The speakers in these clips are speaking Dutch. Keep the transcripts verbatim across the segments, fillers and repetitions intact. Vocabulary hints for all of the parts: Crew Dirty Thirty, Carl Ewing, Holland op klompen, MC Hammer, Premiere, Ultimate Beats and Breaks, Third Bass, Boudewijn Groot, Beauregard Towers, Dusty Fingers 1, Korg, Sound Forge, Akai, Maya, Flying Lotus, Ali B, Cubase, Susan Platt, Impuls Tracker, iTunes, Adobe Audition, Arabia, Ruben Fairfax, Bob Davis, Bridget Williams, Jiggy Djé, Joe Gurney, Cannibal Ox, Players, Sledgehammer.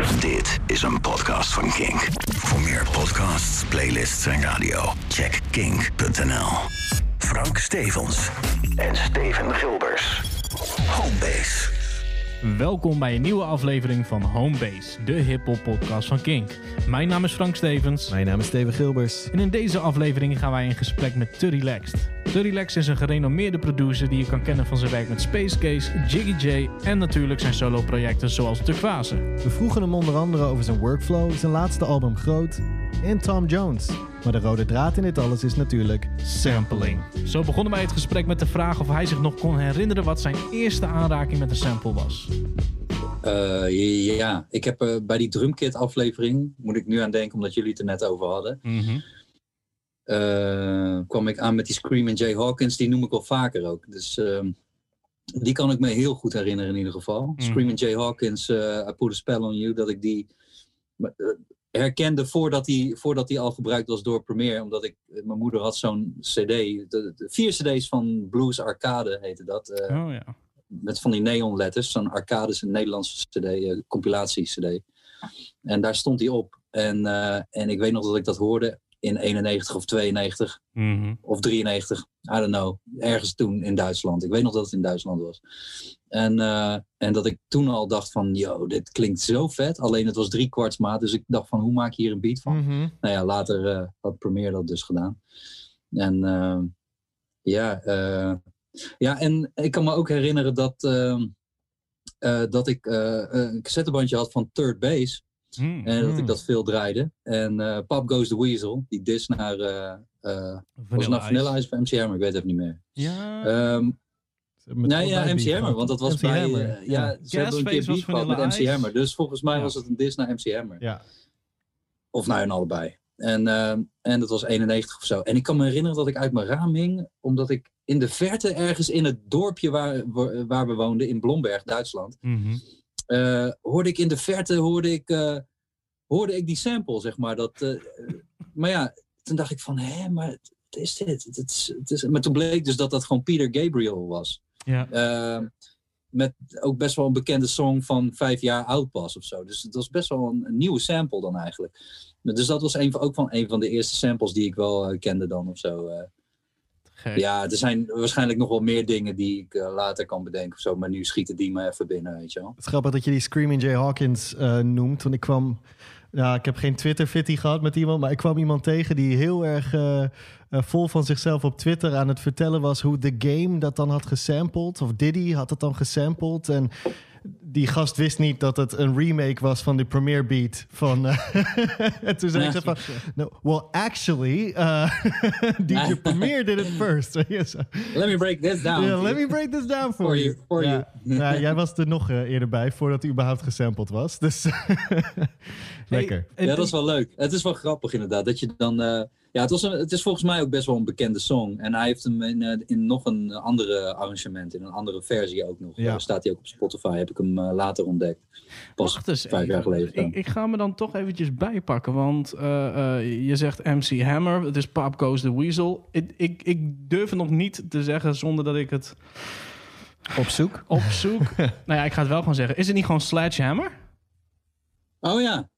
Dit is een podcast van Kink. Voor meer podcasts, playlists en radio, check kink punt n l. Frank Stevens en Steven Gilbers. Homebase. Welkom bij een nieuwe aflevering van Homebase, de hiphop podcast van Kink. Mijn naam is Frank Stevens. Mijn naam is Steven Gilbers. En in deze aflevering gaan wij in gesprek met The Relaxed. The Relaxed is een gerenommeerde producer die je kan kennen van zijn werk met Space Case, Jiggy Djé en natuurlijk zijn soloprojecten zoals Turquoise. We vroegen hem onder andere over zijn workflow, zijn laatste album Groot en Tom Jones. Maar de rode draad in dit alles is natuurlijk sampling. Zo begonnen wij het gesprek met de vraag of hij zich nog kon herinneren wat zijn eerste aanraking met een sample was. Uh, ja, ik heb uh, bij die drumkit aflevering, moet ik nu aan denken omdat jullie het er net over hadden. Mm-hmm. Uh, kwam ik aan met die Screamin' Jay Hawkins, die noem ik wel vaker ook. Dus uh, die kan ik me heel goed herinneren in ieder geval. Mm. Screamin' Jay Hawkins, uh, I Put a Spell on You, dat ik die uh, herkende voordat die, voordat die al gebruikt was door Premiere. Omdat ik, mijn moeder had zo'n cd, de, de vier cd's van Blues Arcade heette dat. Uh, oh, ja. Met van die neonletters, zo'n Arcades, een Nederlandse cd, uh, compilatie cd. En daar stond die op. En, uh, en ik weet nog dat ik dat hoorde. In eenennegentig of tweeënnegentig, mm-hmm. of drieënnegentig, I don't know. Ergens toen in Duitsland. Ik weet nog dat het in Duitsland was. En, uh, en dat ik toen al dacht van, yo, dit klinkt zo vet. Alleen het was drie kwarts maat, dus ik dacht van, hoe maak je hier een beat van? Mm-hmm. Nou ja, later uh, had Premiere dat dus gedaan. En uh, ja, uh, ja, en ik kan me ook herinneren dat, uh, uh, dat ik uh, een cassettebandje had van Third Bass. Mm, en dat mm. ik dat veel draaide. En uh, Pop Goes the Weasel, die diss naar uh, uh, Vanilla, Vanilla Ice van M C Hammer, ik weet het niet meer. Ja, um, nee, ja M C Hammer, want dat was M C bij... Uh, ja, ja. Ze hebben een keer beef gehad met M C Hammer, dus volgens mij ja. was het een diss naar M C Hammer. Ja. Of naar hun allebei. En, uh, en dat was eenennegentig of zo. En ik kan me herinneren dat ik uit mijn raam hing, omdat ik in de verte ergens in het dorpje waar, waar we woonden, in Blomberg, Duitsland... Mm-hmm. Uh, hoorde ik in de verte, hoorde ik, uh, hoorde ik die sample, zeg maar. Dat, uh, maar ja, toen dacht ik van, hé, maar wat is dit? Het is, het is... Maar toen bleek dus dat dat gewoon Peter Gabriel was. Ja. Uh, met ook best wel een bekende song van vijf jaar oud was of zo. Dus het was best wel een, een nieuwe sample dan eigenlijk. Dus dat was een, ook van een van de eerste samples die ik wel uh, kende dan of zo. Uh. Ja, er zijn waarschijnlijk nog wel meer dingen die ik uh, later kan bedenken of zo. Maar nu schieten die me even binnen, weet je wel. Het is grappig dat je die Screamin' Jay Hawkins uh, noemt. Want ik kwam... Ja, ik heb geen Twitter-fitty gehad met iemand. Maar ik kwam iemand tegen die heel erg uh, uh, vol van zichzelf op Twitter aan het vertellen was... hoe The Game dat dan had gesampled. Of Diddy had dat dan gesampled. En... die gast wist niet dat het een remake was van de Premiere beat. Van, uh, en toen zei ik zo van... No, well, actually, uh, D J Premiere did it first. Let me break this down. Yeah, let me break this down for, for you. you. For ja. you. Ja, jij was er nog uh, eerder bij, voordat hij überhaupt gesampled was. Dus lekker. Hey, ja, dat is wel leuk. Het is wel grappig inderdaad, dat je dan... Uh, ja, het, was een, het is volgens mij ook best wel een bekende song. En hij heeft hem in, uh, in nog een andere arrangement, in een andere versie ook nog. Ja. Uh, staat hij ook op Spotify, heb ik hem uh, later ontdekt. Pas Wacht eens, vijf jaar geleden. Ik, ik ga me dan toch eventjes bijpakken, want uh, uh, je zegt M C Hammer, het is Pop Goes the Weasel. Ik, ik, ik durf het nog niet te zeggen zonder dat ik het... Opzoek? Opzoek. Nou ja, ik ga het wel gewoon zeggen. Is het niet gewoon Sledgehammer? Oh ja.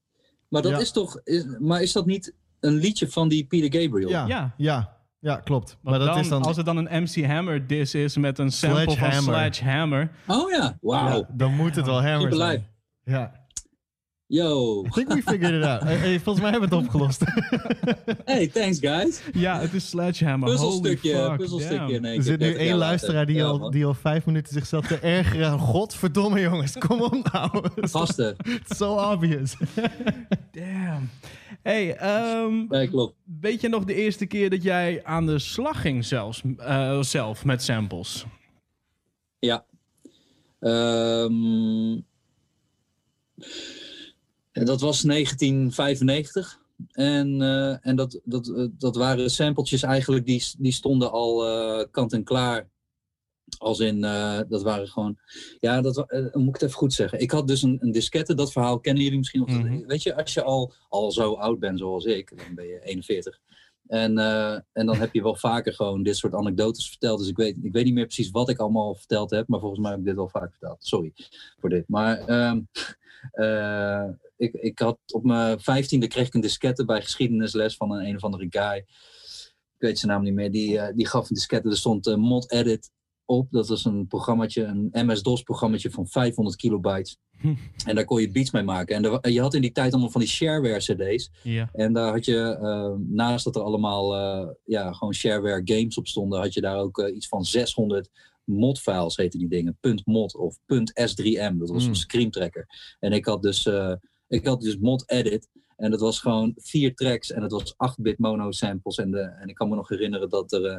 Maar dat ja. is toch... Is, maar is dat niet... een liedje van die Peter Gabriel. Ja, ja. ja, ja klopt. Maar dat dan, is dan... Als het dan een M C Hammer diss is met een sample Sledgehammer. van Sledgehammer. Oh ja, wauw. Ja, dan moet het wel Hammer zijn. Ja. Yo. I think we figured it out. Hey, hey, volgens mij hebben we het opgelost. Hey, thanks guys. Ja, het is Sledgehammer. Puzzelstukje, puzzelstukje in één keer. Er zit nu één luisteraar die, ja, al, die al vijf minuten zichzelf te ergeren. Godverdomme jongens, kom op nou. Gasten. It's so obvious. Damn. Hey, um, ja, klopt. Weet je nog de eerste keer dat jij aan de slag ging zelfs, uh, zelf met samples? Ja. Um, dat was negentien vijfennegentig. En, uh, en dat, dat, uh, dat waren sampletjes eigenlijk die, die stonden al uh, kant en klaar. Als in, uh, dat waren gewoon... Ja, dat uh, moet ik het even goed zeggen. Ik had dus een, een diskette, dat verhaal kennen jullie misschien. Of dat, mm-hmm. Weet je, als je al, al zo oud bent zoals ik, dan ben je eenenveertig. En, uh, en dan heb je wel vaker gewoon dit soort anekdotes verteld. Dus ik weet, ik weet niet meer precies wat ik allemaal verteld heb. Maar volgens mij heb ik dit al vaak verteld. Sorry voor dit. Maar um, uh, ik, ik had op mijn vijftiende kreeg ik een diskette bij geschiedenisles van een, een of andere guy. Ik weet zijn naam niet meer. Die, uh, die gaf een diskette. Er stond uh, Mod Edit op. Dat was een programmaatje, een M S-DOS programmaatje van vijfhonderd kilobyte. Hm. En daar kon je beats mee maken. En er, je had in die tijd allemaal van die shareware cd's. Ja. En daar had je, uh, naast dat er allemaal uh, ja, gewoon shareware games op stonden, had je daar ook uh, iets van zeshonderd... modfiles heten die dingen, .mod of .s drie m, dat was mm. een Scream Tracker. En ik had dus, uh, ik had dus Mod Edit en dat was gewoon vier tracks en het was acht bit mono samples. En, de, en ik kan me nog herinneren dat, er, uh,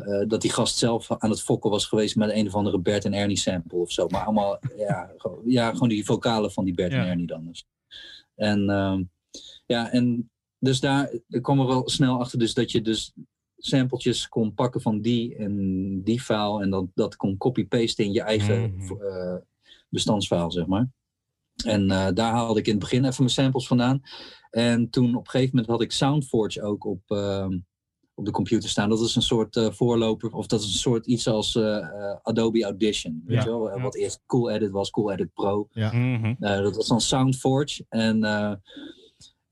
uh, uh, dat die gast zelf aan het fokken was geweest met een of andere Bert en Ernie sample of zo. Maar allemaal, ja, gewoon, ja, gewoon die vocalen van die Bert ja. en Ernie dan. Dus. En um, ja, en dus daar ik kwam er wel snel achter dus dat je dus sampletjes kon pakken van die en die file en dat, dat kon copy-pasten in je eigen mm-hmm. uh, bestandsfile, zeg maar. En uh, daar haalde ik in het begin even mijn samples vandaan. En toen op een gegeven moment had ik Sound Forge ook op, uh, op de computer staan. Dat is een soort uh, voorloper, of dat is een soort iets als uh, uh, Adobe Audition. Weet ja. je wel? Ja. Wat eerst Cool Edit was, Cool Edit Pro. Ja. Mm-hmm. Uh, dat was dan Sound Forge. En, uh,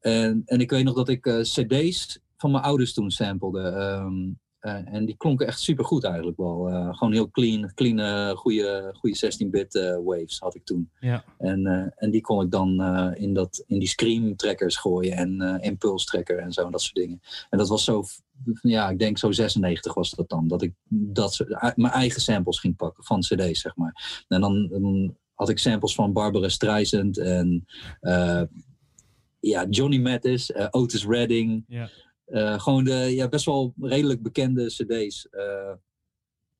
en, en ik weet nog dat ik uh, cd's van mijn ouders toen sampleden. Um, uh, en die klonken echt super goed eigenlijk wel. Uh, gewoon heel clean, clean uh, goede zestien bit uh, waves had ik toen. Ja. En, uh, en die kon ik dan uh, in, dat, in die Scream Trackers gooien en uh, Impuls Tracker en zo en dat soort dingen. En dat was zo, ja, ik denk zo zesennegentig was dat dan. Dat ik dat uh, mijn eigen samples ging pakken van cd's, zeg maar. En dan um, had ik samples van Barbra Streisand en uh, ja, Johnny Mathis, uh, Otis Redding. Ja. Uh, gewoon de ja, best wel redelijk bekende cd's. Uh,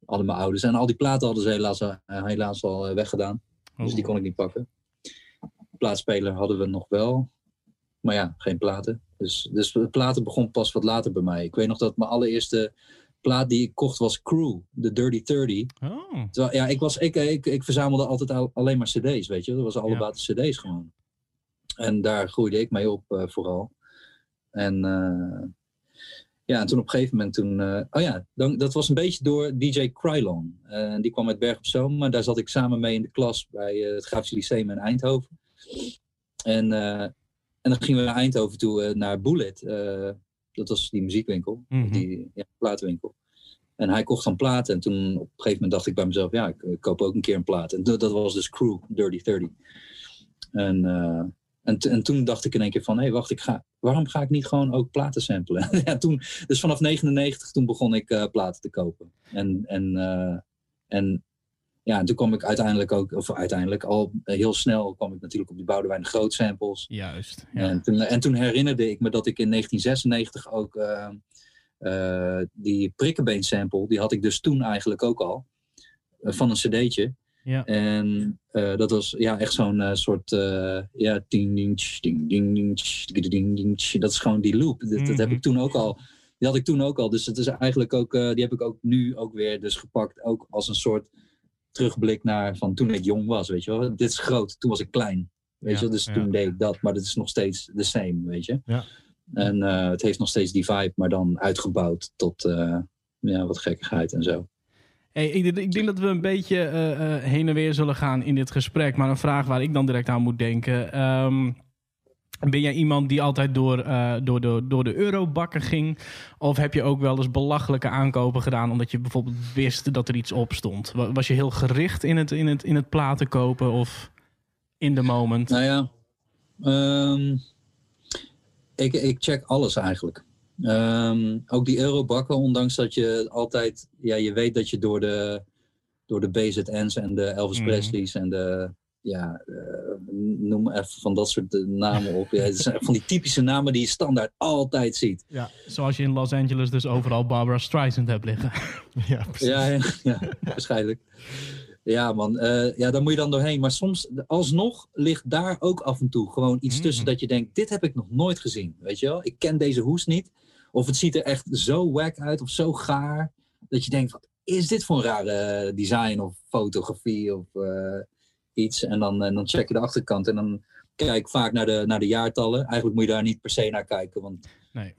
hadden mijn ouders. En al die platen hadden ze helaas, uh, helaas al uh, weggedaan. Oh. Dus die kon ik niet pakken. Plaatspeler hadden we nog wel. Maar ja, geen platen. Dus, dus platen begon pas wat later bij mij. Ik weet nog dat mijn allereerste plaat die ik kocht was Crew, The Dirty Thirty. Oh. Terwijl, ja, ik, was, ik, ik, ik verzamelde altijd al, alleen maar cd's, weet je. Dat was allemaal ja. cd's gewoon. En daar groeide ik mee op uh, vooral. En uh, ja, en toen op een gegeven moment toen... Uh, oh ja, dan, dat was een beetje door D J Krylon. Uh, die kwam uit Berg op Zoom, maar daar zat ik samen mee in de klas bij uh, het Grafisch Lyceum in Eindhoven. En, uh, en dan gingen we naar Eindhoven toe, uh, naar Bullet. Uh, dat was die muziekwinkel, mm-hmm. die ja, platenwinkel. En hij kocht dan platen. En toen op een gegeven moment dacht ik bij mezelf, ja, ik, ik koop ook een keer een plaat. En dat, dat was dus Crew, Dirty Thirty. En... Uh, En, t- en toen dacht ik in één keer van, hé, hey, wacht, ik ga, waarom ga ik niet gewoon ook platen samplen? ja, toen, dus vanaf negenennegentig toen begon ik uh, platen te kopen. En, en, uh, en ja, en toen kwam ik uiteindelijk ook, of uiteindelijk al uh, heel snel kwam ik natuurlijk op die Boudewijn Groot samples. Juist. Ja. En, toen, en toen herinnerde ik me dat ik in negentien zesennegentig ook uh, uh, die prikkenbeen sample, die had ik dus toen eigenlijk ook al, uh, van een cd'tje. Ja. En uh, dat was ja, echt zo'n uh, soort uh, ja, ding, ding, ding, ding, ding, ding, dat is gewoon die loop. Dat, mm-hmm. dat heb ik toen ook al. Die had ik toen ook al. Dus het is eigenlijk ook, uh, die heb ik ook nu ook weer dus gepakt. Ook als een soort terugblik naar van toen ik jong was, weet je wel. Dit is groot, toen was ik klein. Weet je ja, dus ja. toen deed ik dat, maar dat is nog steeds the same, weet je. Ja. En uh, het heeft nog steeds die vibe, maar dan uitgebouwd tot uh, ja, wat gekkigheid en zo. Hey, ik, ik denk dat we een beetje uh, uh, heen en weer zullen gaan in dit gesprek. Maar een vraag waar ik dan direct aan moet denken. Um, ben jij iemand die altijd door, uh, door, de, door de eurobakken ging? Of heb je ook wel eens belachelijke aankopen gedaan... omdat je bijvoorbeeld wist dat er iets op stond? Was je heel gericht in het, in het, in het platen kopen of in the moment? Nou ja, um, ik, ik check alles eigenlijk. Um, ook die eurobakken, ondanks dat je altijd, ja, je weet dat je door de, door de B Z N's en de Elvis mm. Presley's en de, ja, uh, noem even van dat soort namen op. Ja, het zijn van die typische namen die je standaard altijd ziet. Ja, zoals je in Los Angeles dus overal Barbra Streisand hebt liggen. ja, precies. Ja, ja, ja waarschijnlijk. Ja, man. Uh, ja, daar moet je dan doorheen. Maar soms, alsnog, ligt daar ook af en toe gewoon iets mm. tussen dat je denkt, dit heb ik nog nooit gezien, weet je wel? Ik ken deze hoes niet. Of het ziet er echt zo wack uit of zo gaar. Dat je denkt, wat is dit voor een rare design of fotografie of uh, iets. En dan, en dan check je de achterkant. En dan kijk ik vaak naar de, naar de jaartallen. Eigenlijk moet je daar niet per se naar kijken. Want nee.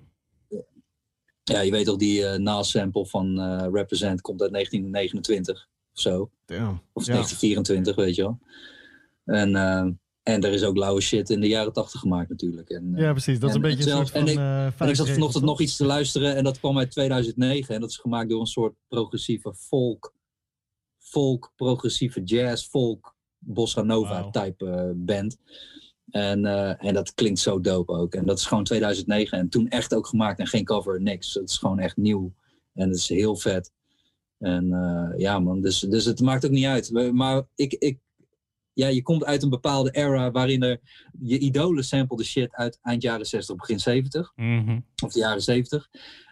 Ja, je weet toch, die uh, Nas-sample van uh, Represent komt uit negentien negenentwintig of zo. Damn. Of negentien vierentwintig, ja. Weet je wel. En uh, En er is ook lauwe shit in de jaren tachtig gemaakt natuurlijk. En, ja, precies. Dat is en, een beetje en, een soort en van... En ik, uh, en ik zat vanochtend nog iets te luisteren en dat kwam uit tweeduizend negen. En dat is gemaakt door een soort progressieve folk, folk progressieve jazz, folk, bossa nova wow. type uh, band. En, uh, en dat klinkt zo dope ook. En dat is gewoon tweeduizend negen. En toen echt ook gemaakt en geen cover, niks. Het is gewoon echt nieuw. En het is heel vet. En uh, ja man, dus, dus het maakt ook niet uit. Maar ik... ik Ja, je komt uit een bepaalde era waarin er je idolen sample de shit uit eind jaren zestig, begin zeventig. Mm-hmm. Of de jaren zeventig.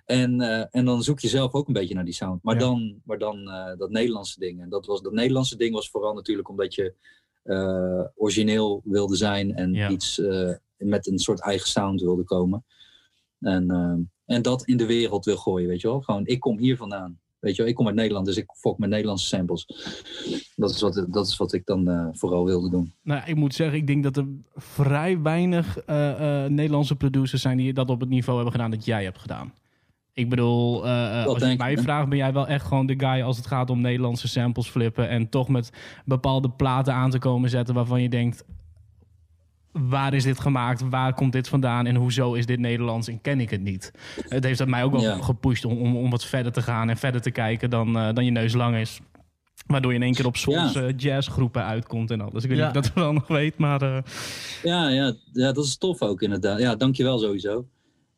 En, uh, en dan zoek je zelf ook een beetje naar die sound. Maar ja. dan, maar dan uh, dat Nederlandse ding. En dat, was, dat Nederlandse ding was vooral natuurlijk omdat je uh, origineel wilde zijn. En ja. iets uh, met een soort eigen sound wilde komen. En, uh, en dat in de wereld wil gooien, weet je wel. Gewoon, ik kom hier vandaan. Weet je wel, ik kom uit Nederland, dus ik fok met Nederlandse samples. Dat is wat, dat is wat ik dan uh, vooral wilde doen. Nou, ik moet zeggen, ik denk dat er vrij weinig uh, uh, Nederlandse producers zijn die dat op het niveau hebben gedaan dat jij hebt gedaan. Ik bedoel, uh, als je mij vraagt, ben jij wel echt gewoon de guy als het gaat om Nederlandse samples flippen en toch met bepaalde platen aan te komen zetten waarvan je denkt, waar is dit gemaakt? Waar komt dit vandaan? En hoezo is dit Nederlands? En ken ik het niet? Het heeft mij ook wel ja. gepusht om, om, om wat verder te gaan en verder te kijken dan, uh, dan je neus lang is. Waardoor je in één keer op soms ja. uh, jazzgroepen uitkomt en alles. Ik weet ja. niet of dat we wel nog weet, maar... Uh... Ja, ja, ja, dat is tof ook inderdaad. Ja, dankjewel sowieso.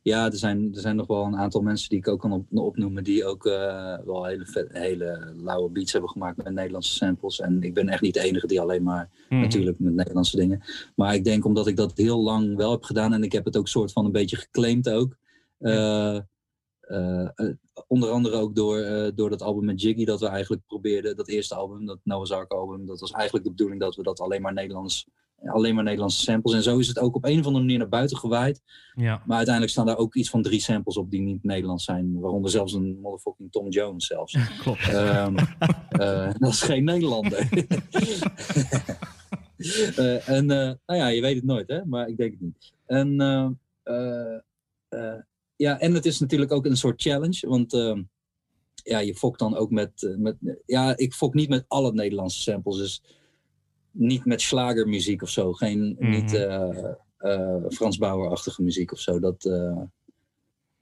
Ja, er zijn, er zijn nog wel een aantal mensen die ik ook kan op, opnoemen... die ook uh, wel hele, vet, hele lauwe beats hebben gemaakt met Nederlandse samples. En ik ben echt niet de enige die alleen maar mm-hmm. natuurlijk met Nederlandse dingen. Maar ik denk omdat ik dat heel lang wel heb gedaan... en ik heb het ook soort van een beetje geclaimd ook... Uh, uh, uh, onder andere ook door, uh, door dat album met Jiggy dat we eigenlijk probeerden... dat eerste album, dat Noah's Ark album... dat was eigenlijk de bedoeling dat we dat alleen maar Nederlands... alleen maar Nederlandse samples. En zo is het ook op een of andere manier naar buiten gewaaid. Ja. Maar uiteindelijk staan daar ook iets van drie samples op die niet Nederlands zijn. Waaronder zelfs een motherfucking Tom Jones zelfs. Klopt. Um, uh, dat is geen Nederlander. uh, en uh, nou ja, je weet het nooit hè. Maar ik denk het niet. En, uh, uh, uh, ja, en het is natuurlijk ook een soort challenge. Want... Uh, ja, je fokt dan ook met... met ja, ik fok niet met alle Nederlandse samples. Dus... niet met slagermuziek of zo. Geen, mm-hmm. Niet uh, uh, Frans Bauer-achtige muziek of zo. Dat, uh,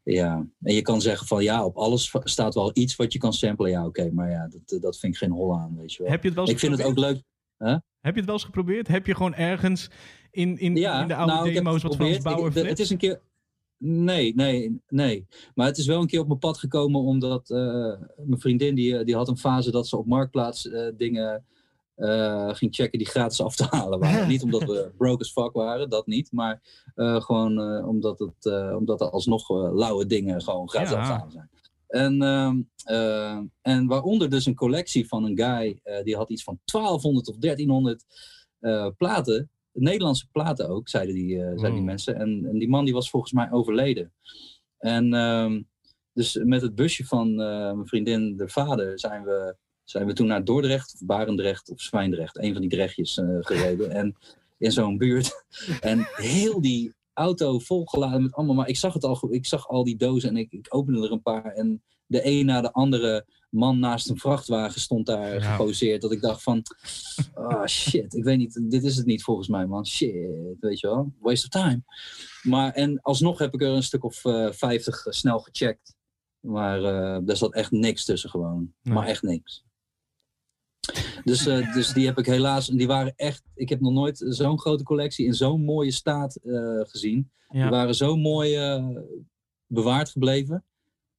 ja. En je kan zeggen van ja, op alles v- staat wel iets wat je kan samplen. Ja, oké, okay, maar ja, dat, dat vind ik geen hol aan, weet je wel. Heb je het wel eens Ik geprobeerd? vind het ook leuk. Huh? Heb je het wel eens geprobeerd? Heb je gewoon ergens in, in, ja, in de oude nou, demo's wat Frans Bauer ik, de, Het is een keer... Nee, nee, nee. Maar het is wel een keer op mijn pad gekomen omdat uh, mijn vriendin die, die had een fase dat ze op Marktplaats uh, dingen... Uh, ging checken die gratis af te halen waren. Niet omdat we broke as fuck waren, dat niet. Maar uh, gewoon uh, omdat, het, uh, omdat er alsnog uh, lauwe dingen gewoon gratis ja. af te halen zijn. En, uh, uh, en waaronder dus een collectie van een guy. Uh, die had iets van twaalfhonderd of dertienhonderd uh, platen. Nederlandse platen ook, zeiden die, uh, zeiden oh. die mensen. En, en die man die was volgens mij overleden. En uh, dus met het busje van uh, mijn vriendin, de vader, zijn we... zijn we toen naar Dordrecht, of Barendrecht, of Zwijndrecht. Een van die drechtjes uh, gereden. En in zo'n buurt. En heel die auto volgeladen met allemaal. Maar ik zag het al, ik zag al die dozen en ik, ik opende er een paar. En de een na de andere man naast een vrachtwagen stond daar ja. geposeerd. Dat ik dacht van, oh shit, ik weet niet, dit is het niet volgens mij man. Shit, weet je wel, waste of time. Maar en alsnog heb ik er een stuk of uh, vijftig uh, snel gecheckt. Maar uh, daar zat echt niks tussen gewoon. Nee. Maar echt niks. Dus, uh, dus die heb ik helaas, die waren echt, ik heb nog nooit zo'n grote collectie in zo'n mooie staat uh, gezien. Ja. Die waren zo mooi uh, bewaard gebleven.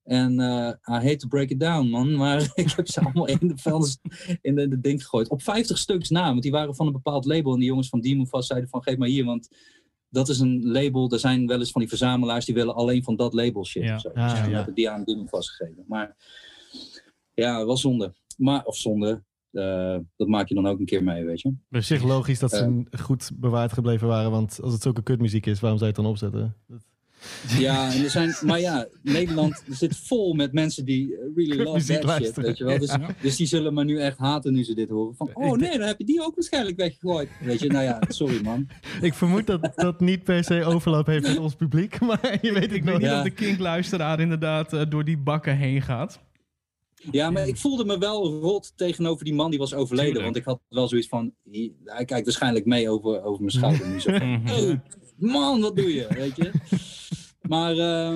En uh, I hate to break it down man, maar ik heb ze allemaal in de vuilnis, in de, de ding gegooid. Op vijftig stuks na, want die waren van een bepaald label. En die jongens van Demon Fast zeiden van geef maar hier, want dat is een label. Er zijn wel eens van die verzamelaars die willen alleen van dat label shit. Ja. Zo. Ah, dus toen ja. heb ik die aan Demon Fast gegeven. Maar ja, wel zonde. Maar, of zonde. Uh, dat maak je dan ook een keer mee, weet je. Het is echt logisch dat ze uh, goed bewaard gebleven waren, want als het zulke kutmuziek is, waarom zou je het dan opzetten? Ja, en er zijn, maar ja, Nederland zit vol met mensen die really love that luisteren. Shit, weet je wel. Dus, ja. dus die zullen maar nu echt haten nu ze dit horen. Van, oh nee, dan heb je die ook waarschijnlijk weggegooid. Weet je, nou ja, sorry man. Ik vermoed dat dat niet per se overlap heeft met ons publiek, maar je weet, ik weet niet ja. of de kinkluisteraar inderdaad uh, door die bakken heen gaat. Ja, maar ik voelde me wel rot tegenover die man die was overleden. Tuurlijk. Want ik had wel zoiets van, hij kijkt waarschijnlijk mee over, over mijn schouder. En zo van, oh, man, wat doe je? Weet je? Maar uh,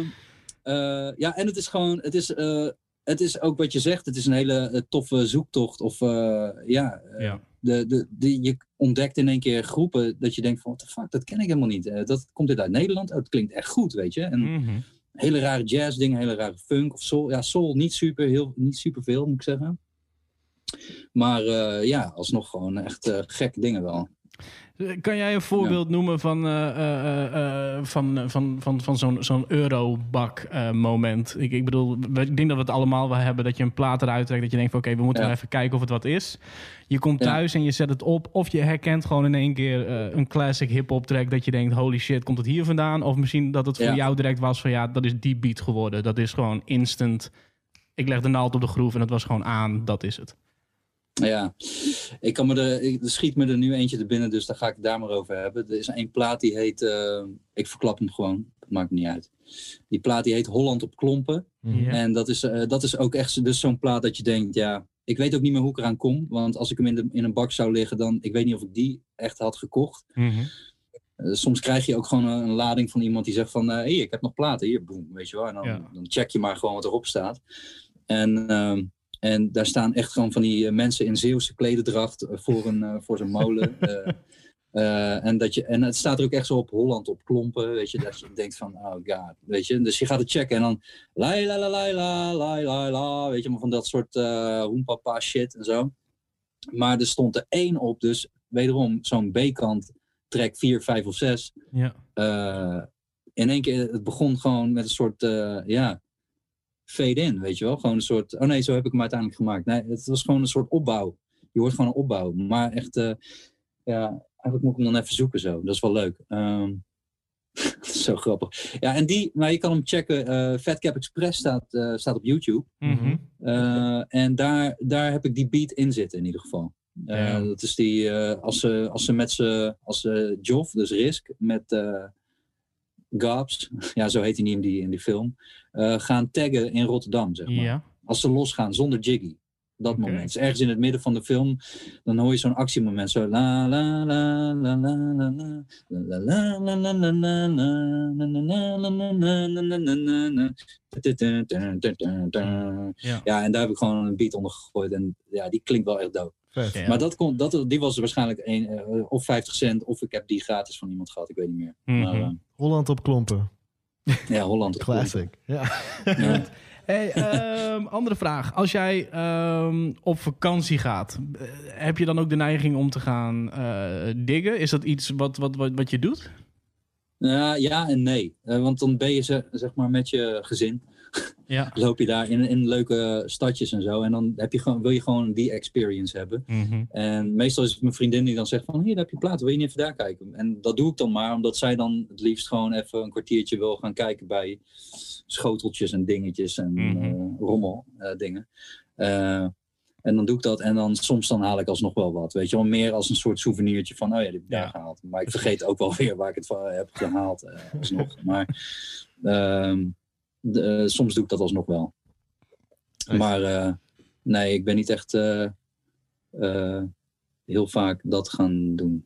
uh, ja, en het is gewoon, het is, uh, het is ook wat je zegt. Het is een hele uh, toffe zoektocht. Of uh, ja, uh, ja. De, de, de, je ontdekt in één keer groepen dat je denkt van, what the fuck, dat ken ik helemaal niet. Uh, dat komt dit uit Nederland? Oh, het klinkt echt goed, weet je. En, mm-hmm. Hele rare jazz dingen, hele rare funk of soul. Ja, soul niet super, heel, niet superveel, moet ik zeggen. Maar uh, ja, alsnog gewoon echt uh, gekke dingen wel. Kan jij een voorbeeld ja. noemen van, uh, uh, uh, van, van, van, van zo'n, zo'n eurobak uh, moment? Ik, ik bedoel, ik denk dat we het allemaal wel hebben. Dat je een plaat eruit trekt, dat je denkt van oké, okay, we moeten ja. even kijken of het wat is. Je komt thuis ja. en je zet het op. Of je herkent gewoon in één keer uh, een classic hip-hop track. Dat je denkt, holy shit, komt het hier vandaan? Of misschien dat het voor ja. jou direct was van ja, dat is die beat geworden. Dat is gewoon instant. Ik leg de naald op de groef en dat was gewoon aan. Dat is het. Ja, ik kan me er, ik, er schiet me er nu eentje te binnen, dus daar ga ik het daar maar over hebben. Er is één plaat die heet, uh, ik verklap hem gewoon, dat maakt me niet uit. Die plaat die heet Holland op klompen. Yeah. En dat is, uh, dat is ook echt dus zo'n plaat dat je denkt, ja, ik weet ook niet meer hoe ik eraan kom. Want als ik hem in, de, in een bak zou liggen, dan, ik weet niet of ik die echt had gekocht. Mm-hmm. Uh, soms krijg je ook gewoon een, een lading van iemand die zegt van, hé, uh, hey, ik heb nog platen, hier, boem, weet je wel. En dan, ja. dan check je maar gewoon wat erop staat. En... Uh, En daar staan echt gewoon van die uh, mensen in Zeeuwse klededracht voor, een, uh, voor zijn molen. Uh, uh, en, dat je, en het staat er ook echt zo op Holland op klompen, weet je. Dat je denkt van, oh god, weet je. Dus je gaat het checken en dan... La la la la la la la la, weet je, maar van dat soort uh, hoempapa shit en zo. Maar er stond er één op, dus wederom zo'n B-kant track vier, vijf of zes. Ja. Uh, in één keer, het begon gewoon met een soort, uh, ja... fade in, weet je wel. Gewoon een soort... Oh nee, zo heb ik hem uiteindelijk gemaakt. Nee, het was gewoon een soort opbouw. Je hoort gewoon een opbouw. Maar echt... Uh, ja, eigenlijk moet ik hem dan even zoeken zo. Dat is wel leuk. Um, dat is zo grappig. Ja, en die... Maar je kan hem checken. Uh, Fatcap Express staat, uh, staat op YouTube. Mm-hmm. Uh, en daar, daar heb ik die beat in zitten in ieder geval. Uh, yeah. Dat is die... Uh, als, ze, als ze met ze... Als ze Joff, dus Risk, met... Uh, Gabs, ja zo heet hij niet in die, in die film, uh, gaan taggen in Rotterdam, zeg maar. Ja. Als ze losgaan, zonder Jiggy. Dat okay. moment. Dus ergens in het midden van de film, dan hoor je zo'n actiemoment. Zo la la la la la la la la la la la la la la. Ja, en daar heb ik gewoon een beat onder gegooid en ja, die klinkt wel echt dope. Ja. Maar dat kon, dat, die was waarschijnlijk een, uh, of vijftig cent of ik heb die gratis van iemand gehad, ik weet niet meer. Mm-hmm. Maar, uh, Holland op klompen. Ja, Holland op Classic. Klompen. Classic, ja. Ja. Hey, um, andere vraag. Als jij um, op vakantie gaat, heb je dan ook de neiging om te gaan uh, diggen? Is dat iets wat, wat, wat, wat je doet? Uh, ja en nee. Uh, want dan ben je ze, zeg maar met je gezin. Ja. Loop je daar in, in leuke stadjes en zo. En dan heb je gewoon, wil je gewoon die experience hebben. Mm-hmm. En meestal is het mijn vriendin die dan zegt van... Hier, daar heb je platen. Wil je niet even daar kijken? En dat doe ik dan maar. Omdat zij dan het liefst gewoon even een kwartiertje wil gaan kijken... bij schoteltjes en dingetjes en mm-hmm. uh, rommel uh, dingen. Uh, en dan doe ik dat. En dan soms dan haal ik alsnog wel wat. Weet je wel, meer als een soort souvenirtje van... Oh ja, die heb ik daar ja. gehaald. Maar ik vergeet ook wel weer waar ik het van heb gehaald. Uh, alsnog. Maar... Um, Uh, soms doe ik dat alsnog wel. Echt? Maar uh, nee, ik ben niet echt uh, uh, heel vaak dat gaan doen.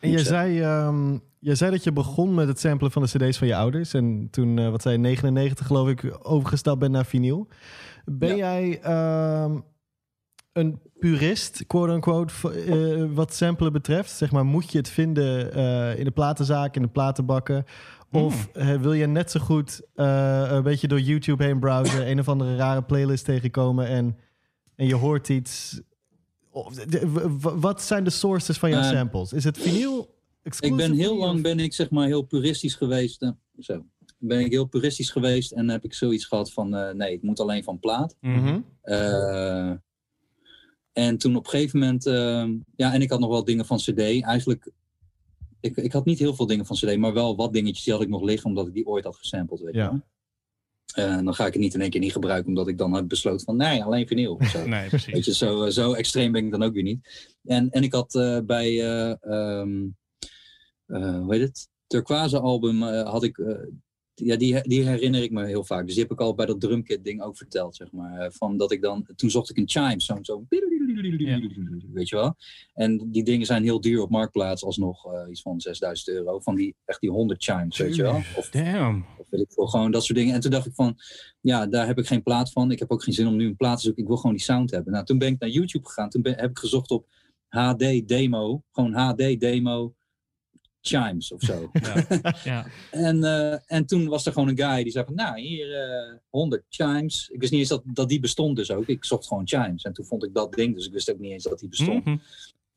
En je zei, um, je zei dat je begon met het samplen van de cd's van je ouders. En toen, uh, wat zei je, negenennegentig geloof ik, overgestapt bent naar vinyl. Ben ja. jij uh, een purist, quote-unquote, uh, wat samplen betreft? Zeg maar, moet je het vinden uh, in de platenzaak, in de platenbakken... Of wil je net zo goed uh, een beetje door YouTube heen browsen... een of andere rare playlist tegenkomen en, en je hoort iets... Oh, de, w- wat zijn de sources van jouw uh, samples? Is het vinyl? Ik ben heel lang ben ik zeg maar heel puristisch geweest. Uh, zo. Ben ik heel puristisch geweest en heb ik zoiets gehad van... Uh, nee, het moet alleen van plaat. Mm-hmm. Uh, en toen op een gegeven moment... Uh, ja, en ik had nog wel dingen van cd. Eigenlijk... Ik, ik had niet heel veel dingen van cd, maar wel wat dingetjes die had ik nog liggen, omdat ik die ooit had gesampled, weet je ja. uh, dan ga ik het niet in één keer niet gebruiken, omdat ik dan had besloten van, nee, alleen vinyl. Zo. Nee, precies. Weet je, zo, zo extreem ben ik dan ook weer niet. En, en ik had uh, bij, uh, um, uh, hoe heet het, Turquoise album, uh, had ik uh, ja, die, die herinner ik me heel vaak. Dus die heb ik al bij dat drumkit ding ook verteld, zeg maar. Van dat ik dan, toen zocht ik een chime, zo'n zo, ja. Weet je wel. En die dingen zijn heel duur op Marktplaats, alsnog uh, iets van zesduizend euro. Van die, echt die honderd chimes, weet je wel. Of, damn. Of weet ik veel, gewoon dat soort dingen. En toen dacht ik van, ja, daar heb ik geen plaat van. Ik heb ook geen zin om nu een plaat te zoeken. Ik wil gewoon die sound hebben. Nou, toen ben ik naar YouTube gegaan. Toen ben, heb ik gezocht op H D demo. Gewoon H D demo. Chimes of zo. Ja, ja. en, uh, en toen was er gewoon een guy die zei van, nou hier uh, honderd chimes. Ik wist niet eens dat, dat die bestond dus ook. Ik zocht gewoon chimes en toen vond ik dat ding. Dus ik wist ook niet eens dat die bestond. Mm-hmm.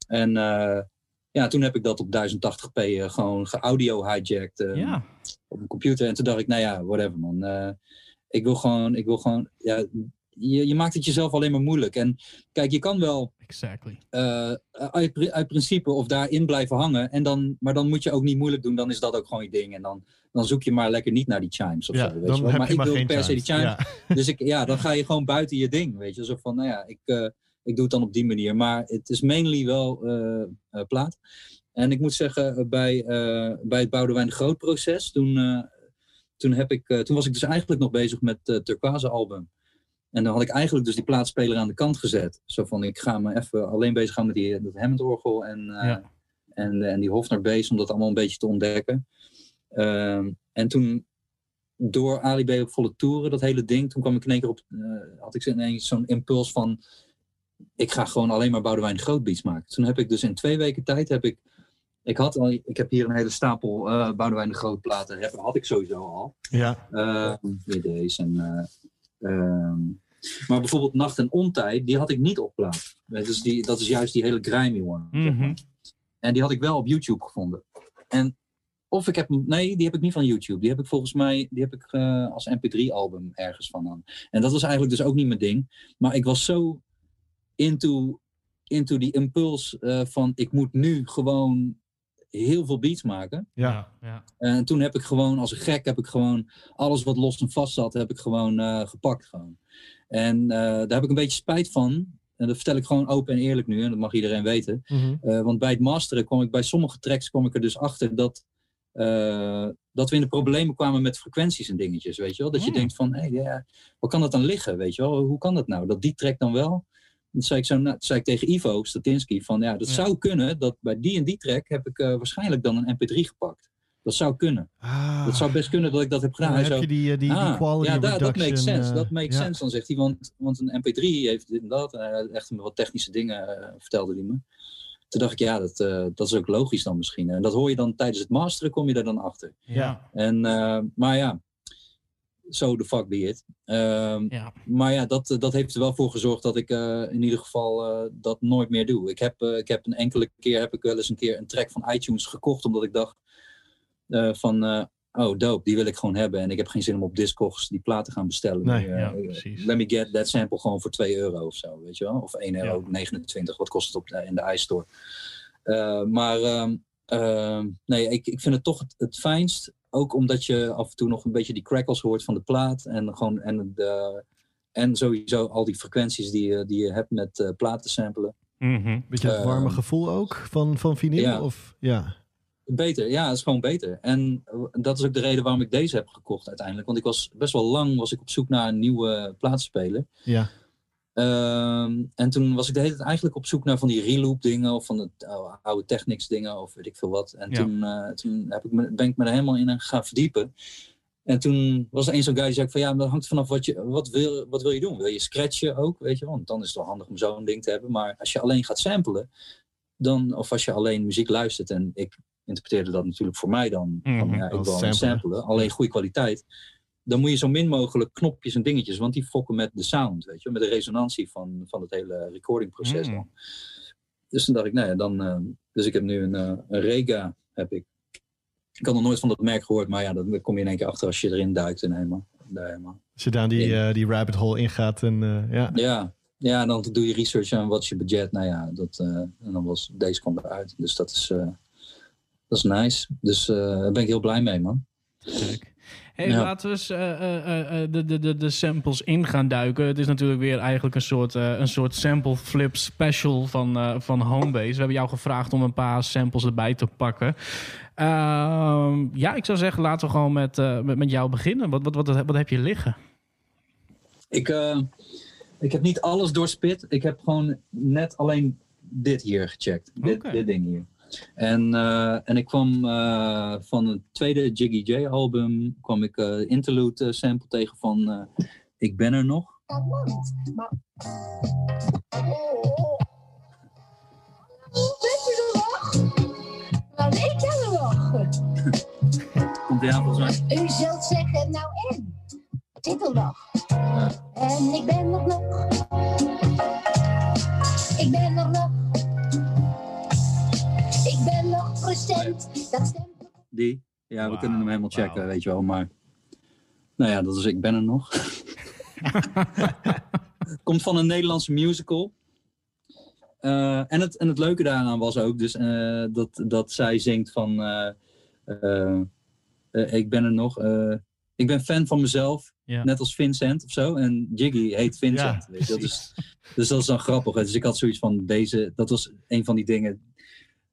En uh, ja, toen heb ik dat op duizend tachtig p uh, gewoon geaudio hijacked uh, ja. op mijn computer. En toen dacht ik, nou ja, whatever man. Uh, ik wil gewoon, ik wil gewoon, ja, je, je maakt het jezelf alleen maar moeilijk. En kijk, je kan wel Exactly. Uh, uit, uit principe of daarin blijven hangen. En dan, maar dan moet je ook niet moeilijk doen. Dan is dat ook gewoon je ding. En dan, dan zoek je maar lekker niet naar die chimes. Of ja, zo, weet je wel. Maar ik wil per chimes. se die chimes. Ja. Dus ik, ja, dan ga je gewoon buiten je ding. Weet je. Zo van, nou ja, ik, uh, ik doe het dan op die manier. Maar het is mainly wel uh, uh, plaat. En ik moet zeggen, bij, uh, bij het Boudewijn Groot proces. Toen, uh, toen, heb ik, uh, toen was ik dus eigenlijk nog bezig met het uh, Turquoise album. En dan had ik eigenlijk dus die plaatspeler aan de kant gezet. Zo van, ik ga me even alleen bezig gaan met die, dat Hammond-orgel en, uh, ja. en, en die Hofner bass, om dat allemaal een beetje te ontdekken. Um, en toen, door Ali B op volle toeren, dat hele ding, toen kwam ik in één keer op, uh, had ik ineens zo'n impuls van, ik ga gewoon alleen maar Boudewijn Groot beats maken. Toen heb ik dus in twee weken tijd, heb ik, ik, had al, ik heb hier een hele stapel uh, Boudewijn Groot platen, heb, had ik sowieso al. Ja. Uh, weer deze en... Uh, Um, maar bijvoorbeeld Nacht en Ontijd, die had ik niet op plaat. Dus die, dat is juist die hele grimy one. Mm-hmm. En die had ik wel op YouTube gevonden. En of ik heb nee, die heb ik niet van YouTube. Die heb ik volgens mij, die heb ik uh, als M P drie album ergens van aan. En dat was eigenlijk dus ook niet mijn ding. Maar ik was zo into, into die impuls uh, van ik moet nu gewoon heel veel beats maken. Ja, ja. En toen heb ik gewoon, als een gek, heb ik gewoon alles wat los en vast zat, heb ik gewoon uh, gepakt. Gewoon. En uh, daar heb ik een beetje spijt van. En dat vertel ik gewoon open en eerlijk nu. En dat mag iedereen weten. Mm-hmm. Uh, want bij het masteren kwam ik bij sommige tracks kwam ik er dus achter dat, uh, dat we in de problemen kwamen met frequenties en dingetjes. Weet je wel? Dat mm. je denkt van, hé, hey, yeah, waar kan dat dan liggen? Weet je wel? Hoe kan dat nou? Dat die track dan wel? Dat zei, ik zo, dat zei ik tegen Ivo Statinski van ja, dat ja. zou kunnen dat bij die en die track heb ik uh, waarschijnlijk dan een M P drie gepakt. Dat zou kunnen. Ah, dat zou best kunnen dat ik dat heb gedaan. Hij heb zo, je die, die, ah, die quality ja, da, dat makes sense. Uh, dat makes ja. sense, dan zegt hij. Want, want een M P drie heeft dit en dat. En echt wat technische dingen uh, vertelde hij me. Toen dacht ik, ja, dat, uh, dat is ook logisch dan misschien. En dat hoor je dan tijdens het masteren, kom je daar dan achter. Ja. En, uh, maar ja. So the fuck be it. Um, ja. Maar ja, dat, dat heeft er wel voor gezorgd dat ik uh, in ieder geval uh, dat nooit meer doe. Ik heb, uh, ik heb een enkele keer, heb ik wel eens een keer een track van iTunes gekocht, omdat ik dacht uh, van, uh, oh dope, die wil ik gewoon hebben. En ik heb geen zin om op Discogs die platen te gaan bestellen. Nee, uh, ja, uh, let me get that sample gewoon voor twee euro of zo, weet je wel. Of één euro negenentwintig, ja. Wat kost het op de, in de iStore. Uh, maar um, uh, nee, ik, ik vind het toch het, het fijnst. Ook omdat je af en toe nog een beetje die crackles hoort van de plaat. En, gewoon, en, de, en sowieso al die frequenties die je, die je hebt met uh, platen samplen. Mm-hmm. Beetje het warme uh, gevoel ook van, van vinyl? Ja. Of, ja. Beter, ja, het is gewoon beter. En dat is ook de reden waarom ik deze heb gekocht uiteindelijk. Want ik was best wel lang was ik op zoek naar een nieuwe plaatspeler. Ja. Um, en toen was ik de hele tijd eigenlijk op zoek naar van die reloop dingen of van de oh, oude technics dingen of weet ik veel wat. En ja. toen, uh, toen heb ik me, ben ik me er helemaal in gaan verdiepen. En toen was er eens zo'n guy die zei van ja, dat hangt vanaf wat je, wat wil, wat wil je doen? Wil je scratchen ook, weet je wel? Want dan is het wel handig om zo'n ding te hebben. Maar als je alleen gaat samplen, dan, of als je alleen muziek luistert en ik interpreteerde dat natuurlijk voor mij dan, mm, van, ja, ik wil samplen. samplen, alleen goede kwaliteit. Dan moet je zo min mogelijk knopjes en dingetjes, want die fokken met de sound, weet je, met de resonantie van, van het hele recordingproces. Mm. Dan. Dus dan dacht ik, nou ja, dan, uh, dus ik heb nu een, uh, een Rega, heb ik. Ik had nog nooit van dat merk gehoord, maar ja, dat kom je in één keer achter als je erin duikt en helemaal. Daar helemaal. Als je daar die, uh, die rabbit hole ingaat en uh, ja. ja. Ja, dan doe je research aan wat is je budget, nou ja, dat, uh, en dan was deze kwam eruit. Dus dat is, uh, dat is nice. Dus uh, daar ben ik heel blij mee, man. Leuk. Hey, ja. Laten we eens uh, uh, uh, de, de, de samples in gaan duiken. Het is natuurlijk weer eigenlijk een soort, uh, een soort sample flip special van, uh, van Homebase. We hebben jou gevraagd om een paar samples erbij te pakken. Uh, ja, ik zou zeggen, laten we gewoon met, uh, met, met jou beginnen. Wat, wat, wat, wat heb je liggen? Ik, uh, ik heb niet alles doorspit. Ik heb gewoon net alleen dit hier gecheckt. Okay. Dit, dit ding hier. En, uh, en ik kwam uh, van het tweede Jiggy Djé album kwam ik uh, interlude uh, sample tegen van uh, Ik Ben Er Nog. Komt die aan volgens mij? U zult zeggen, nou en? Titeldag. Ja. En ik ben er nog. Ik ben er nog. Ik ben nog procent. Dat stemt. Die? Ja, we wow, kunnen hem helemaal checken, wow. Weet je wel. Maar, nou ja, dat is Ik Ben Er Nog. Komt van een Nederlandse musical. Uh, en, het, en het leuke daaraan was ook dus, uh, dat, dat zij zingt van... Uh, uh, uh, ik ben er nog... Uh, ik ben fan van mezelf, ja. Net als Vincent of zo. En Jiggy heet Vincent. Ja, weet je? Dat is, dus dat is dan grappig. Dus ik had zoiets van deze... Dat was een van die dingen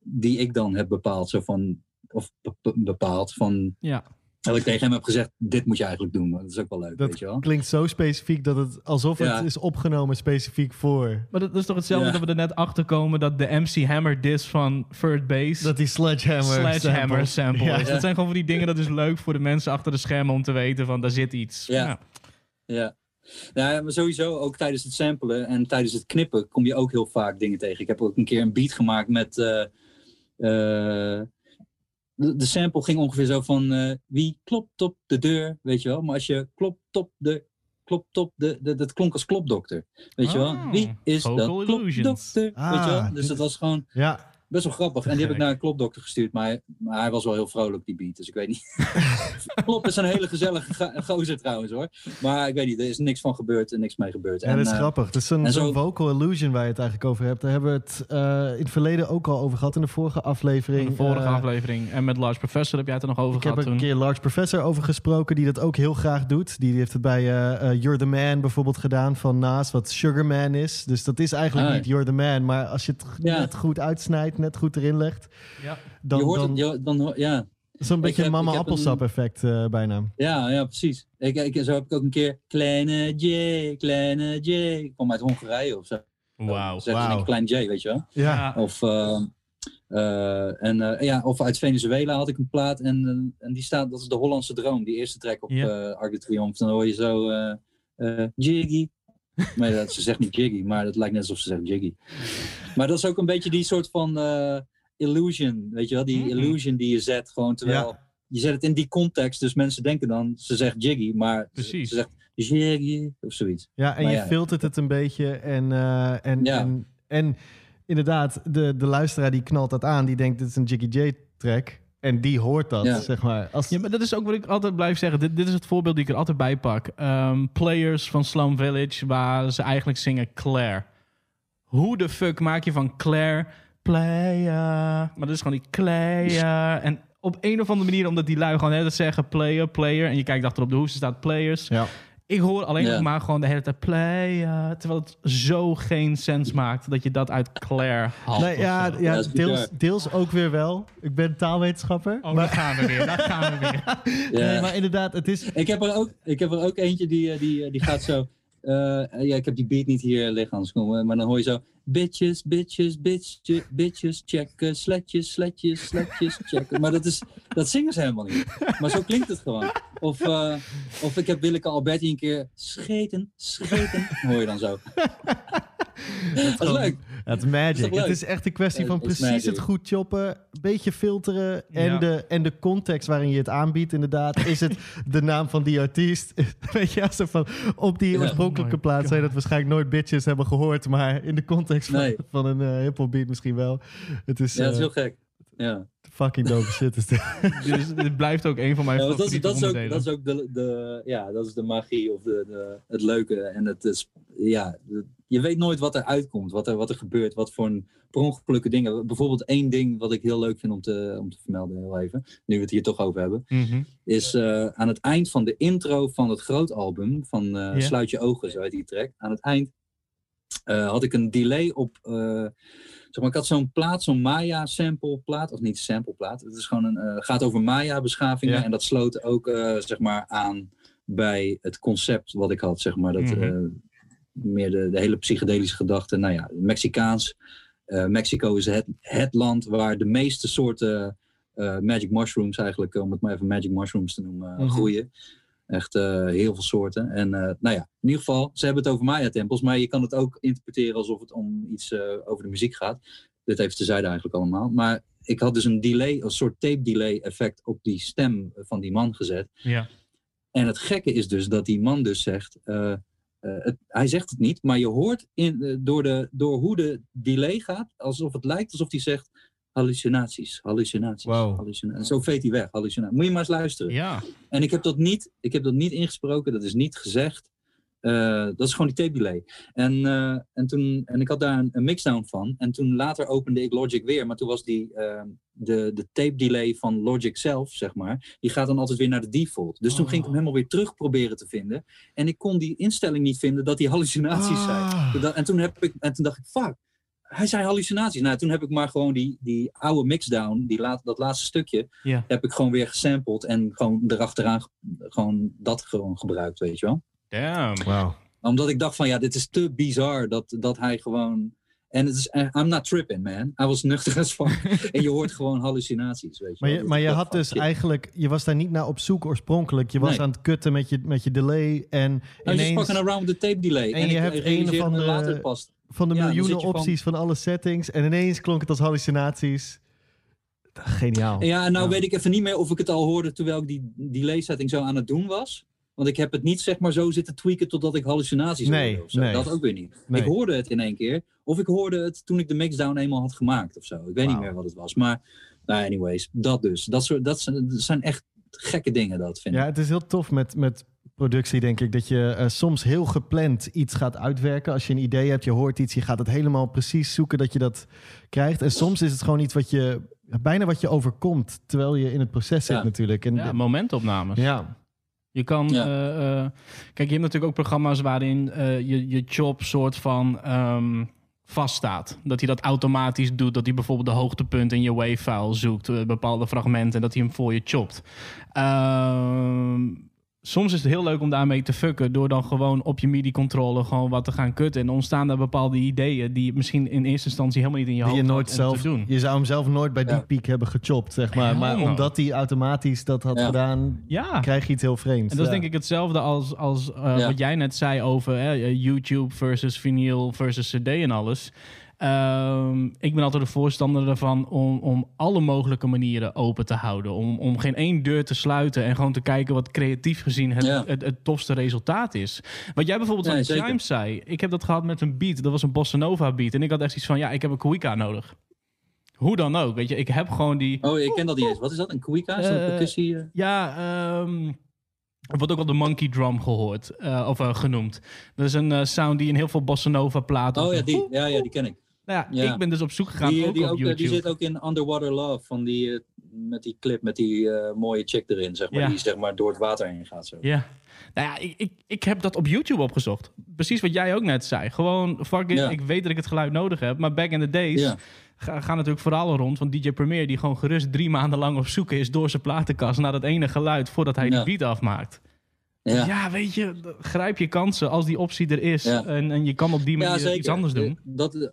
die ik dan heb bepaald. Zo van, of bepaald van... Ja. Dat ik tegen hem heb gezegd, dit moet je eigenlijk doen. Dat is ook wel leuk, dat weet je wel. Klinkt zo specifiek dat het alsof ja. Het is opgenomen specifiek voor... Maar dat is toch hetzelfde ja. Dat we er net achter komen dat de M C Hammer diss van Third Bass... Dat die Sledgehammer Sledgehammer sample, sample ja. is. Dat zijn gewoon van die dingen, dat is leuk voor de mensen achter de schermen om te weten van, daar zit iets. Ja, ja. ja. Nou, maar sowieso ook tijdens het samplen en tijdens het knippen kom je ook heel vaak dingen tegen. Ik heb ook een keer een beat gemaakt met... Uh, uh, De sample ging ongeveer zo van uh, wie klopt op de deur, weet je wel. Maar als je klopt op de, klopt op de, de dat klonk als klopdokter, weet je wel. Wie is dat klopdokter, ah, weet je wel. Dus dat was gewoon ja. Best wel grappig. En die heb ik naar een klopdokter gestuurd, maar, maar hij was wel heel vrolijk die beat, dus ik weet niet. Klop is een hele gezellige gozer trouwens hoor. Maar ik weet niet, er is niks van gebeurd en niks mee gebeurd. Ja, en, dat is uh, grappig. Dat is een, zo'n zo... vocal illusion waar je het eigenlijk over hebt. Daar hebben we het uh, in het verleden ook al over gehad in de vorige aflevering. De vorige uh, aflevering. En met Large Professor heb jij het er nog over ik gehad. Ik heb er een keer Large Professor over gesproken, die dat ook heel graag doet. Die heeft het bij uh, uh, You're the Man bijvoorbeeld gedaan van Nas, wat Sugar Man is. Dus dat is eigenlijk ah, niet You're the Man, maar als je het ja. net goed uitsnijdt, net goed erin legt, ja. dan... Je hoort dan... Het, je, dan ja. Zo'n beetje heb, mama appelsap een... effect uh, bijna. Ja, ja precies. Ik, ik, zo heb ik ook een keer Kleine J, Kleine J. Ik kwam uit Hongarije of zo. Wauw. Zeg wow. Een Klein J, weet je wel. Ja. Of, uh, uh, en, uh, ja, of uit Venezuela had ik een plaat en, en die staat, dat is de Hollandse Droom, die eerste track op yeah. uh, Arc de Triomphe. Dan hoor je zo uh, uh, Jiggy. Maar dat, ze zegt niet Jiggy, maar dat lijkt net alsof ze zegt Jiggy. Maar dat is ook een beetje die soort van... Uh, illusion, weet je wel, die mm-hmm. illusion die je zet gewoon terwijl, ja. je zet het in die context, dus mensen denken dan, ze zegt Jiggy, maar precies. Ze, ze zegt Jiggy of zoiets. Ja, en maar je ja. filtert het een beetje en, uh, en, ja. en, en inderdaad, de, de luisteraar die knalt dat aan, die denkt dit is een Jiggy Djé track. En die hoort dat, ja. zeg maar. Als... Ja, maar dat is ook wat ik altijd blijf zeggen. Dit, dit is het voorbeeld die ik er altijd bij pak. Um, Players van Slum Village, waar ze eigenlijk zingen Claire. Hoe de fuck maak je van Claire... Player. Maar dat is gewoon die Claire. En op een of andere manier, omdat die lui gewoon de hele tijd zeggen player, player. En je kijkt achterop de hoes, er staat players. Ja. Ik hoor alleen nog yeah. maar gewoon de hele tijd player. Terwijl het zo geen sens maakt dat je dat uit Claire haalt. Nee, ja, ja deels, deels ook weer wel. Ik ben taalwetenschapper. Oh, maar... daar gaan we weer. Daar gaan we weer. Yeah. Nee, maar inderdaad, het is... Ik heb er ook, ik heb er ook eentje die, die, die gaat zo... Uh, ja, ik heb die beat niet hier liggen, anders komen, maar dan hoor je zo... Bitches, bitches, bitches, bitches, checken, sletjes, sletjes, sletjes, checken. Maar dat, is, dat zingen ze helemaal niet. Maar zo klinkt het gewoon. Of, uh, of ik heb Willeke Alberti een keer... Scheten, scheten, hoor je dan zo. Dat is leuk. Dat is magic. Is het is echt een kwestie uh, van precies magic. Het goed choppen, een beetje filteren en, ja. de, en de context waarin je het aanbiedt inderdaad. Is het de naam van die artiest? Weet je, als van, op die ja. oorspronkelijke oh plaats zou je dat waarschijnlijk nooit bitches hebben gehoord, maar in de context van, nee. van een uh, hiphop beat misschien wel. Het is, ja, dat is heel uh, gek. Ja. Fucking dope shit is dit. Dus het blijft ook een van mijn ja, favoriete dat is, dat onderdelen. Is ook, dat is ook de, de, ja, dat is de magie of de, de, het leuke. En het is, ja, de, je weet nooit wat er uitkomt, wat er, wat er gebeurt, wat voor een per ongelukken dingen. Bijvoorbeeld één ding wat ik heel leuk vind om te, om te vermelden, heel even, nu we het hier toch over hebben, mm-hmm. is uh, aan het eind van de intro van het groot album, van uh, yeah. Sluit je ogen, zo heet die track, aan het eind uh, had ik een delay op... Uh, Zeg maar, ik had zo'n plaat, zo'n Maya sample plaat, of niet sample plaat. Het is gewoon een, uh, gaat over Maya beschavingen ja. en dat sloot ook uh, zeg maar aan bij het concept wat ik had, zeg maar dat mm-hmm. uh, meer de, de hele psychedelische gedachte. Nou ja, Mexicaans. Uh, Mexico is het, het land waar de meeste soorten uh, magic mushrooms eigenlijk, om het maar even magic mushrooms te noemen, mm-hmm. groeien. Echt uh, heel veel soorten. En uh, nou ja, in ieder geval, ze hebben het over Maya-tempels. Maar je kan het ook interpreteren alsof het om iets uh, over de muziek gaat. Dit even tezijde eigenlijk allemaal. Maar ik had dus een delay, een soort tape-delay effect op die stem van die man gezet. Ja. En het gekke is dus dat die man dus zegt... Uh, uh, het, hij zegt het niet, maar je hoort in, uh, door, de, door hoe de delay gaat... alsof het lijkt alsof hij zegt... hallucinaties, hallucinaties, wow. hallucinaties. Zo veet hij weg, hallucinaties. Moet je maar eens luisteren. Ja. En ik heb dat niet, ik heb dat niet ingesproken, dat is niet gezegd. Uh, dat is gewoon die tape delay. En, uh, en, toen, en ik had daar een, een mixdown van. En toen later opende ik Logic weer. Maar toen was die, uh, de, de tape delay van Logic zelf, zeg maar. Die gaat dan altijd weer naar de default. Dus oh. toen ging ik hem helemaal weer terug proberen te vinden. En ik kon die instelling niet vinden dat die hallucinaties ah. zijn. En toen, heb ik, en toen dacht ik, fuck. Hij zei hallucinaties. Nou, toen heb ik maar gewoon die, die oude mixdown, die laat, dat laatste stukje, yeah. heb ik gewoon weer gesampled en gewoon erachteraan gewoon dat gewoon gebruikt, weet je wel. Damn, wow. Omdat ik dacht van, ja, dit is te bizar dat, dat hij gewoon... En het is, I'm not tripping, man. Hij was nuchter als fuck. En je hoort gewoon hallucinaties, weet je Maar je, maar je had dus shit. eigenlijk... Je was daar niet naar op zoek oorspronkelijk. Je was nee. aan het kutten met je, met je delay en nou, ineens... Je sprak een around the tape delay. En, en je hebt een van de... Later past. Van de ja, miljoenen opties van... van alle settings. En ineens klonk het als hallucinaties. Geniaal. Ja, en nou ja. weet ik even niet meer of ik het al hoorde... terwijl ik die delay setting zo aan het doen was. Want ik heb het niet zeg maar zo zitten tweaken... totdat ik hallucinaties nee, hoorde. Nee. Dat ook weer niet. Nee. Ik hoorde het in één keer. Of ik hoorde het toen ik de mixdown eenmaal had gemaakt of zo. Ik weet wow. niet meer wat het was. Maar nou anyways, dat dus. Dat, soort, dat zijn echt gekke dingen, dat vind ik. Ja, het is heel tof met... met... productie, denk ik, dat je uh, soms heel gepland iets gaat uitwerken. Als je een idee hebt, je hoort iets, je gaat het helemaal precies zoeken dat je dat krijgt. En soms is het gewoon iets wat je, bijna wat je overkomt, terwijl je in het proces zit ja. natuurlijk. En ja, momentopnames. Ja. Je kan, ja. uh, uh, kijk, je hebt natuurlijk ook programma's waarin uh, je, je job soort van um, vaststaat. Dat hij dat automatisch doet, dat hij bijvoorbeeld de hoogtepunten in je wavefile zoekt, uh, bepaalde fragmenten, en dat hij hem voor je chopt. Ehm... Uh, Soms is het heel leuk om daarmee te fucken... door dan gewoon op je M I D I-controller gewoon wat te gaan cutten. En ontstaan daar bepaalde ideeën... die je misschien in eerste instantie helemaal niet in je hoofd je nooit zelf, te doen. Je zou hem zelf nooit bij die ja. piek hebben gechopt, zeg maar. Ja, maar nou. omdat hij automatisch dat had ja. gedaan... Ja. krijg je iets heel vreemds. En dat ja. is denk ik hetzelfde als, als uh, ja. wat jij net zei over... Hè, YouTube versus vinyl versus C D en alles... Um, ik ben altijd de voorstander ervan om, om alle mogelijke manieren open te houden. Om, om geen één deur te sluiten en gewoon te kijken wat creatief gezien het, ja. het, het tofste resultaat is. Wat jij bijvoorbeeld nee, aan Chimes zei, ik heb dat gehad met een beat. Dat was een bossa nova beat. En ik had echt iets van, ja, ik heb een Kuika nodig. Hoe dan ook, weet je. Ik heb gewoon die... Oh, ik ken dat niet eens. Wat is dat, een Kuika? Is dat een percussie? Uh, ja, um... wordt ook al de monkey drum gehoord, uh, of uh, genoemd. Dat is een uh, sound die in heel veel bossa nova platen... Oh ja, die, ja, ja, die ken ik. Nou ja, ja, ik ben dus op zoek gegaan die, ook die op ook, YouTube. Die zit ook in Underwater Love, van die, uh, met die clip met die uh, mooie chick erin, zeg maar, ja. die zeg maar door het water heen gaat. Zo. Ja. Nou ja, ik, ik, ik heb dat op YouTube opgezocht. Precies wat jij ook net zei. Gewoon, fuck it, ja. ik weet dat ik het geluid nodig heb, maar back in the days... Ja. Ga, gaan natuurlijk verhalen rond van D J Premiere... die gewoon gerust drie maanden lang op zoek is... door zijn platenkast naar dat ene geluid... voordat hij ja. die beat afmaakt. Ja. ja, weet je, grijp je kansen als die optie er is. Ja. En, en je kan op die manier ja, iets anders doen. Dat,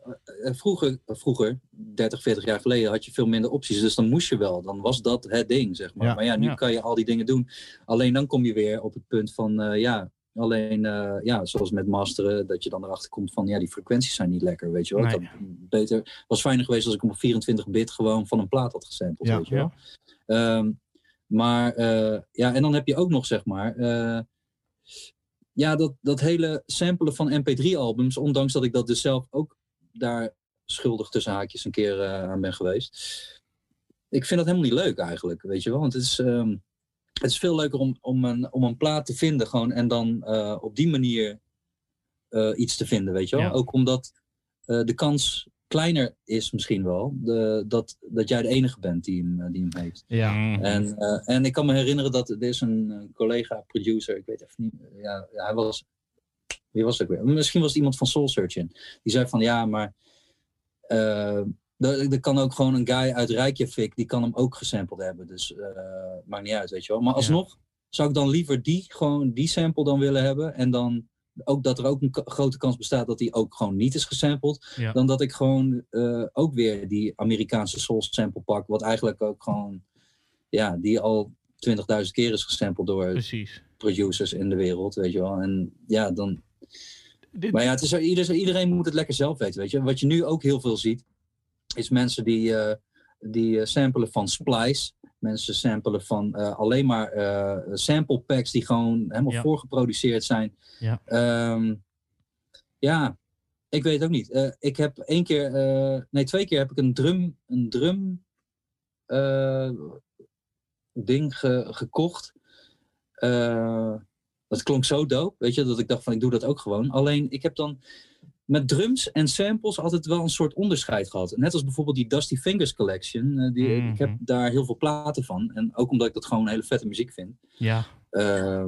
vroeger, vroeger, dertig, veertig jaar geleden... had je veel minder opties, dus dan moest je wel. Dan was dat het ding, zeg maar. Ja. Maar ja, nu ja. kan je al die dingen doen. Alleen dan kom je weer op het punt van... Uh, ja. Alleen, uh, ja, zoals met masteren, dat je dan erachter komt van, ja, die frequenties zijn niet lekker, weet je wel. Nee. Ik had beter, was fijner geweest als ik hem op vierentwintig bit gewoon van een plaat had gesampled, ja, weet je wel. Ja. Um, maar, uh, ja, en dan heb je ook nog, zeg maar, uh, ja, dat, dat hele samplen van M P drie albums, ondanks dat ik dat dus zelf ook daar schuldig tussen haakjes een keer uh, aan ben geweest... ik vind dat helemaal niet leuk eigenlijk, weet je wel. Want het is, um, het is veel leuker om, om, een, om een plaat te vinden gewoon en dan uh, op die manier uh, iets te vinden, weet je wel. Ja. Ook omdat uh, de kans kleiner is misschien wel de, dat, dat jij de enige bent die hem, die hem heeft. Ja. En, uh, en ik kan me herinneren dat er is een collega producer, ik weet even niet, ja, hij was... Wie was dat weer? Misschien was het iemand van Soul Searching. Die zei van ja, maar uh, er kan ook gewoon een guy uit Reykjavik, die kan hem ook gesampled hebben. Dus uh, maakt niet uit, weet je wel. Maar alsnog ja. zou ik dan liever die, gewoon die sample dan willen hebben. En dan ook dat er ook een k- grote kans bestaat dat die ook gewoon niet is gesampled. Ja. Dan dat ik gewoon uh, ook weer die Amerikaanse Soul sample pak. Wat eigenlijk ook gewoon, ja, die al twintigduizend keer is gesampled door Precies. producers in de wereld, weet je wel. En ja, dan... Maar ja, het is, iedereen moet het lekker zelf weten, weet je. Wat je nu ook heel veel ziet, is mensen die, uh, die samplen van splice. Mensen samplen van uh, alleen maar uh, sample packs die gewoon helemaal ja. voorgeproduceerd zijn. Ja. Um, ja, ik weet het ook niet. Uh, ik heb één keer, uh, nee twee keer heb ik een drum, een drum uh, ding ge- gekocht. Uh, Dat klonk zo dope, weet je, dat ik dacht van ik doe dat ook gewoon. Alleen ik heb dan met drums en samples altijd wel een soort onderscheid gehad. Net als bijvoorbeeld die Dusty Fingers Collection. Die, mm-hmm. Ik heb daar heel veel platen van. En ook omdat ik dat gewoon hele vette muziek vind. Ja. Uh,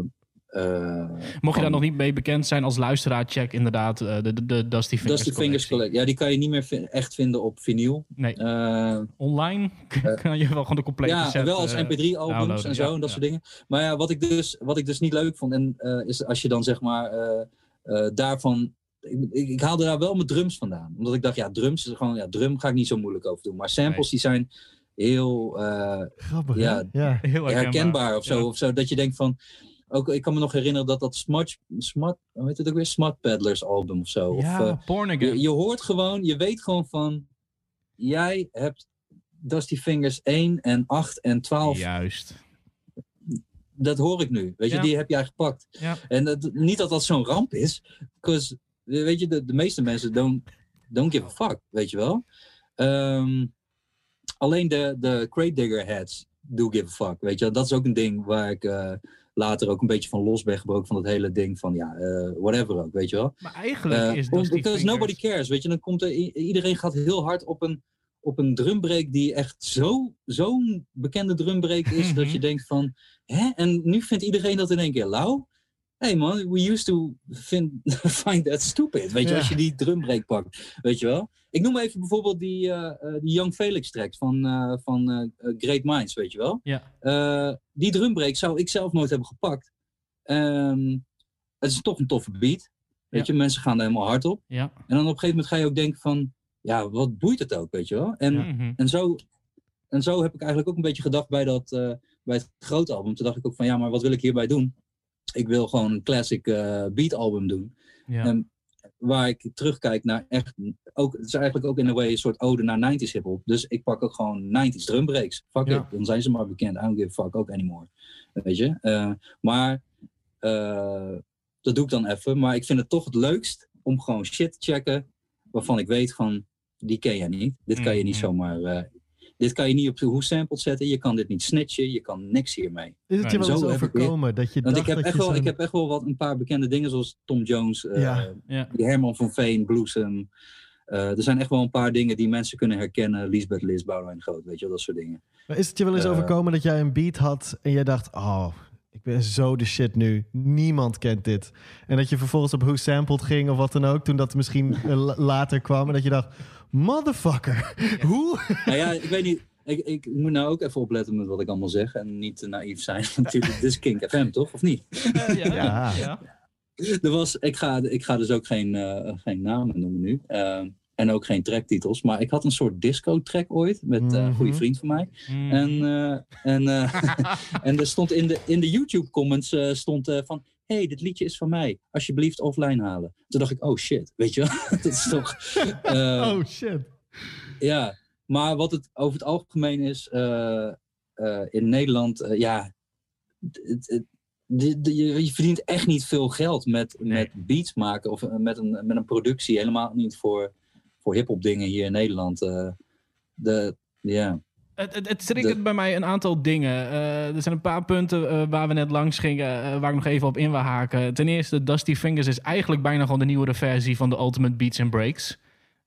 uh, Mocht je daar nog niet mee bekend zijn als luisteraar, check inderdaad uh, de, de, de Dusty Fingers Dusty Fingers Collection. Ja, die kan je niet meer v- echt vinden op vinyl. Nee. Uh, Online uh, kan je wel gewoon de complete ja, set. Ja, wel als M P drie albums en zo ja, en dat ja. soort dingen. Maar ja, wat ik dus, wat ik dus niet leuk vond, en, uh, is als je dan zeg maar uh, uh, daarvan... Ik, ik, ik haalde daar wel mijn drums vandaan. Omdat ik dacht, ja, drums is gewoon... Ja, drum ga ik niet zo moeilijk over doen. Maar samples nee. die zijn... heel uh, Grappig, ja, ja. heel herkenbaar of zo, ja. of zo. Dat je denkt van... Ook, ik kan me nog herinneren dat dat Smudge... Smud, hoe heet het ook weer? Smud Peddlers album of zo. Ja, of, uh, Born Again. Je, je hoort gewoon, je weet gewoon van... Jij hebt Dusty Fingers één en acht en twaalf. Juist. Dat hoor ik nu. Weet je, ja. die heb jij gepakt. Ja. En dat, niet dat dat zo'n ramp is. Because, weet je, de, de meeste mensen don't, don't give a fuck. Weet je wel? Um, alleen de, de Crate Digger heads do give a fuck. Weet je, dat is ook een ding waar ik... Uh, later ook een beetje van los ben gebroken van dat hele ding van ja, uh, whatever ook, weet je wel. Maar eigenlijk uh, is dat Because fingers. Nobody cares, weet je. Dan komt er, iedereen gaat heel hard op een, op een drumbreak die echt zo, zo'n bekende drumbreak is, mm-hmm. dat je denkt van, hè? En nu vindt iedereen dat in één keer lauw? Hey man, we used to find, find that stupid, weet je, ja. als je die drumbreak pakt, weet je wel. Ik noem even bijvoorbeeld die, uh, die Young Felix track van, uh, van uh, Great Minds, weet je wel. Ja. Uh, die drumbreak zou ik zelf nooit hebben gepakt. Um, het is toch een toffe beat, weet ja. je, mensen gaan er helemaal hard op. Ja. En dan op een gegeven moment ga je ook denken van, ja, wat boeit het ook, weet je wel. En, ja. mm-hmm. en, zo, en zo heb ik eigenlijk ook een beetje gedacht bij, dat, uh, bij het grote album. Toen dacht ik ook van, ja, maar wat wil ik hierbij doen? Ik wil gewoon een classic uh, beat album doen. Ja. Um, waar ik terugkijk naar echt... Ook, het is eigenlijk ook in een way een soort ode naar nineties hiphop. Dus ik pak ook gewoon nineties drumbreaks. Fuck ja. it, dan zijn ze maar bekend. I don't give a fuck ook anymore. Weet je? Uh, maar uh, dat doe ik dan even. Maar ik vind het toch het leukst om gewoon shit te checken... waarvan ik weet van, die ken je niet. Dit kan je niet zomaar... Uh, Dit kan je niet op de hoe-sample zetten. Je kan dit niet snitchen. Je kan niks hiermee. Is het je wel eens overkomen? Dat je Want dacht ik, heb dat echt je wel, zijn... ik heb echt wel wat, een paar bekende dingen. Zoals Tom Jones. Uh, ja, ja. Die Herman van Veen. Bloesem. Uh, er zijn echt wel een paar dingen die mensen kunnen herkennen. Lisbeth Lis, Boudewijn Groot. Weet je wel, dat soort dingen. Maar is het je wel eens uh, overkomen dat jij een beat had. En jij dacht. Oh, ik ben zo de shit nu. Niemand kent dit. En dat je vervolgens op hoe-sampled ging. Of wat dan ook. Toen dat misschien later kwam. En dat je dacht. Motherfucker. Ja. Hoe? Nou ja, ik weet niet. Ik, ik moet nou ook even opletten met wat ik allemaal zeg. En niet te naïef zijn. Natuurlijk, dit is Kink F M, toch? Of niet? Uh, ja. ja. ja. Er was, ik, ga, ik ga dus ook geen, uh, geen namen noemen nu. Uh, en ook geen tracktitels. Maar ik had een soort disco-track ooit. Met uh, een goede vriend van mij. Mm. En, uh, en, uh, en er stond in de, in de YouTube-comments uh, stond uh, van... Hé, hey, dit liedje is van mij. Alsjeblieft offline halen. Toen dacht ik, oh shit, weet je wel. Dat is toch... Uh, oh shit. Ja, maar wat het over het algemeen is... Uh, uh, in Nederland, uh, ja... Het, het, het, je, je verdient echt niet veel geld met, nee. met beats maken... of met een, met een productie. Helemaal niet voor, voor hiphop dingen hier in Nederland. Ja... Uh, yeah. Het, het, het triggert de... bij mij een aantal dingen. Uh, er zijn een paar punten uh, waar we net langs gingen, uh, waar ik nog even op in wil haken. Ten eerste, Dusty Fingers is eigenlijk bijna gewoon de nieuwere versie van de Ultimate Beats and Breaks.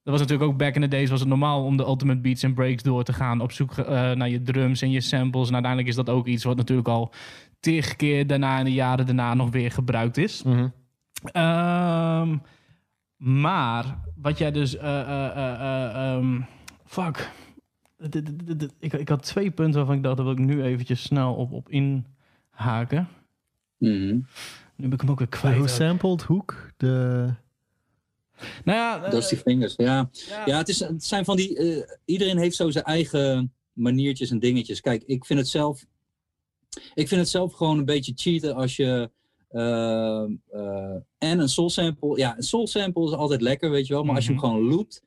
Dat was natuurlijk ook back in the days, was het normaal om de Ultimate Beats and Breaks door te gaan. Op zoek uh, naar je drums en je samples. En uiteindelijk is dat ook iets wat natuurlijk al tig keer daarna en de jaren daarna nog weer gebruikt is. Mm-hmm. Um, maar wat jij dus... Uh, uh, uh, uh, um, fuck... Ik, ik had twee punten waarvan ik dacht, dat wil ik nu eventjes snel op, op inhaken. Mm-hmm. Nu heb ik hem ook weer kwijt. Hoe sampled Hoek? De... Nou ja, Dusty uh, Fingers, ja. Ja, ja het, is, het zijn van die... Uh, iedereen heeft zo zijn eigen maniertjes en dingetjes. Kijk, ik vind het zelf... Ik vind het zelf gewoon een beetje cheaten als je... Uh, uh, en een soul sample... Ja, een soul sample is altijd lekker, weet je wel. Maar mm-hmm. als je hem gewoon loopt...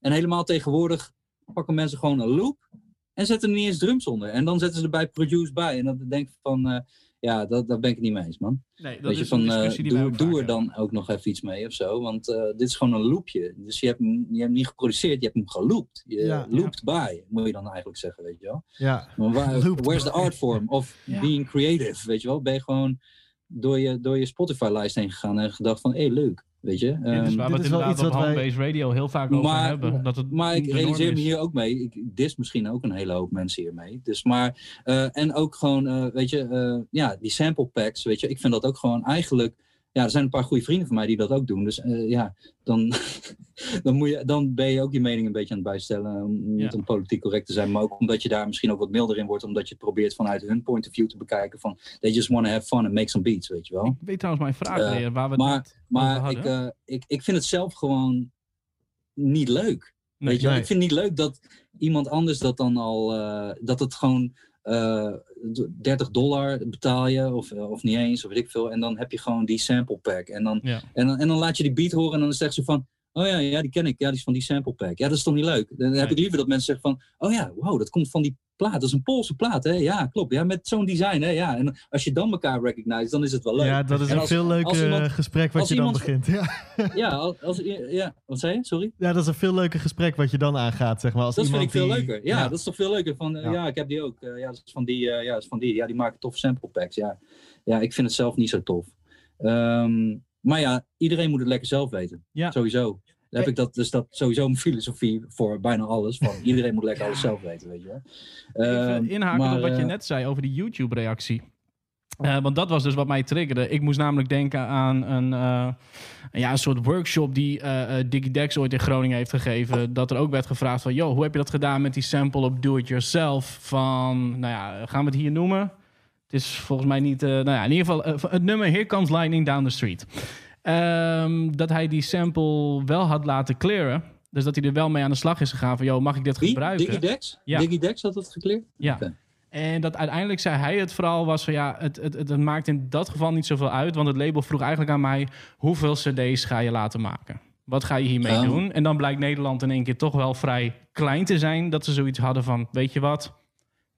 En helemaal tegenwoordig... pakken mensen gewoon een loop en zetten er niet eens drums onder. En dan zetten ze erbij produce bij. En dan denk ik van, uh, ja, dat, dat ben ik niet mee eens, man. Nee, dat is je, van, uh, doe, doe er dan ook nog even iets mee of zo. Want uh, dit is gewoon een loopje. Dus je hebt, je hebt hem niet geproduceerd, je hebt hem geloopt. Je ja, loopt ja. bij, moet je dan eigenlijk zeggen, weet je wel. Ja. Maar waar, where's the art form of ja. being creative, weet je wel. Ben je gewoon door je, door je Spotify-lijst heen gegaan en gedacht van, hé, hey, leuk. Weet je? Ja, dit is waar um, we het inderdaad iets op Homebase wij... Radio heel vaak over maar, hebben. Dat het maar ik realiseer me hier ook mee. Ik dis misschien ook een hele hoop mensen hiermee. Dus maar, uh, en ook gewoon, uh, weet je, uh, ja, die sample packs, weet je. Ik vind dat ook gewoon eigenlijk... Ja, er zijn een paar goede vrienden van mij die dat ook doen. Dus uh, ja, dan, dan, moet je, dan ben je ook je mening een beetje aan het bijstellen. Om, ja. Niet om politiek correct te zijn, maar ook omdat je daar misschien ook wat milder in wordt. Omdat je het probeert vanuit hun point of view te bekijken van... They just want to have fun and make some beats, weet je wel. Ik weet trouwens mijn vraag weer, uh, waar we maar, het Maar ik, uh, ik, ik vind het zelf gewoon niet leuk. Nee, weet je? Nee. Ik vind het niet leuk dat iemand anders dat dan al... Uh, dat het gewoon... Uh, dertig dollar betaal je, of, of niet eens, of weet ik veel. En dan heb je gewoon die sample pack. En dan, ja. en dan, en dan laat je die beat horen en dan zegt ze van... Oh ja, ja, die ken ik. Ja, die is van die sample pack. Ja, dat is toch niet leuk? Dan heb nee. ik liever dat mensen zeggen van... Oh ja, wow, dat komt van die plaat. Dat is een Poolse plaat, hè? Ja, klopt. Ja, met zo'n design, hè? Ja. En als je dan elkaar recognized, dan is het wel leuk. Ja, dat is en een als, veel leuker iemand, gesprek wat je dan begint. Ja, ja, als, als, ja, wat zei je? Sorry? Ja, dat is een veel leuker gesprek wat je dan aangaat, zeg maar. Als dat vind ik veel die... leuker. Ja, ja, dat is toch veel leuker. Van, uh, ja. ja, ik heb die ook. Uh, ja, dat is van die. Uh, ja, dat is van die. Ja, die maken tof sample packs. Ja, ja, ik vind het zelf niet zo tof. Um, Maar ja, iedereen moet het lekker zelf weten. Ja. Sowieso. Daar heb ik dat, dus dat sowieso een filosofie voor bijna alles. Van iedereen moet lekker ja. alles zelf weten, weet je. Even uh, inhaken maar, op wat je net zei over die YouTube-reactie. Uh, want dat was dus wat mij triggerde. Ik moest namelijk denken aan een, uh, ja, een soort workshop die uh, Diggy Dex ooit in Groningen heeft gegeven. Dat er ook werd gevraagd van, joh, hoe heb je dat gedaan met die sample op Do It Yourself? Van, nou ja, gaan we het hier noemen? Het is volgens mij niet... Uh, nou ja, in ieder geval uh, het nummer Here Comes Lightning Down the Street. Um, dat hij die sample wel had laten clearen. Dus dat hij er wel mee aan de slag is gegaan van... Yo, mag ik dit Wie? gebruiken? Diggy Dex? Ja. Diggy Dex had dat gecleared? Ja. Okay. En dat uiteindelijk zei hij het vooral was van... Ja, het, het, het, het maakt in dat geval niet zoveel uit. Want het label vroeg eigenlijk aan mij... Hoeveel cd's ga je laten maken? Wat ga je hiermee um. doen? En dan blijkt Nederland in één keer toch wel vrij klein te zijn. Dat ze zoiets hadden van... Weet je wat...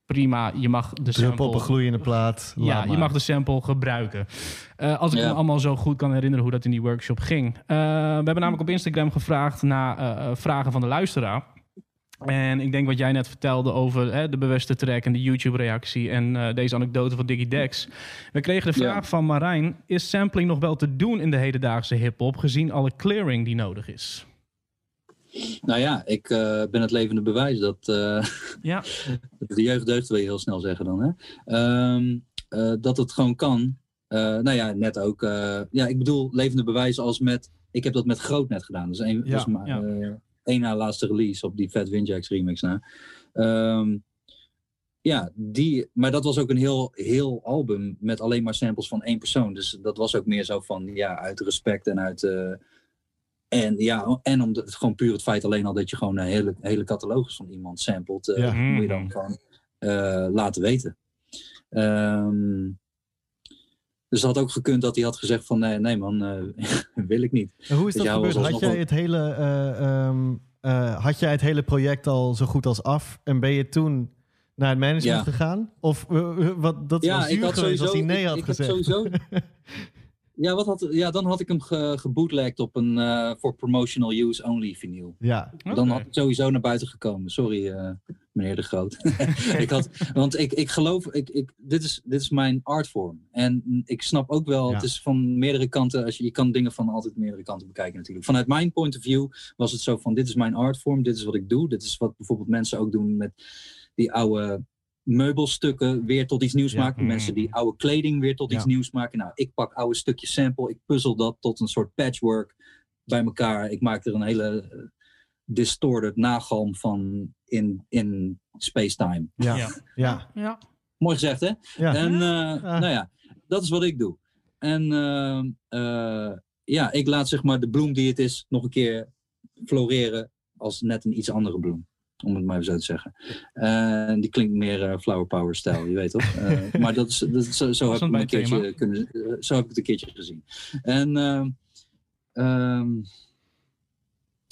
Prima, je mag de sample... op een gloeiende plaat. Ja, je mag de sample gebruiken. Uh, als ik ja. me allemaal zo goed kan herinneren hoe dat in die workshop ging. Uh, we hebben namelijk op Instagram gevraagd naar uh, vragen van de luisteraar. En ik denk wat jij net vertelde over hè, de bewuste track en de YouTube-reactie... en uh, deze anekdote van Diggy Dex. We kregen de vraag ja. van Marijn... Is sampling nog wel te doen in de hedendaagse hiphop... gezien alle clearing die nodig is? Nou ja, ik uh, ben het levende bewijs dat... Uh, ja. de jeugd deugt, wil je heel snel zeggen dan, hè? Um, uh, dat het gewoon kan. Uh, nou ja, net ook. Uh, ja, ik bedoel, levende bewijs als met... Ik heb dat met Groot net gedaan. Dat is één ja, ja. uh, na laatste release op die Fat Windjacks remix. Nou. Um, ja, die... Maar dat was ook een heel, heel album met alleen maar samples van één persoon. Dus dat was ook meer zo van, ja, uit respect en uit... Uh, En ja, en om de, gewoon puur het feit alleen al dat je gewoon een hele, hele catalogus van iemand samplet, uh, ja. moet je dan gewoon uh, laten weten. Um, dus het had ook gekund dat hij had gezegd van nee, nee man, uh, wil ik niet. En hoe is dat dus gebeurd? Had jij, het hele, uh, um, uh, had jij het hele project al zo goed als af en ben je toen... naar het management ja. gegaan? Of uh, wat, dat ja, was zuur geweest sowieso, als hij nee ik, had ik gezegd. Sowieso... Ja, wat had, ja, dan had ik hem ge, gebootlegd op een uh, voor promotional use only vinyl. Ja. Okay. Dan had ik sowieso naar buiten gekomen. Sorry, uh, meneer De Groot. ik had, want ik, ik geloof, ik, ik, dit, is, dit is mijn artvorm. En ik snap ook wel, ja. Het is van meerdere kanten. Als je, je kan dingen van altijd meerdere kanten bekijken natuurlijk. Vanuit mijn point of view was het zo van, dit is mijn artvorm. Dit is wat ik doe. Dit is wat bijvoorbeeld mensen ook doen met die oude meubelstukken weer tot iets nieuws ja. maken. Mensen die oude kleding weer tot ja. iets nieuws maken. Nou, ik pak oude stukjes sample. Ik puzzel dat tot een soort patchwork bij elkaar. Ik maak er een hele uh, distorted nagalm van in, in space-time. Ja. Ja. Ja. Ja. Mooi gezegd, hè? Ja. En uh, ja. nou ja, dat is wat ik doe. En uh, uh, ja, ik laat zeg maar de bloem die het is nog een keer floreren als net een iets andere bloem. Om het maar zo te zeggen. Uh, die klinkt meer uh, flower power stijl, je weet toch? Uh, maar dat is, dat is, zo, zo, dat heb ik een keertje kunnen, uh, zo heb ik het een keertje gezien. En uh, um,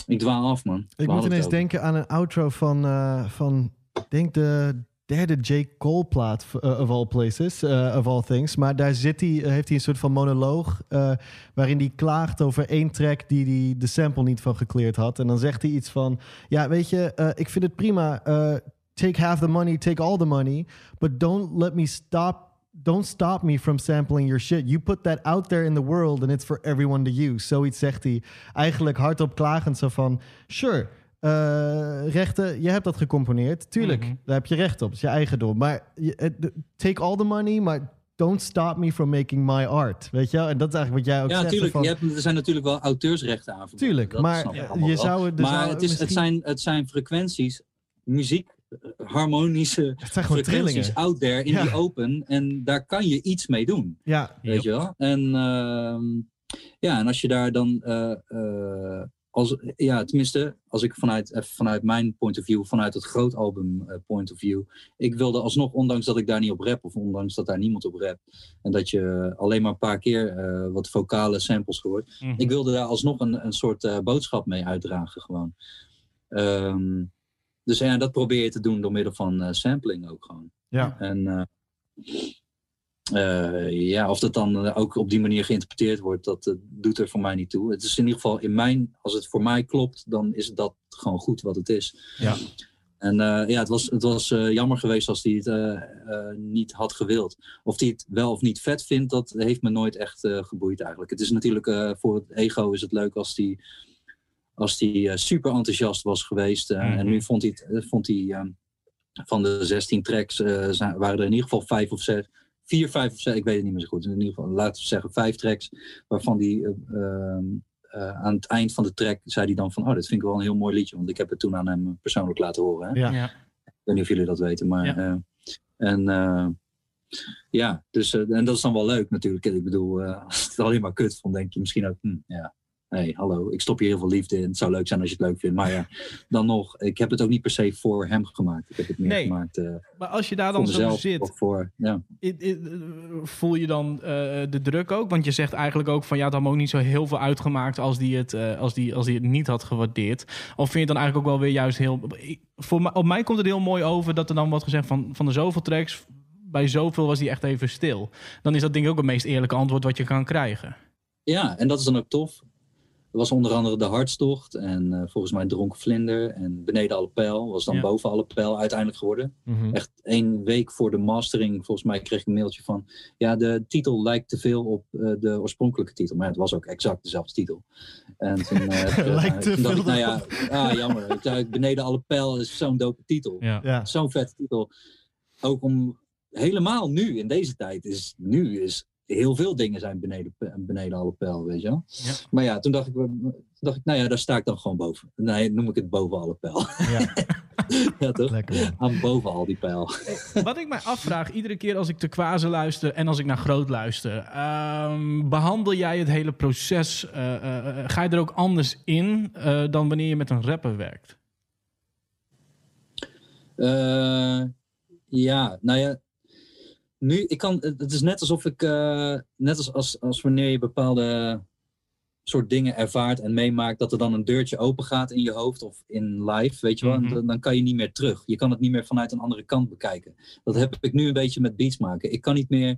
ik dwaal af, man. Ik moet ineens denken aan een outro van, uh, van ik denk de derde J. Cole plaat, uh, of all places, uh, of all things. Maar daar zit hij, uh, heeft hij een soort van monoloog uh, waarin hij klaagt over één track die hij de sample niet van gecleared had. En dan zegt hij iets van, ja, weet je, uh, ik vind het prima. Uh, take half the money, take all the money. But don't let me stop. Don't stop me from sampling your shit. You put that out there in the world and it's for everyone to use. Zoiets zegt hij eigenlijk hardop klagend zo van, sure, uh, rechten, je hebt dat gecomponeerd. Tuurlijk, mm-hmm. daar heb je recht op. Het is je eigendom. Maar take all the money, maar don't stop me from making my art. Weet je wel? En dat is eigenlijk wat jij ook ja, zegt. Ja, natuurlijk. Er zijn natuurlijk wel auteursrechten aan. Tuurlijk, dat maar ja, je zou, er maar zou het, is, misschien... het, zijn, het zijn frequenties, muziek, harmonische frequenties out there in ja. die open. En daar kan je iets mee doen. Ja. Weet je wel? En, uh, ja, en als je daar dan... Uh, uh, als, ja, tenminste, als ik vanuit, vanuit mijn point of view... vanuit het groot album uh, point of view... ik wilde alsnog, ondanks dat ik daar niet op rap... of ondanks dat daar niemand op rap... en dat je alleen maar een paar keer uh, wat vocale samples hoort... Mm-hmm. ik wilde daar alsnog een, een soort uh, boodschap mee uitdragen gewoon. Um, Dus ja, dat probeer je te doen door middel van uh, sampling ook gewoon. Ja. En uh, uh, ja, of dat dan ook op die manier geïnterpreteerd wordt, dat uh, doet er voor mij niet toe. Het is in ieder geval in mijn, als het voor mij klopt, dan is dat gewoon goed wat het is. Ja. En uh, ja, het was, het was uh, jammer geweest als hij het uh, uh, niet had gewild. Of hij het wel of niet vet vindt, dat heeft me nooit echt uh, geboeid eigenlijk. Het is natuurlijk, uh, voor het ego is het leuk als hij... Als hij uh, super enthousiast was geweest. Uh, mm-hmm. En nu vond hij, vond hij uh, van de zestien tracks uh, zijn, waren er in ieder geval vijf of zes. Vier, vijf of zes, ik weet het niet meer zo goed. In ieder geval, laten we zeggen vijf tracks. Waarvan hij uh, uh, uh, aan het eind van de track zei hij dan van... Oh, dat vind ik wel een heel mooi liedje. Want ik heb het toen aan hem persoonlijk laten horen. Hè? Ja. Ja. Ik weet niet of jullie dat weten. Maar, ja. Uh, en... Uh, ja, dus, uh, en dat is dan wel leuk natuurlijk. Ik bedoel, uh, als het alleen maar kut vond, denk je misschien ook... Hm, ja. Hey, hallo, ik stop hier heel veel liefde in. Het zou leuk zijn als je het leuk vindt. Maar ja, dan nog, ik heb het ook niet per se voor hem gemaakt. Ik heb het meer nee, gemaakt uh, maar als je daar dan mezelf, zo zit, voor, ja. it, it, voel je dan uh, de druk ook? Want je zegt eigenlijk ook van ja, het had hem ook niet zo heel veel uitgemaakt als die het, uh, als die, als die het niet had gewaardeerd. Of vind je het dan eigenlijk ook wel weer juist heel... Voor mij, op mij komt het heel mooi over dat er dan wordt gezegd van, van de zoveel tracks, bij zoveel was die echt even stil. Dan is dat denk ik ook het meest eerlijke antwoord wat je kan krijgen. Ja, en dat is dan ook tof. Er was onder andere De Hartstocht en uh, volgens mij Dronken Vlinder en Beneden Alle Pijl was dan ja. Boven Alle Pijl uiteindelijk geworden. Mm-hmm. Echt één week voor de mastering, volgens mij kreeg ik een mailtje van ja, de titel lijkt te veel op uh, de oorspronkelijke titel. Maar ja, het was ook exact dezelfde titel. En toen, uh, lijkt uh, te toen dacht ik, nou ja, ah, jammer. Beneden Alle Pijl is zo'n dope titel. Ja. Ja. Zo'n vette titel. Ook om helemaal nu, in deze tijd, is nu is... Heel veel dingen zijn beneden, beneden alle pijl, weet je wel. Ja. Maar ja, toen dacht ik, dacht ik, nou ja, daar sta ik dan gewoon boven. Nee, noem ik het boven alle pijl. Ja, ja toch? Lekker, aan boven al die pijl. Wat ik mij afvraag, iedere keer als ik te Turquoise luister en als ik naar Groot luister. Um, behandel jij het hele proces, uh, uh, ga je er ook anders in uh, dan wanneer je met een rapper werkt? Uh, ja, nou ja. Nu, ik kan, het is net alsof ik, uh, net als, als, als wanneer je bepaalde soort dingen ervaart en meemaakt, dat er dan een deurtje open gaat in je hoofd of in live, weet je wel, mm-hmm. dan, dan kan je niet meer terug. Je kan het niet meer vanuit een andere kant bekijken. Dat heb ik nu een beetje met beats maken. Ik kan niet meer,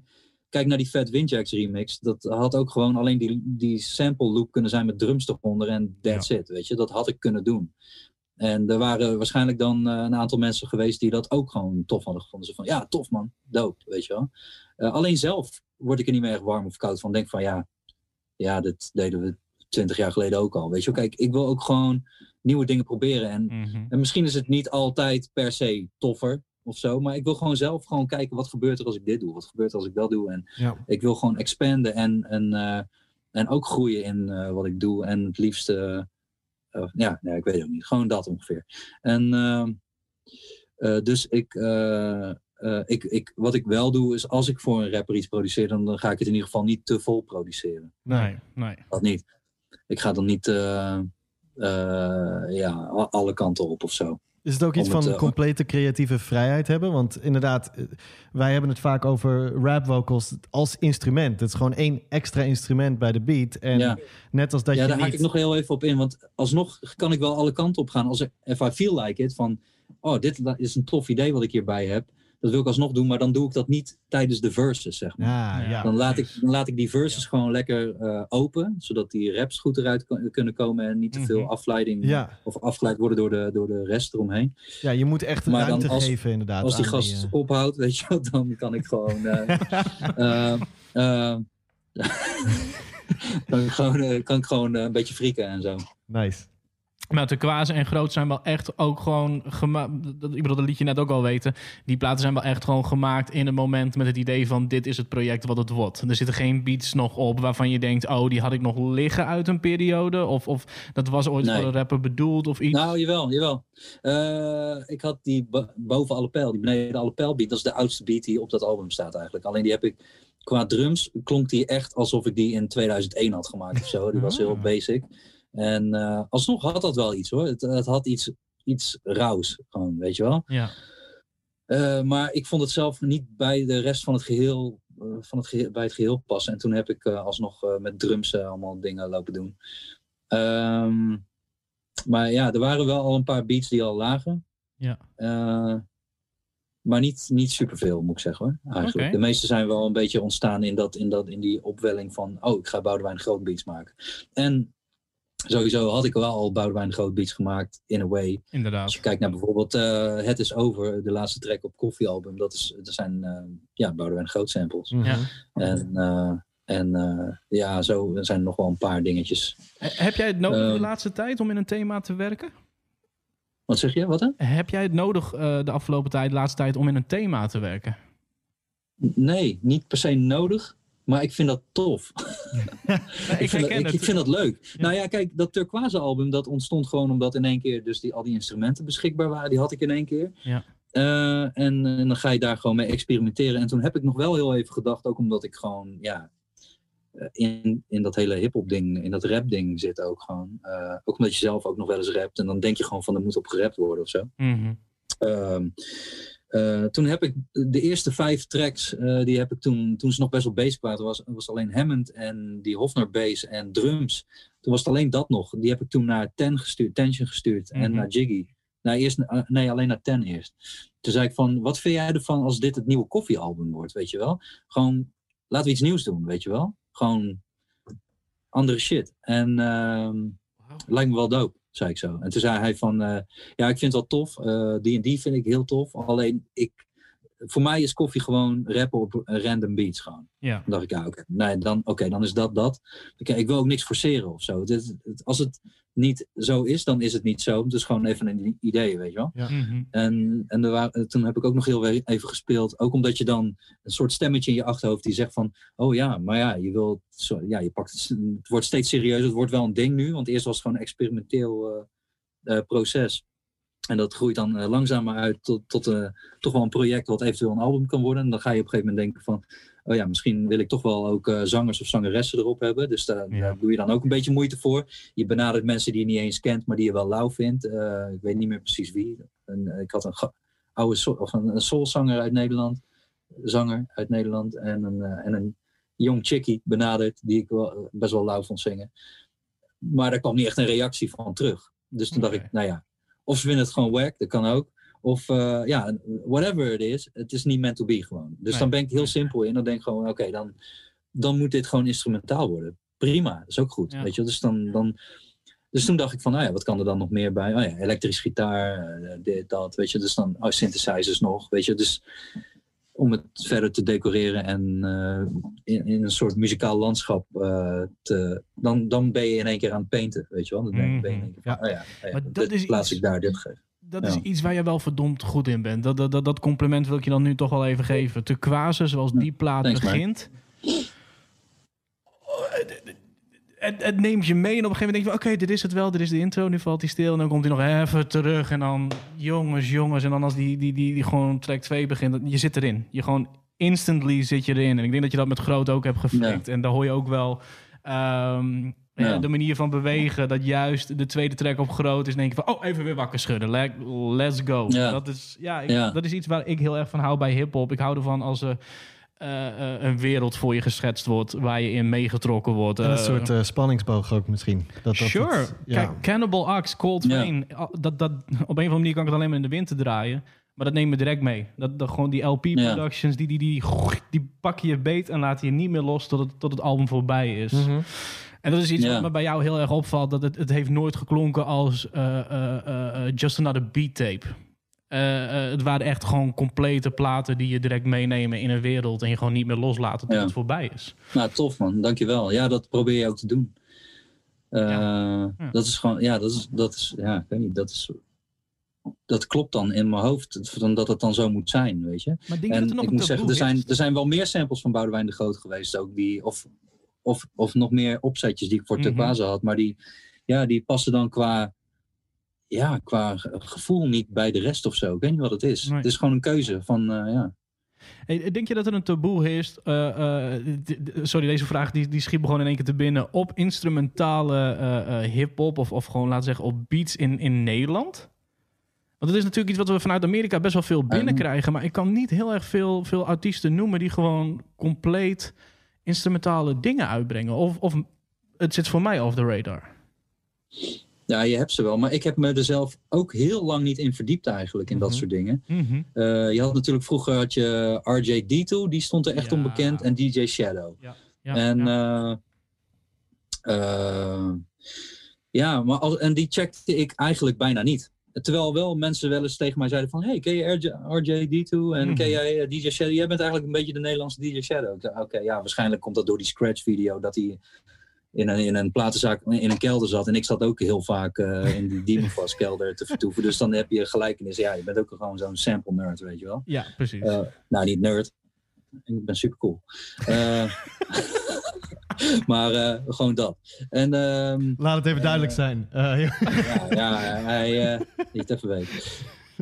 kijk naar die Fat Windjacks remix, dat had ook gewoon alleen die, die sample loop kunnen zijn met drums eronder en that's ja. it, weet je, dat had ik kunnen doen. En er waren waarschijnlijk dan uh, een aantal mensen geweest die dat ook gewoon tof hadden gevonden. Zo van, ja, tof man, dope, weet je wel. Uh, alleen zelf word ik er niet meer echt warm of koud van. Denk van, ja, ja, dat deden we twintig jaar geleden ook al, weet je wel. Kijk, ik wil ook gewoon nieuwe dingen proberen. En, mm-hmm. en misschien is het niet altijd per se toffer of zo. Maar ik wil gewoon zelf gewoon kijken, wat gebeurt er als ik dit doe? Wat gebeurt er als ik dat doe? En ja. ik wil gewoon expanden en, en, uh, en ook groeien in uh, wat ik doe. En het liefst... Uh, Uh, ja, nee, ik weet het ook niet. Gewoon dat ongeveer. En uh, uh, dus ik, uh, uh, ik, ik, wat ik wel doe is, als ik voor een rapper iets produceer, dan, dan ga ik het in ieder geval niet te vol produceren. Nee, nee. Dat niet. Ik ga dan niet uh, uh, ja, alle kanten op of zo. Is het ook iets van complete creatieve vrijheid hebben? Want inderdaad, wij hebben het vaak over rap vocals als instrument. Het is gewoon één extra instrument bij de beat. En ja. net als dat ja, je daar niet... haak ik nog heel even op in. Want alsnog kan ik wel alle kanten op gaan. Als ik, if I feel like it, van... oh, dit is een tof idee wat ik hierbij heb. Dat wil ik alsnog doen, maar dan doe ik dat niet tijdens de verses, zeg maar. Ja, ja, dan, laat ik, dan laat ik die verses ja. gewoon lekker uh, open, zodat die raps goed eruit k- kunnen komen en niet te veel mm-hmm. afleiding ja. of afgeleid worden door de, door de rest eromheen. Ja, je moet echt een ruimte als, geven inderdaad. Als die gast die, uh... ophoudt, weet je wel, dan kan ik gewoon... Uh, uh, uh, dan gewoon, uh, kan ik gewoon uh, een beetje frieken en zo. Nice. Maar Turquoise en Groot zijn wel echt ook gewoon gemaakt. Ik bedoel, dat liet je net ook al weten. Die platen zijn wel echt gewoon gemaakt in een moment met het idee van dit is het project wat het wordt. Er zitten geen beats nog op waarvan je denkt, oh, die had ik nog liggen uit een periode. Of, of dat was ooit nee. voor een rapper bedoeld of iets. Nou, jawel, jawel. Uh, ik had die boven alle pijl, die beneden alle pijl beat. Dat is de oudste beat die op dat album staat eigenlijk. Alleen die heb ik, qua drums, klonk die echt alsof ik die in tweeduizend één had gemaakt of zo. Die was heel basic. En uh, alsnog had dat wel iets hoor. Het, het had iets, iets rauws gewoon, weet je wel. Ja. Uh, maar ik vond het zelf niet bij de rest van het geheel, uh, van het geheel, bij het geheel passen. En toen heb ik uh, alsnog uh, met drums uh, allemaal dingen lopen doen. Um, maar ja, er waren wel al een paar beats die al lagen. Ja. Uh, maar niet, niet superveel, moet ik zeggen hoor. Eigenlijk. Okay. De meeste zijn wel een beetje ontstaan in, dat, in, dat, in die opwelling van... oh, ik ga Boudewijn Groot beats maken. En... sowieso had ik wel al Boudewijn Groot beats gemaakt, in a way. Inderdaad. Als je kijkt naar bijvoorbeeld uh, Het Is Over, de laatste track op Koffie album. Dat is, dat zijn uh, ja, Boudewijn Groot samples. Ja. En, uh, en uh, ja, zo zijn er nog wel een paar dingetjes. Heb jij het nodig uh, de laatste tijd om in een thema te werken? Wat zeg je? Wat dan? Heb jij het nodig uh, de afgelopen tijd, de laatste tijd, om in een thema te werken? Nee, niet per se nodig. Maar ik vind dat tof. Ja, ik, ik, vind dat, ik, ik vind dat leuk. Ja. Nou ja, kijk, dat Turquoise album, dat ontstond gewoon omdat in één keer dus die, al die instrumenten beschikbaar waren. Die had ik in één keer. Ja. Uh, en, en dan ga je daar gewoon mee experimenteren. En toen heb ik nog wel heel even gedacht, ook omdat ik gewoon, ja, in, in dat hele hip-hop ding, in dat rap ding zit ook gewoon. Uh, ook omdat je zelf ook nog wel eens rapt. En dan denk je gewoon van, er moet op gerapt worden of zo. Mm-hmm. Uh, Uh, toen heb ik de eerste vijf tracks, uh, die heb ik toen, toen ze nog best wel bezig waren, was, was alleen Hammond en die Hofner bass en drums. Toen was het alleen dat nog. Die heb ik toen naar Ten gestuurd, Tension gestuurd mm-hmm. en naar Jiggy. Nou, eerst, uh, nee, alleen naar Ten eerst. Toen zei ik van, wat vind jij ervan als dit het nieuwe koffiealbum wordt, weet je wel? Gewoon, laten we iets nieuws doen, weet je wel? Gewoon andere shit. En uh, wow. lijkt me wel dope. Zei ik zo. En toen zei hij van, uh, ja, ik vind het wel tof. Uh, die en die vind ik heel tof. Alleen, ik, voor mij is koffie gewoon rappen op random beats gewoon. Ja. Dan dacht ik, ja, oké, okay. nee, dan, okay, dan is dat dat. Okay, ik wil ook niks forceren of zo. Dit, het, als het niet zo is, dan is het niet zo. Dus gewoon even een idee, weet je wel. Ja. Mm-hmm. En, en er waren, toen heb ik ook nog heel even gespeeld. Ook omdat je dan een soort stemmetje in je achterhoofd die zegt van... oh ja, maar ja, je wilt, zo, ja, je pakt het, het wordt steeds serieuzer. Het wordt wel een ding nu. Want eerst was het gewoon een experimenteel uh, uh, proces. En dat groeit dan uh, langzamer uit tot, tot uh, toch wel een project wat eventueel een album kan worden. En dan ga je op een gegeven moment denken van... oh ja, misschien wil ik toch wel ook uh, zangers of zangeressen erop hebben. Dus daar, ja. daar doe je dan ook een beetje moeite voor. Je benadert mensen die je niet eens kent, maar die je wel lauw vindt. Uh, ik weet niet meer precies wie. En, ik had een ga- oude so- of een, een soulzanger uit Nederland. Zanger uit Nederland. En een, uh, en een jong chickie benaderd, die ik wel, best wel lauw vond zingen. Maar daar kwam niet echt een reactie van terug. Dus toen okay. dacht ik, nou ja, of ze vinden het gewoon wack, dat kan ook. Of uh, ja, whatever it is, het is niet meant to be gewoon. Dus nee, dan ben ik heel nee. simpel in. Dan denk ik gewoon, oké, okay, dan, dan moet dit gewoon instrumentaal worden. Prima, dat is ook goed. Ja. Weet je? Dus dan, dan, Dus toen dacht ik van, nou ja, wat kan er dan nog meer bij? Oh ja, elektrisch gitaar, dit, dat, weet je. Dus dan, oh, synthesizers nog, weet je. Dus om het verder te decoreren en uh, in, in een soort muzikaal landschap uh, te... Dan, dan ben je in één keer aan het painten, weet je wel. Dan mm-hmm. ben je in één keer van, ja. Oh ja, oh ja, dat dit, is plaats iets, ik daar, dit geef. Dat ja. is iets waar je wel verdomd goed in bent. Dat, dat, dat, dat compliment wil ik je dan nu toch wel even geven. Turquoise, zoals die plaat Thanks, begint... Man. Het, het neemt je mee en op een gegeven moment denk je... oké, okay, dit is het wel, dit is de intro, nu valt hij stil... en dan komt hij nog even terug en dan... jongens, jongens, en dan als die, die, die, die gewoon track twee begint... je zit erin. Je gewoon instantly zit je erin. En ik denk dat je dat met Groot ook hebt geflikt. Ja. En daar hoor je ook wel um, ja. de manier van bewegen... dat juist de tweede track op Groot is... en denk je van, oh, even weer wakker schudden. Let's go. Ja. Dat, is, ja, ik, ja. dat is iets waar ik heel erg van hou bij hiphop. Ik hou ervan als... Uh, Uh, uh, een wereld voor je geschetst wordt... waar je in meegetrokken wordt. Uh, een soort uh, spanningsboog ook misschien. Dat, dat sure. Het, ja. Kijk, Cannibal Ox, Cold Rain. Yeah. Dat, dat, op een of andere manier kan ik het alleen maar in de winter draaien. Maar dat neem je direct mee. Dat, dat gewoon die L P-productions, yeah. die, die, die, die pakken je beet... en laten je niet meer los tot het, tot het album voorbij is. Mm-hmm. En dat is iets yeah. wat bij jou heel erg opvalt... dat het, het heeft nooit geklonken als uh, uh, uh, Just Another Beat Tape... Uh, uh, het waren echt gewoon complete platen die je direct meenemen in een wereld... en je gewoon niet meer loslaten tot ja. het voorbij is. Nou, tof man, dankjewel. Ja, dat probeer je ook te doen. Uh, ja. Ja. Dat is gewoon, ja, dat is, dat is, ja, ik weet niet, dat is... Dat klopt dan in mijn hoofd, dat het dan zo moet zijn, weet je. Maar denk en dat er nog ik moet zeggen, er zijn, er zijn wel meer samples van Boudewijn de Groot geweest ook... Die, of, of, of nog meer opzetjes die ik voor mm-hmm. Turquoise had, maar die, ja, die passen dan qua... ja, qua gevoel niet bij de rest of zo. Ik weet niet wat het is. Nee. Het is gewoon een keuze van, uh, ja. Hey, denk je dat er een taboe heerst? Uh, uh, d- d- sorry, deze vraag die, die schiet me gewoon in één keer te binnen. Op instrumentale uh, uh, hiphop of, of gewoon, laten we zeggen, op beats in, in Nederland? Want dat is natuurlijk iets wat we vanuit Amerika best wel veel binnenkrijgen. Um, maar ik kan niet heel erg veel, veel artiesten noemen die gewoon compleet instrumentale dingen uitbrengen. Of, of het zit voor mij off the radar. Ja, je hebt ze wel. Maar ik heb me er zelf ook heel lang niet in verdiept eigenlijk. In mm-hmm. dat soort dingen. Mm-hmm. Uh, je had natuurlijk vroeger had je R J D twee. Die stond er echt ja. onbekend. En D J Shadow. Ja, ja, en, ja. Uh, uh, ja maar als, en die checkte ik eigenlijk bijna niet. Terwijl wel mensen wel eens tegen mij zeiden van... hey, ken je R J D twee en mm-hmm. ken jij D J Shadow? Jij bent eigenlijk een beetje de Nederlandse D J Shadow. Ik dacht, oké, okay, ja, waarschijnlijk komt dat door die scratch video dat hij... In een, in een platenzaak, in een kelder zat. En ik zat ook heel vaak uh, in die Demonfast kelder te vertoeven. Dus dan heb je gelijkenis. Ja, je bent ook gewoon zo'n sample nerd, weet je wel. Ja, precies. Uh, nou, niet nerd. Ik ben super cool. Uh, maar uh, gewoon dat. En, um, laat het even uh, duidelijk zijn. Uh, ja, ja, ja, hij... Uh, niet even weten.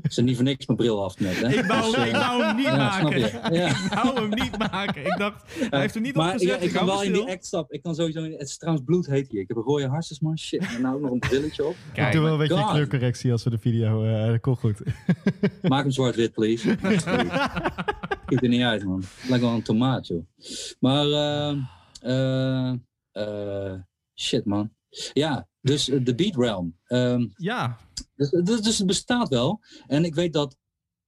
Ik zit niet voor niks mijn bril af net. Hè? Ik wou dus, uh, hem niet ja, maken. Ja. Ik wou hem niet maken. Ik dacht, hij uh, heeft er niet op gezet. Ik, ik, ik kan wel stil. In die act stap. Ik kan sowieso in, het is trouwens bloedheet hier. Ik heb een rode hartjes, man. Shit. En nou ook nog een brilletje op. Kijk, ik doe wel een beetje God. Kleurcorrectie als we de video... Uh, dat komt goed. Maak hem zwart-wit, please. Ziet er niet uit, man. Lijkt wel een tomaat, joh. Maar... Uh, uh, uh, shit, man. Ja, dus de uh, Beat Realm. Um, ja. Dus, dus het bestaat wel. En ik weet dat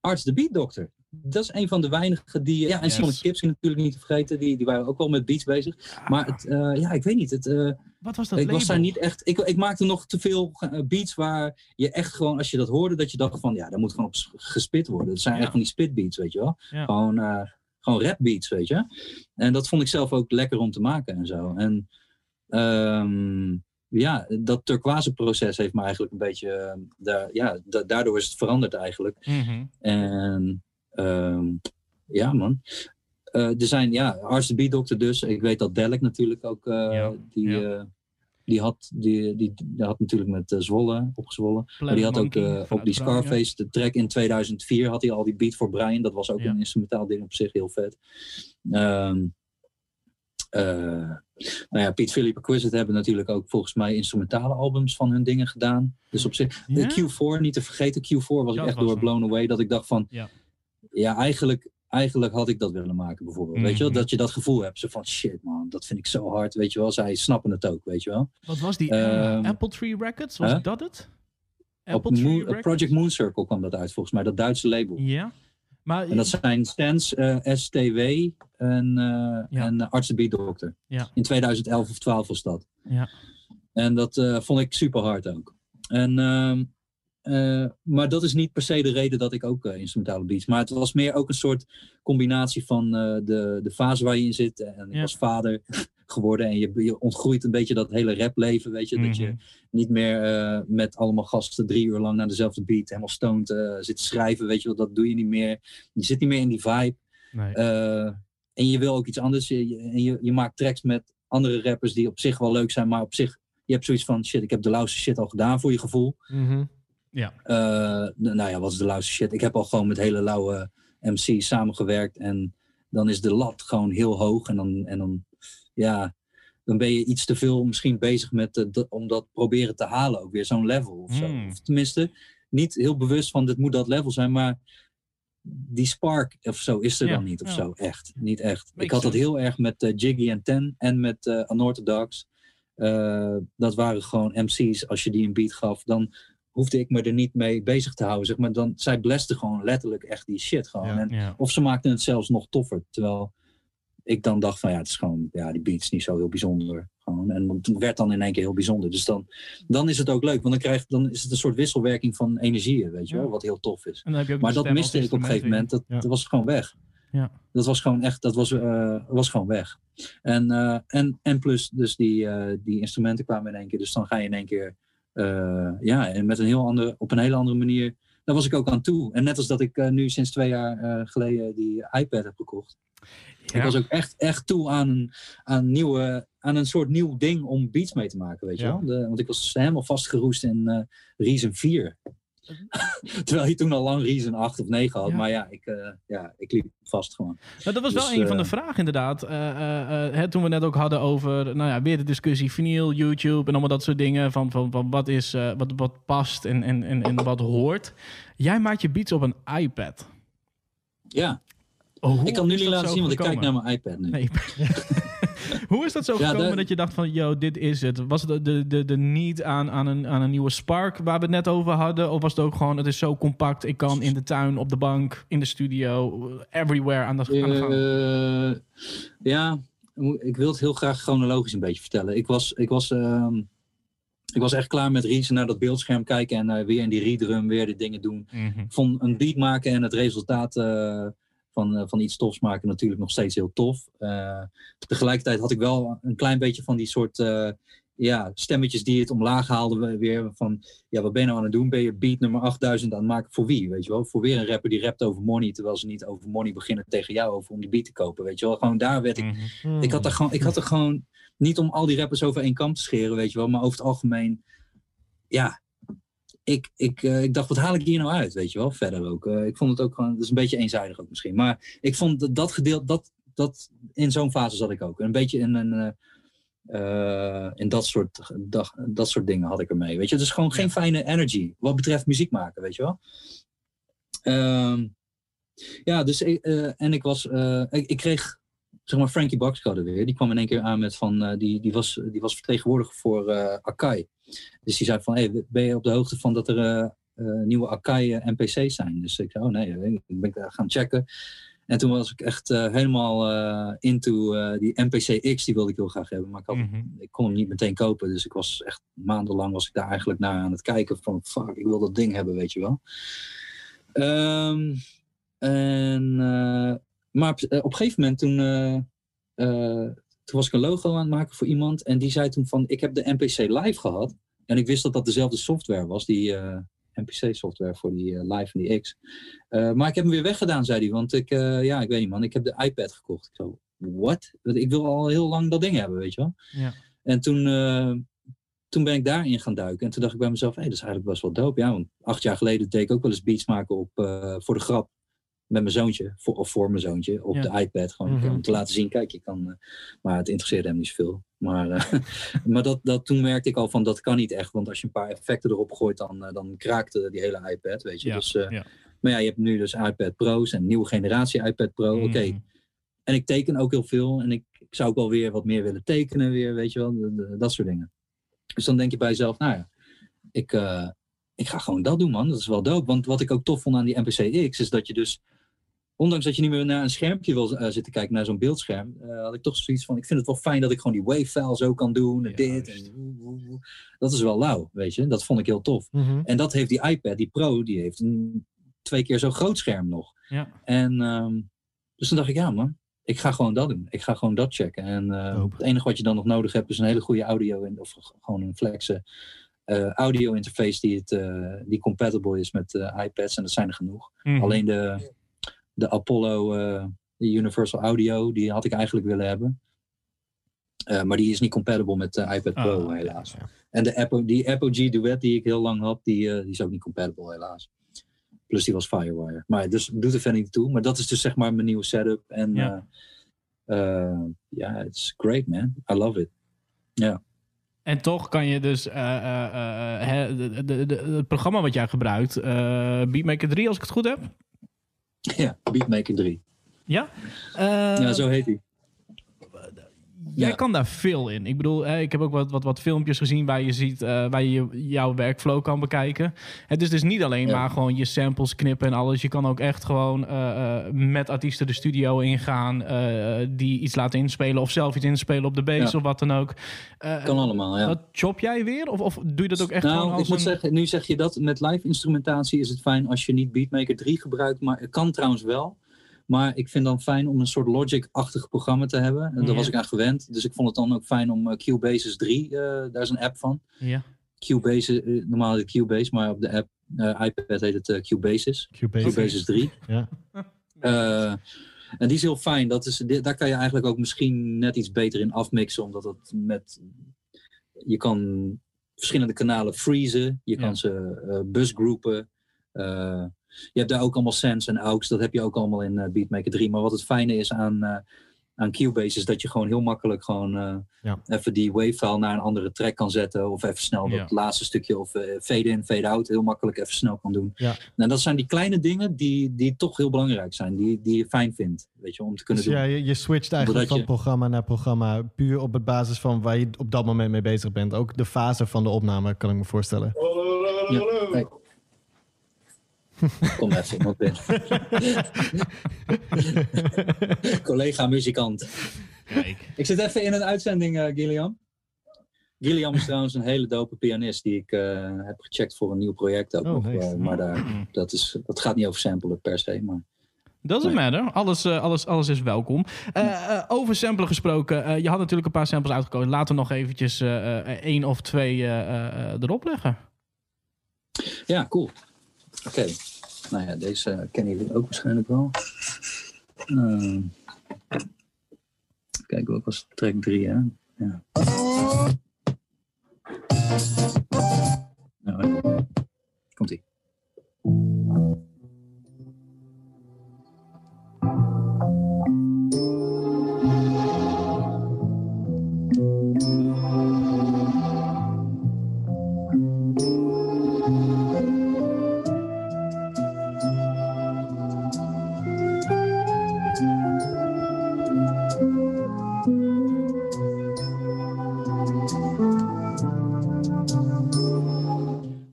Arts de Beat Doctor... dat is een van de weinigen die... Ja, en yes. Simon Kipski natuurlijk niet te vergeten. Die, die waren ook wel met beats bezig. Ja. Maar het, uh, ja, ik weet niet. Het, uh, wat was dat ik label? Was daar niet echt, ik, ik maakte nog te veel beats waar je echt gewoon... Als je dat hoorde, dat je dacht van... Ja, daar moet gewoon op gespit worden. Dat zijn ja. echt van die spitbeats, weet je wel. Ja. Gewoon, uh, gewoon rapbeats, weet je. En dat vond ik zelf ook lekker om te maken en zo. En... Um, ja, dat turquoise proces heeft me eigenlijk een beetje... Uh, da- ja, da- daardoor is het veranderd eigenlijk. Mm-hmm. En um, ja, man. Uh, er zijn, ja, Arts de Beat Doctor dus. Ik weet dat Delic natuurlijk ook... Uh, ja, die, ja. Uh, die, had, die, die, die had natuurlijk met uh, Zwolle opgezwollen. Maar die had ook uh, op die Scarface, de track in tweeduizend vier... had hij al die beat voor Brian. Dat was ook ja. een instrumentaal ding op zich, heel vet. Um, Uh, nou ja, Piet, Philip en Quizet hebben natuurlijk ook volgens mij instrumentale albums van hun dingen gedaan. Dus op zich, yeah. Q vier, niet te vergeten, Q vier was ja, ik echt door blown away. Dat ik dacht van, ja, ja eigenlijk, eigenlijk had ik dat willen maken bijvoorbeeld. Mm-hmm. Weet je wel, dat je dat gevoel hebt. Zo van, shit man, dat vind ik zo hard, weet je wel. Zij snappen het ook, weet je wel. Wat was die, uh, um, Apple Tree Records, was huh? dat het? Apple Tree Moon, Records? Project Moon Circle kwam dat uit volgens mij, dat Duitse label. Ja. Yeah. Maar, en dat zijn Stans, uh, S T W en, uh, ja. en uh, Arts de Beat Doctor. Ja. In tweeduizend elf of twaalf was dat. Ja. En dat uh, vond ik super hard ook. En, uh, uh, maar dat is niet per se de reden dat ik ook uh, instrumentale beats. Maar het was meer ook een soort combinatie van uh, de, de fase waar je in zit. En ik ja. was vader geworden. En je, je ontgroeit een beetje dat hele rapleven, weet je. Mm-hmm. Dat je niet meer uh, met allemaal gasten drie uur lang naar dezelfde beat helemaal stoned uh, zit te schrijven. Weet je wel, dat doe je niet meer. Je zit niet meer in die vibe. Nee. Uh, en je wil ook iets anders. Je, je, je maakt tracks met andere rappers die op zich wel leuk zijn, maar op zich... Je hebt zoiets van, shit, ik heb de lauwste shit al gedaan voor je gevoel. Mm-hmm. Ja. Uh, nou ja, wat is de lauwste shit? Ik heb al gewoon met hele lauwe M C's samengewerkt. En dan is de lat gewoon heel hoog. En dan, en dan, ja, dan ben je iets te veel misschien bezig met uh, de, om dat proberen te halen. Ook weer zo'n level of zo. Mm. Of tenminste, niet heel bewust van dit moet dat level zijn. Maar die spark of zo is er ja. dan niet of ja. zo. Echt, niet echt. Makes ik had sense. Dat heel erg met uh, Jiggy en Ten en met uh, Unorthodox. Uh, dat waren gewoon M C's. Als je die een beat gaf, dan hoefde ik me er niet mee bezig te houden. Zeg maar. Dan, zij blesten gewoon letterlijk echt die shit. Gewoon. Ja, en, ja. Of ze maakten het zelfs nog toffer. Terwijl ik dan dacht van ja, het is gewoon, ja, die beat is niet zo heel bijzonder. Gewoon. En het werd dan in één keer heel bijzonder. Dus dan, dan is het ook leuk. Want dan, krijg, dan is het een soort wisselwerking van energieën, weet je wel, wat heel tof is. Maar dat miste ik op een gegeven moment. Dat, ja. dat was gewoon weg. Ja. Dat was gewoon echt, dat was, uh, was gewoon weg. En, uh, en, en plus, dus die, uh, die instrumenten kwamen in één keer. Dus dan ga je in één keer, uh, ja, met een heel andere, op een hele andere manier. Daar was ik ook aan toe. En net als dat ik uh, nu sinds twee jaar uh, geleden die iPad heb gekocht. Ja. Ik was ook echt, echt toe aan een, aan, nieuwe, aan een soort nieuw ding om beats mee te maken, weet je ja. wel. De, want ik was helemaal vastgeroest in uh, Reason vier. Terwijl je toen al lang Reason acht of negen had. Ja. Maar ja ik, uh, ja, ik liep vast gewoon. Nou, dat was dus wel een uh, van de vragen inderdaad. Uh, uh, uh, hè, toen we net ook hadden over... Nou ja, weer de discussie vinyl, YouTube en allemaal dat soort dingen. Van, van, van wat, is, uh, wat, wat past en, en, en, en wat hoort. Jij maakt je beats op een iPad. Ja. Oh, ik kan nu niet laten zien, want gekomen? Ik kijk naar mijn iPad nu. Nee. Hoe is dat zo ja, gekomen de... dat je dacht van, yo, dit is het? Was het de, de, de need aan, aan, een, aan een nieuwe spark waar we het net over hadden? Of was het ook gewoon, het is zo compact, ik kan in de tuin, op de bank, in de studio, everywhere aan de, aan de gang? Uh, ja, ik wil het heel graag chronologisch een beetje vertellen. Ik was, ik was, uh, ik was echt klaar met Reason, naar dat beeldscherm kijken en uh, weer in die reedrum, weer de dingen doen. Mm-hmm. Ik vond een beat maken en het resultaat... Uh, Van, van iets tofs maken natuurlijk nog steeds heel tof. Uh, tegelijkertijd had ik wel een klein beetje van die soort uh, ja, stemmetjes die het omlaag haalden weer. Van, ja, wat ben je nou aan het doen? Ben je beat nummer achtduizend aan het maken voor wie? Weet je wel? Voor weer een rapper die rapt over money, terwijl ze niet over money beginnen tegen jou over om die beat te kopen. Weet je wel? Gewoon daar werd ik... Mm-hmm. Ik had er gewoon, ik had er gewoon niet om al die rappers over één kamp te scheren, weet je wel. Maar over het algemeen, ja... Ik, ik, uh, ik dacht, wat haal ik hier nou uit, weet je wel, verder ook. Uh, ik vond het ook gewoon, dat is een beetje eenzijdig ook misschien. Maar ik vond dat, dat gedeelte, dat, dat, in zo'n fase zat ik ook. Een beetje in, een, uh, in dat, soort, dat, dat soort dingen had ik ermee, weet je. Het is gewoon geen fijne energy, wat betreft muziek maken, weet je wel. Um, ja, dus, uh, en ik was, uh, ik, ik kreeg, zeg maar, Frankie Boxcode weer. Die kwam in één keer aan met van, uh, die, die, was, die was vertegenwoordiger voor uh, Akai. Dus die zei van, hey, ben je op de hoogte van dat er uh, uh, nieuwe Akai M P C's zijn? Dus ik zei, oh nee, ik ben daar gaan checken. En toen was ik echt uh, helemaal uh, into uh, die M P C X, die wilde ik heel graag hebben. Maar ik, had, mm-hmm. ik kon hem niet meteen kopen, dus ik was echt maandenlang was ik daar eigenlijk naar aan het kijken. Van, fuck, ik wil dat ding hebben, weet je wel. Um, en, uh, maar op, op een gegeven moment toen... Uh, uh, Toen was ik een logo aan het maken voor iemand. En die zei toen van, ik heb de M P C Live gehad. En ik wist dat dat dezelfde software was. Die uh, M P C software voor die uh, Live en die X. Uh, maar ik heb hem weer weggedaan, zei hij. Want ik, uh, ja, ik weet niet man. Ik heb de iPad gekocht. Ik zo, what? Ik wil al heel lang dat ding hebben, weet je wel. Ja. En toen, uh, toen ben ik daarin gaan duiken. En toen dacht ik bij mezelf, hé, hey, dat is eigenlijk best wel dope. Ja, want acht jaar geleden deed ik ook wel eens beats maken op, uh, voor de grap. Met mijn zoontje, voor, of voor mijn zoontje, op ja. de iPad. Gewoon mm-hmm. om te laten zien, kijk, je kan... Uh, maar het interesseerde hem niet zoveel. Maar, uh, maar dat, dat, toen merkte ik al van, dat kan niet echt. Want als je een paar effecten erop gooit, dan, uh, dan kraakte die hele iPad, weet je. Ja. Dus, uh, ja. Maar ja, je hebt nu dus iPad Pro's en nieuwe generatie iPad Pro. Mm-hmm. Oké. Okay. En ik teken ook heel veel. En ik, ik zou ook wel weer wat meer willen tekenen weer, weet je wel. De, de, dat soort dingen. Dus dan denk je bij jezelf, nou ja, ik, uh, ik ga gewoon dat doen, man. Dat is wel dope. Want wat ik ook tof vond aan die M P C X, is dat je dus... Ondanks dat je niet meer naar een schermpje wil uh, zitten kijken, naar zo'n beeldscherm, uh, had ik toch zoiets van, ik vind het wel fijn dat ik gewoon die wave files ook kan doen, en ja, dit, en, Dat is wel lauw, weet je. Dat vond ik heel tof. Mm-hmm. En dat heeft die iPad, die Pro, die heeft een twee keer zo groot scherm nog. Ja. En um, dus toen dacht ik, ja man, ik ga gewoon dat doen. Ik ga gewoon dat checken. En uh, het enige wat je dan nog nodig hebt is een hele goede audio, in, of gewoon een flexe uh, audio interface die, het, uh, die compatible is met uh, iPads. En dat zijn er genoeg. Mm-hmm. Alleen de, de Apollo, uh, de Universal Audio, die had ik eigenlijk willen hebben. Uh, maar die is niet compatible met de uh, iPad Pro, oh, helaas. Ja, ja. En de Apple, die Apogee Duet die ik heel lang had, die, uh, die is ook niet compatible, helaas. Plus die was Firewire. Maar dus doet er verder niet toe. Maar dat is dus zeg maar mijn nieuwe setup. En ja, uh, uh, yeah, it's great man. I love it. Ja. Yeah. En toch kan je dus uh, uh, uh, he, de, de, de, het programma wat jij gebruikt, uh, BeatMaker drie als ik het goed heb? Ja, BeatMaker drie. Ja? Uh, ja, zo heet hij. Jij ja. kan daar veel in. Ik bedoel, ik heb ook wat, wat, wat filmpjes gezien waar je ziet, uh, waar je jouw workflow kan bekijken. Het is dus niet alleen ja. maar gewoon je samples knippen en alles. Je kan ook echt gewoon uh, met artiesten de studio ingaan, uh, die iets laten inspelen of zelf iets inspelen op de bass ja. of wat dan ook. Uh, kan allemaal, ja. Wat chop jij weer? Of, of doe je dat ook echt nou, gewoon als ik moet een... zeggen, nu zeg je dat met live instrumentatie is het fijn als je niet BeatMaker drie gebruikt, maar het kan trouwens wel. Maar ik vind dan fijn om een soort Logic-achtig programma te hebben. En daar yeah. was ik aan gewend. Dus ik vond het dan ook fijn om uh, Cubase drie, uh, daar is een app van. Yeah. Cubase, uh, normaal is Cubase, maar op de app uh, iPad heet het uh, Cubase. Cubase. Cubase drie. Ja. Uh, en die is heel fijn. Dat is, daar kan je eigenlijk ook misschien net iets beter in afmixen. Omdat het met... Je kan verschillende kanalen freezen. Je kan yeah. ze uh, busgroepen. Uh, Je hebt daar ook allemaal sends en aux. Dat heb je ook allemaal in uh, BeatMaker drie. Maar wat het fijne is aan, uh, aan Cubase is dat je gewoon heel makkelijk gewoon uh, ja. even die wavefile naar een andere track kan zetten. Of even snel dat ja. laatste stukje of uh, fade in, fade out heel makkelijk even snel kan doen. Ja. En dat zijn die kleine dingen die, die toch heel belangrijk zijn. Die, die je fijn vindt, weet je, om te kunnen dus doen. Ja, je, je switcht eigenlijk Omdat van je... programma naar programma. Puur op het basis van waar je op dat moment mee bezig bent. Ook de fase van de opname kan ik me voorstellen. Ja, hey. Kom even, iemand binnen. Collega muzikant. Kijk. Ik zit even in een uitzending, uh, Gilliam. Gilliam is trouwens een hele dope pianist die ik uh, heb gecheckt voor een nieuw project ook. Oh, nog, nice. uh, maar daar, dat, is, dat gaat niet over samplen per se, maar... Doesn't matter. Alles, alles, alles is welkom. Uh, uh, over samplen gesproken. Uh, je had natuurlijk een paar samples uitgekozen. Laten we nog eventjes uh, één of twee uh, uh, erop leggen. Ja, cool. Oké, okay. Nou ja, deze kennen jullie ook waarschijnlijk wel. Uh, kijk, ook was track drie, hè? Ja. Nou, komt-ie.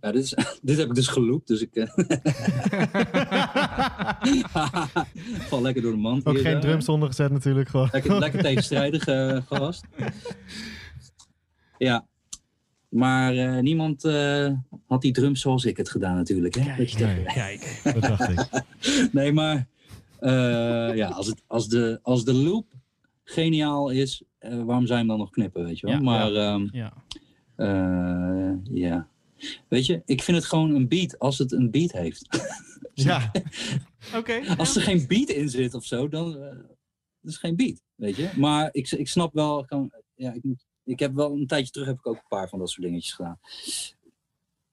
Ja, dit, is, dit heb ik dus geloopt, dus ik... Val lekker door de mand. Ook hier, geen drums ondergezet natuurlijk gewoon. Lekker, lekker tegenstrijdig uh, gast. Ja, maar uh, niemand uh, had die drums zoals ik het gedaan natuurlijk. Hè? Kijk, dat, je nee, kijk. Dat dacht ik. Nee, maar uh, ja, als, het, als, de, als de loop geniaal is, uh, waarom zou je hem dan nog knippen, weet je wel? Ja, maar ja... Um, ja. Uh, yeah. Weet je, ik vind het gewoon een beat als het een beat heeft. Ja. Oké. Okay, als er ja. geen beat in zit of zo, dan uh, is het geen beat, weet je. Maar ik, ik snap wel, kan, ja, ik, ik heb wel een tijdje terug heb ik ook een paar van dat soort dingetjes gedaan.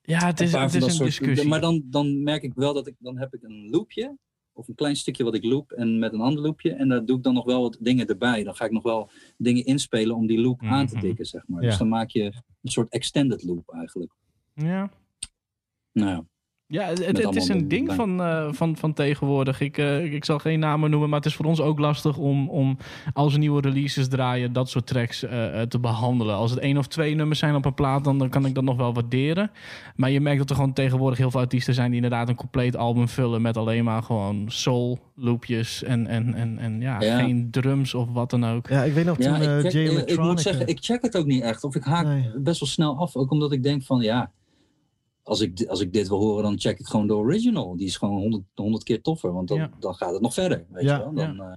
Ja, het is een, het is een soort, discussie. Maar dan, dan merk ik wel dat ik, dan heb ik een loopje of een klein stukje wat ik loop en met een ander loopje en daar doe ik dan nog wel wat dingen erbij. Dan ga ik nog wel dingen inspelen om die loop mm-hmm. aan te tikken, zeg maar. Ja. Dus dan maak je een soort extended loop eigenlijk. Ja. Nou, Ja, het, het is een ding van, uh, van, van tegenwoordig. Ik, uh, ik zal geen namen noemen, maar het is voor ons ook lastig om, om als nieuwe releases draaien dat soort tracks uh, te behandelen. Als het één of twee nummers zijn op een plaat, dan, dan kan ik dat nog wel waarderen. Maar je merkt dat er gewoon tegenwoordig heel veel artiesten zijn die inderdaad een compleet album vullen met alleen maar gewoon soul, loopjes en, en, en, en ja, ja, geen drums of wat dan ook. Ja, ik weet nog toen ja, ik, check, uh, J-Electronica... ik moet zeggen, ik check het ook niet echt. Of ik haak nee. best wel snel af, ook omdat ik denk van ja... Als ik, als ik dit wil horen, dan check ik gewoon de original. Die is gewoon honderd, honderd keer toffer. Want dan, ja. dan gaat het nog verder. Weet ja, je wel? Dan, ja. Uh,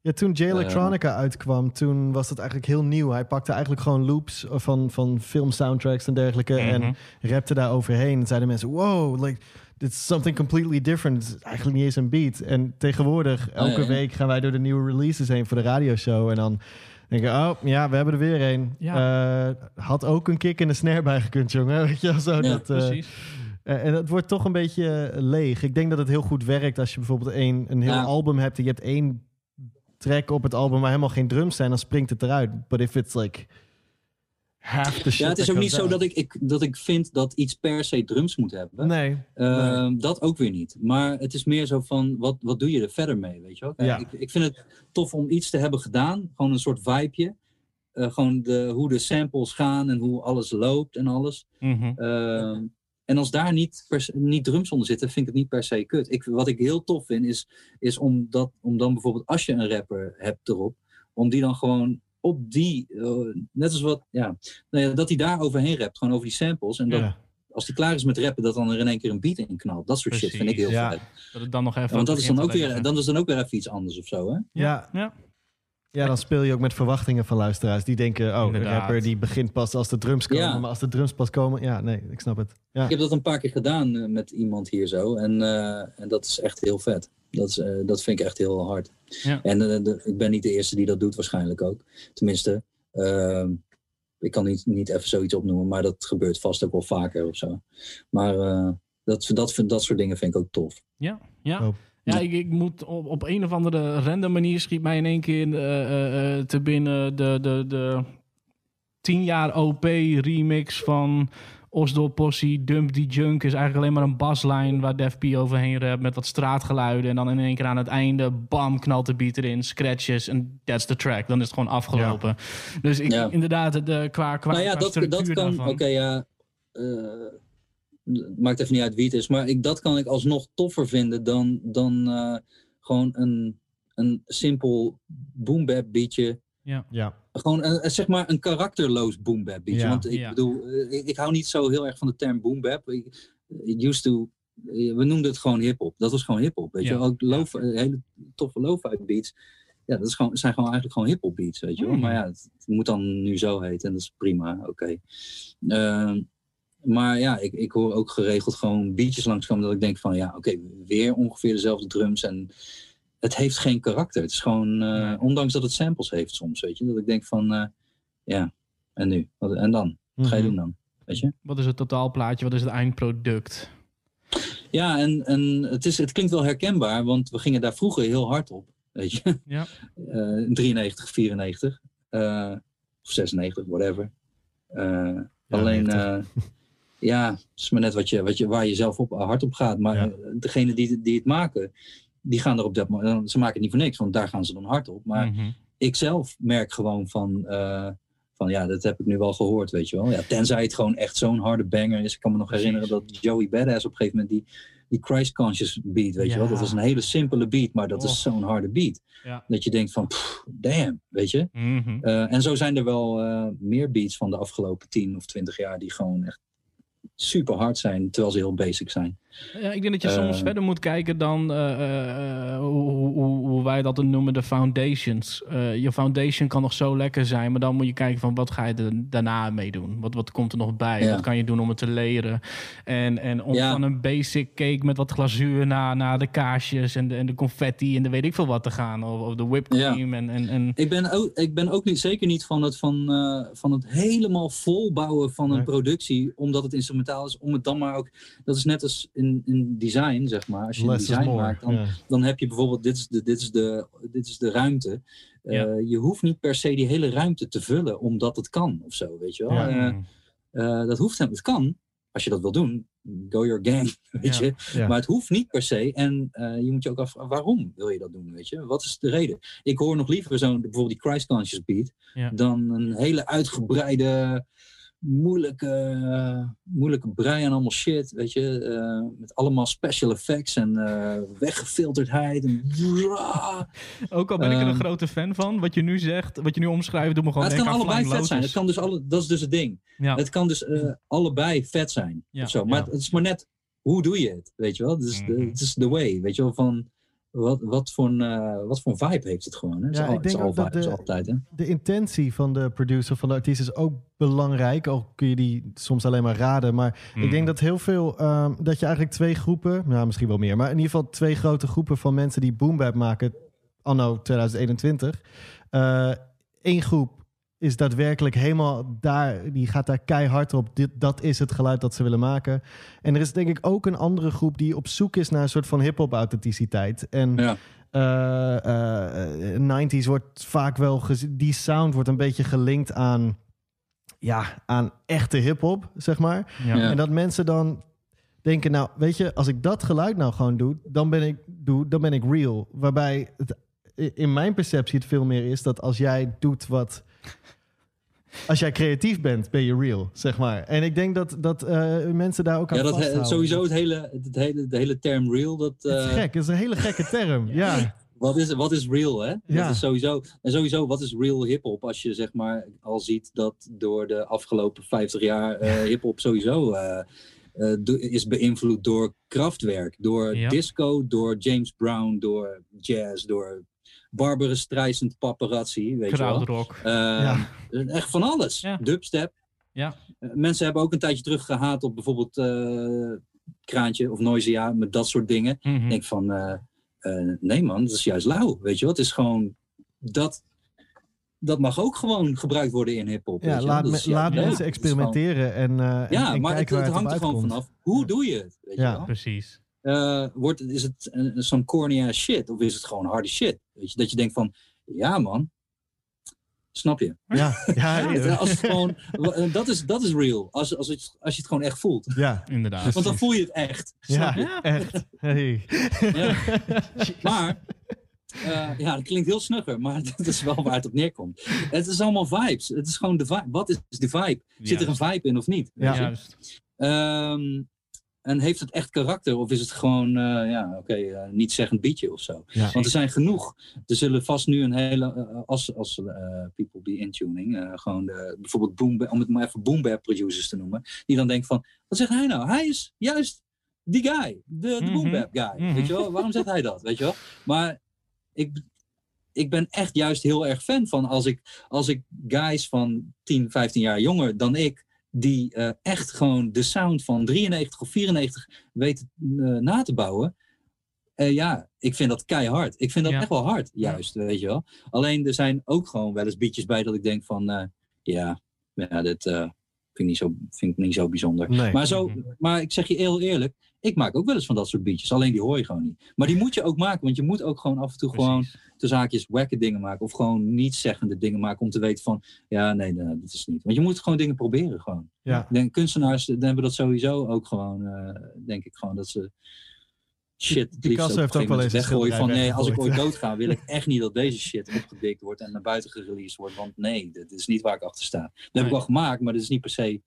ja, toen J Electronica uh, uitkwam, toen was dat eigenlijk heel nieuw. Hij pakte eigenlijk gewoon loops van, van film soundtracks en dergelijke. Mm-hmm. En rapte daar overheen. En zeiden mensen, wow, like, it's something completely different. Het is eigenlijk niet eens een beat. En tegenwoordig, elke uh, yeah. week gaan wij door de nieuwe releases heen voor de radioshow. En dan... denk ik, oh ja, we hebben er weer een. Ja. Uh, had ook een kick en een snare bij gekund, jongen. Weet je, zo, ja, dat, uh, precies. Uh, en het wordt toch een beetje leeg. Ik denk dat het heel goed werkt als je bijvoorbeeld een, een heel ja. album hebt. En je hebt één track op het album waar helemaal geen drums zijn. Dan springt het eruit. But if it's like half the shit. Ja, het is ook niet out. zo dat ik, ik, dat ik vind dat iets per se drums moet hebben. Nee. Uh, nee. Dat ook weer niet. Maar het is meer zo van, wat, wat doe je er verder mee, weet je wel? Ja. Ik, ik vind het tof om iets te hebben gedaan. Gewoon een soort vibeje. Uh, gewoon de, hoe de samples gaan en hoe alles loopt en alles. Mm-hmm. Uh, en als daar niet, se, niet drums onder zitten, vind ik het niet per se kut. Ik, wat ik heel tof vind, is, is om, dat, om dan bijvoorbeeld als je een rapper hebt erop, om die dan gewoon op die, uh, net als wat, ja, nou ja, dat hij daar overheen rapt, gewoon over die samples. En dat, ja. als hij klaar is met rappen, dat dan er in één keer een beat in knalt. Dat soort Precies, shit vind ik heel ja. vet. Dat het dan nog even ja, want dat is dan, ook weer, dat is dan ook weer even iets anders of zo, hè? Ja, ja. Ja, dan speel je ook met verwachtingen van luisteraars. Die denken, oh, Inderdaad. de rapper die begint pas als de drums komen. Ja. Maar als de drums pas komen, ja, nee, ik snap het. Ja. Ik heb dat een paar keer gedaan uh, met iemand hier zo. En, uh, en dat is echt heel vet. Dat, is, uh, dat vind ik echt heel hard. Ja. En uh, de, ik ben niet de eerste die dat doet waarschijnlijk ook. Tenminste, uh, ik kan niet, niet even zoiets opnoemen. Maar dat gebeurt vast ook wel vaker of zo. Maar uh, dat, dat, dat soort dingen vind ik ook tof. Ja, ja. Oh. Ja, ik, ik moet op, op een of andere random manier schiet mij in één keer uh, uh, te binnen de, de, de tien jaar O P remix van Osdorp Possie. Dump Die Junk is eigenlijk alleen maar een baslijn waar Def P overheen rapt met wat straatgeluiden. En dan in één keer aan het einde, bam, knalt de beat erin, scratches en that's the track. Dan is het gewoon afgelopen. Ja. Dus ik, ja. inderdaad, de, qua, qua, nou ja, qua dat, structuur dat kan, daarvan. Oké, ja... Uh, maakt even niet uit wie het is, maar ik, dat kan ik alsnog toffer vinden dan, dan uh, gewoon een, een simpel boom-bap beatje. Ja. Ja. Gewoon een, zeg maar een karakterloos boom-bap beatje. Ja. Want ik ja. bedoel, ik, ik hou niet zo heel erg van de term boom-bap. Ik, it used to, we noemden het gewoon hip-hop. Dat was gewoon hip-hop. Weet ja. je, ook lo- ja. hele toffe lo-fi beats. Ja, dat is gewoon, zijn gewoon eigenlijk gewoon hip-hop beats, weet je wel. Mm. Maar ja, het moet dan nu zo heten en dat is prima. Oké. Okay. Uh, Maar ja, ik, ik hoor ook geregeld gewoon beatjes langskomen dat ik denk van ja, oké, okay, weer ongeveer dezelfde drums en het heeft geen karakter. Het is gewoon, uh, ja. ondanks dat het samples heeft soms, weet je, dat ik denk van uh, ja, en nu? Wat, en dan? Wat mm-hmm. ga je doen dan? Weet je? Wat is het totaalplaatje? Wat is het eindproduct? Ja, en, en het, is, het klinkt wel herkenbaar, want we gingen daar vroeger heel hard op, weet je. Ja. Uh, drieënnegentig, vierennegentig, uh, of zesennegentig, whatever. Uh, ja, alleen... Uh, Ja, het is maar net wat je, wat je, waar je zelf op, hard op gaat. Maar ja. degenen die, die het maken, die gaan er op dat moment... Ze maken het niet voor niks, want daar gaan ze dan hard op. Maar mm-hmm. ik zelf merk gewoon van... Uh, van ja, dat heb ik nu wel gehoord, weet je wel. Ja, tenzij het gewoon echt zo'n harde banger is. Ik kan me nog herinneren dat Joey Badass op een gegeven moment... die, die Christ Conscious beat, weet ja. je wel. Dat was een hele simpele beat, maar dat oh. is zo'n harde beat. Ja. Dat je denkt van, pff, damn, weet je. Mm-hmm. Uh, en zo zijn er wel uh, meer beats van de afgelopen tien of twintig jaar... die gewoon echt... super hard zijn, terwijl ze heel basic zijn. Ja, ik denk dat je uh, soms verder moet kijken dan uh, uh, hoe, hoe, hoe wij dat noemen, de foundations. Uh, je foundation kan nog zo lekker zijn, maar dan moet je kijken van wat ga je er daarna mee doen? Wat, wat komt er nog bij? Ja. Wat kan je doen om het te leren? En, en om ja. van een basic cake met wat glazuur naar, naar de kaarsjes en de, en de confetti en de weet ik veel wat te gaan. Of, of de whipped cream. Ja. En, en, en... Ik, ben ook, ik ben ook niet, zeker niet van het, van, uh, van het helemaal volbouwen van een ja. productie, omdat het instrumentaal is, om het dan maar ook... Dat is net als in In, in design, zeg maar. Als je Less een design more, maakt, dan, yeah. dan heb je bijvoorbeeld... Dit is de, dit is de, dit is de ruimte. Uh, yeah. Je hoeft niet per se die hele ruimte te vullen... omdat het kan, of zo, weet je wel. Yeah. Uh, uh, dat hoeft hem. Het kan, als je dat wil doen. go your gang, weet ja, je. Ja. Maar het hoeft niet per se. En uh, je moet je ook afvragen, waarom wil je dat doen, weet je? Wat is de reden? Ik hoor nog liever zo'n, bijvoorbeeld die Christ Conscious beat, ja, dan een hele uitgebreide, moeilijke, uh, moeilijke brei en allemaal shit, weet je. Uh, met allemaal special effects en uh, weggefilterdheid. En ook al ben ik er een um, grote fan van. Wat je nu zegt, wat je nu omschrijft, doe me gewoon denken aan Flying Lotus. Het kan allebei vet zijn. Het kan dus alle, dat is dus het ding. Ja. Het kan dus uh, allebei vet zijn. Ja, of zo. Maar ja, het, het is maar net, hoe doe je het, weet je wel. Het is, mm, de, het is the way, weet je wel, van... Wat, wat, voor een, uh, wat voor een vibe heeft het gewoon? Hè? Ja, al, ik denk ook dat de, altijd, hè? De intentie van de producer, van de artiest is ook belangrijk. Al kun je die soms alleen maar raden. Maar mm. ik denk dat heel veel, um, dat je eigenlijk twee groepen, nou misschien wel meer, maar in ieder geval twee grote groepen van mensen die boombap maken, anno twintig eenentwintig. Uh, Eén groep is daadwerkelijk helemaal daar, die gaat daar keihard op. Dit, dat is het geluid dat ze willen maken. En er is denk ik ook een andere groep die op zoek is naar een soort van hip-hop authenticiteit. En ja. uh, uh, negentiger jaren wordt vaak wel gezien, die sound wordt een beetje gelinkt aan, ja, aan echte hip-hop, zeg maar. Ja. Ja. En dat mensen dan denken, nou, weet je, als ik dat geluid nou gewoon doe, dan ben ik, doe, dan ben ik real. Waarbij het, in mijn perceptie het veel meer is dat als jij doet wat... Als jij creatief bent, ben je real, zeg maar. En ik denk dat, dat uh, mensen daar ook aan ja, dat vasthouden. He, sowieso het hele, het hele, de hele term real. Dat, uh... dat is gek, dat is een hele gekke term. ja. ja. Wat is, wat is real, hè? Ja. Dat is sowieso, en sowieso, wat is real hiphop? Als je zeg maar al ziet dat door de afgelopen vijftig jaar uh, hiphop sowieso uh, uh, is beïnvloed door Kraftwerk. Door ja. disco, door James Brown, door jazz, door... Barbra Streisand, paparazzi, weet Krautrock. Je wel. Uh, ja. Echt van alles. Ja. Dubstep. Ja. Uh, mensen hebben ook een tijdje terug gehaat op bijvoorbeeld uh, Kraantje of Noisia, met dat soort dingen. Mm-hmm. Ik denk van, uh, uh, nee man, dat is juist lauw, weet je wel. Het is gewoon, dat, dat mag ook gewoon gebruikt worden in hiphop. Ja, laat, me, laat ja, mensen experimenteren en, uh, en Ja, en maar het, het hangt er gewoon vanaf. Hoe ja. doe je het, weet ja, je wel. Precies. Uh, wordt, is het uh, zo'n corny ass shit? Of is het gewoon harde shit? Weet je, dat je denkt van, ja man, snap je? Ja, ja, ja. Als het gewoon, dat, is, dat is real, als, als, het, als je het gewoon echt voelt. Ja, inderdaad. Want precies. Dan voel je het echt. Snap ja, je? Echt. Hey. Ja. Maar, uh, ja, dat klinkt heel snugger, maar dat is wel waar het op neerkomt. Het is allemaal vibes. Het is gewoon de vibe. Wat is de vibe? Zit er een vibe in of niet? Ja, juist. Um, En heeft het echt karakter? Of is het gewoon, uh, ja, oké, okay, uh, niet zeggend bietje of zo? Ja. Want er zijn genoeg. Er zullen vast nu een hele, uh, als, als uh, people be intuning, uh, gewoon de, bijvoorbeeld, boom, om het maar even boombap producers te noemen, die dan denken van, wat zegt hij nou? Hij is juist die guy, de, de mm-hmm. boombap guy, mm-hmm. weet je wel? Waarom zegt hij dat, weet je wel? Maar ik... Ik ben echt juist heel erg fan van als ik, als ik guys van tien, vijftien jaar jonger dan ik, die uh, echt gewoon de sound van drieënnegentig of vierennegentig weten uh, na te bouwen. Uh, ja, ik vind dat keihard. Ik vind dat ja. echt wel hard, juist, ja. weet je wel. Alleen, er zijn ook gewoon wel eens beatjes bij dat ik denk van... Uh, ja, ja, dit uh, vind, ik niet zo, vind ik niet zo bijzonder. Nee. Maar, zo, maar ik zeg je heel eerlijk, ik maak ook wel eens van dat soort beatjes. Alleen die hoor je gewoon niet. Maar die moet je ook maken, want je moet ook gewoon af en toe Precies. gewoon... tussen haakjes wakke dingen maken of gewoon nietszeggende dingen maken om te weten van, ja, nee, nee, dat is niet. Want je moet gewoon dingen proberen gewoon. Ja. Ik denk, kunstenaars dan hebben dat sowieso ook gewoon, uh, denk ik gewoon dat ze shit het liefst die ook, ook wel eens weggooien van, nee, als ik ooit doodga wil ik echt niet dat deze shit opgedikt wordt en naar buiten gereleased wordt, want nee, dat is niet waar ik achter sta. Dat nee. heb ik wel gemaakt, maar dat is niet per se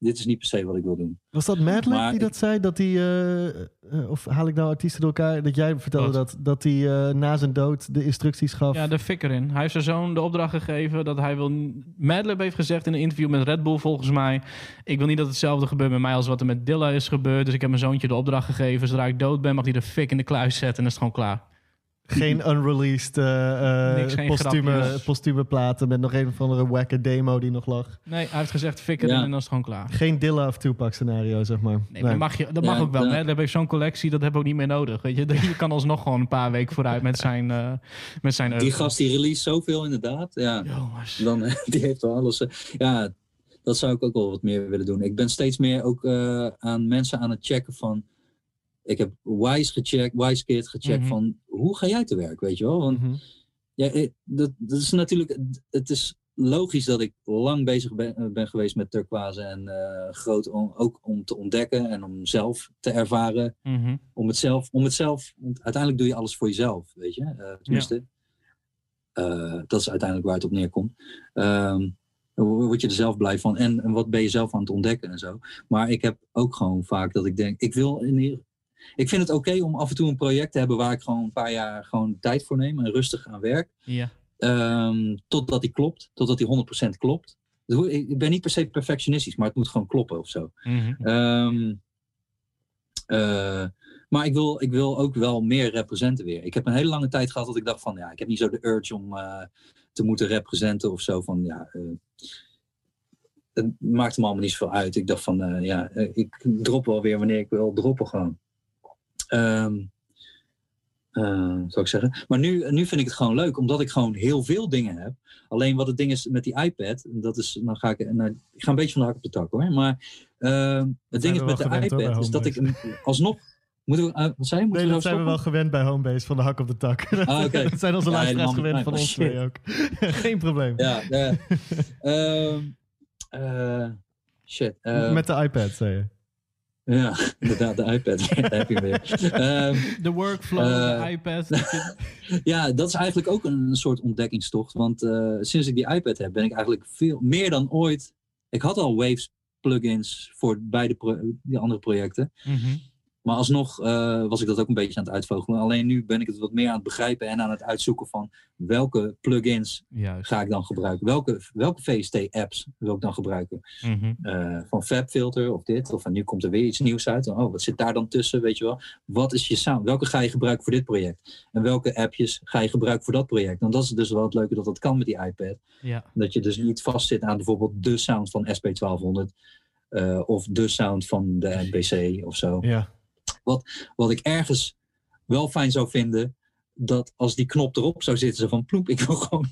Dit is niet per se wat ik wil doen. Was dat Madlib die dat ik... zei? Dat die, uh, uh, of haal ik nou artiesten door elkaar? Dat jij vertelde dat hij dat uh, na zijn dood de instructies gaf. Ja, de fik erin. Hij heeft zijn zoon de opdracht gegeven dat hij wil... Madlib heeft gezegd in een interview met Red Bull volgens mij... ik wil niet dat hetzelfde gebeurt met mij als wat er met Dilla is gebeurd. Dus ik heb mijn zoontje de opdracht gegeven. Zodra ik dood ben mag hij de fik in de kluis zetten en dan is het gewoon klaar. Geen unreleased uh, Niks, geen postume, postume platen met nog een of andere wacke demo die nog lag. Nee, hij heeft gezegd fikken ja. en dan is het gewoon klaar. Geen Dilla of Tupac scenario, zeg maar. Nee, nee. Mag je, dat mag ja, ook wel. Ja. Hè? Dat heeft zo'n collectie, dat heb ik ook niet meer nodig. Weet je? je kan alsnog gewoon een paar weken vooruit met zijn... Uh, met zijn die gast die release zoveel inderdaad. Ja. Dan, die heeft wel alles... Uh, ja, dat zou ik ook wel wat meer willen doen. Ik ben steeds meer ook uh, aan mensen aan het checken van... Ik heb Wise gecheckt, Wise Kid gecheckt mm-hmm. van hoe ga jij te werk, weet je wel? Want mm-hmm. ja, dat, dat is natuurlijk, het is logisch dat ik lang bezig ben, ben geweest met Turquoise en uh, Groot, om, ook om te ontdekken en om zelf te ervaren. Mm-hmm. Om het zelf, om het zelf, want uiteindelijk doe je alles voor jezelf, weet je. Uh, tenminste, ja. uh, dat is uiteindelijk waar het op neerkomt. Um, word je er zelf blij van en, en wat ben je zelf aan het ontdekken en zo. Maar ik heb ook gewoon vaak dat ik denk, ik wil in ieder Ik vind het oké okay om af en toe een project te hebben waar ik gewoon een paar jaar gewoon tijd voor neem en rustig aan werk. Ja. Um, totdat die klopt, totdat die honderd procent klopt. Ik ben niet per se perfectionistisch, maar het moet gewoon kloppen of zo. Mm-hmm. Um, uh, maar ik wil, ik wil ook wel meer representen weer. Ik heb een hele lange tijd gehad dat ik dacht van, ja, ik heb niet zo de urge om uh, te moeten representen of zo. Van, ja, uh, het maakt me allemaal niet zoveel uit. Ik dacht van, uh, ja, uh, ik drop wel weer wanneer ik wil droppen gewoon. Um, uh, zou ik zeggen. Maar nu, nu vind ik het gewoon leuk, omdat ik gewoon heel veel dingen heb. Alleen wat het ding is met die iPad, dat is, dan ga ik, nou, ik ga een beetje van de hak op de tak hoor. Maar uh, het ding is met de iPad, hoor, is dat ik alsnog. Moeten we, uh, wat zei je? Moeten nee, we dat zijn we wel gewend bij Homebase, van de hak op de tak. Ah, okay. Dat zijn onze ja, luisteraars gewend mij, van ons twee ook. Geen probleem. Ja, uh, uh, uh, shit. Uh, met de iPad, zei je. Ja, inderdaad, de iPad. Daar heb je weer. Um, de workflow, uh, de iPad. Ja, dat is eigenlijk ook een soort ontdekkingstocht. Want uh, sinds ik die iPad heb, ben ik eigenlijk veel meer dan ooit... Ik had al Waves plugins voor beide pro- die andere projecten. Mm-hmm. Maar alsnog uh, was ik dat ook een beetje aan het uitvogelen. Alleen nu ben ik het wat meer aan het begrijpen en aan het uitzoeken van... welke plugins Juist. ga ik dan gebruiken? Welke, welke V S T-apps wil ik dan gebruiken? Mm-hmm. Uh, van FabFilter of dit. Of van nu komt er weer iets nieuws uit. Oh, wat zit daar dan tussen, weet je wel? Wat is je sound? Welke ga je gebruiken voor dit project? En welke appjes ga je gebruiken voor dat project? Want dat is dus wel het leuke dat dat kan met die iPad. Ja. Dat je dus niet vastzit aan bijvoorbeeld de sound van S P twaalfhonderd. Uh, of de sound van de M P C of zo. Ja. Wat, wat ik ergens wel fijn zou vinden, dat als die knop erop zou zitten, zo van ploep, ik wil gewoon,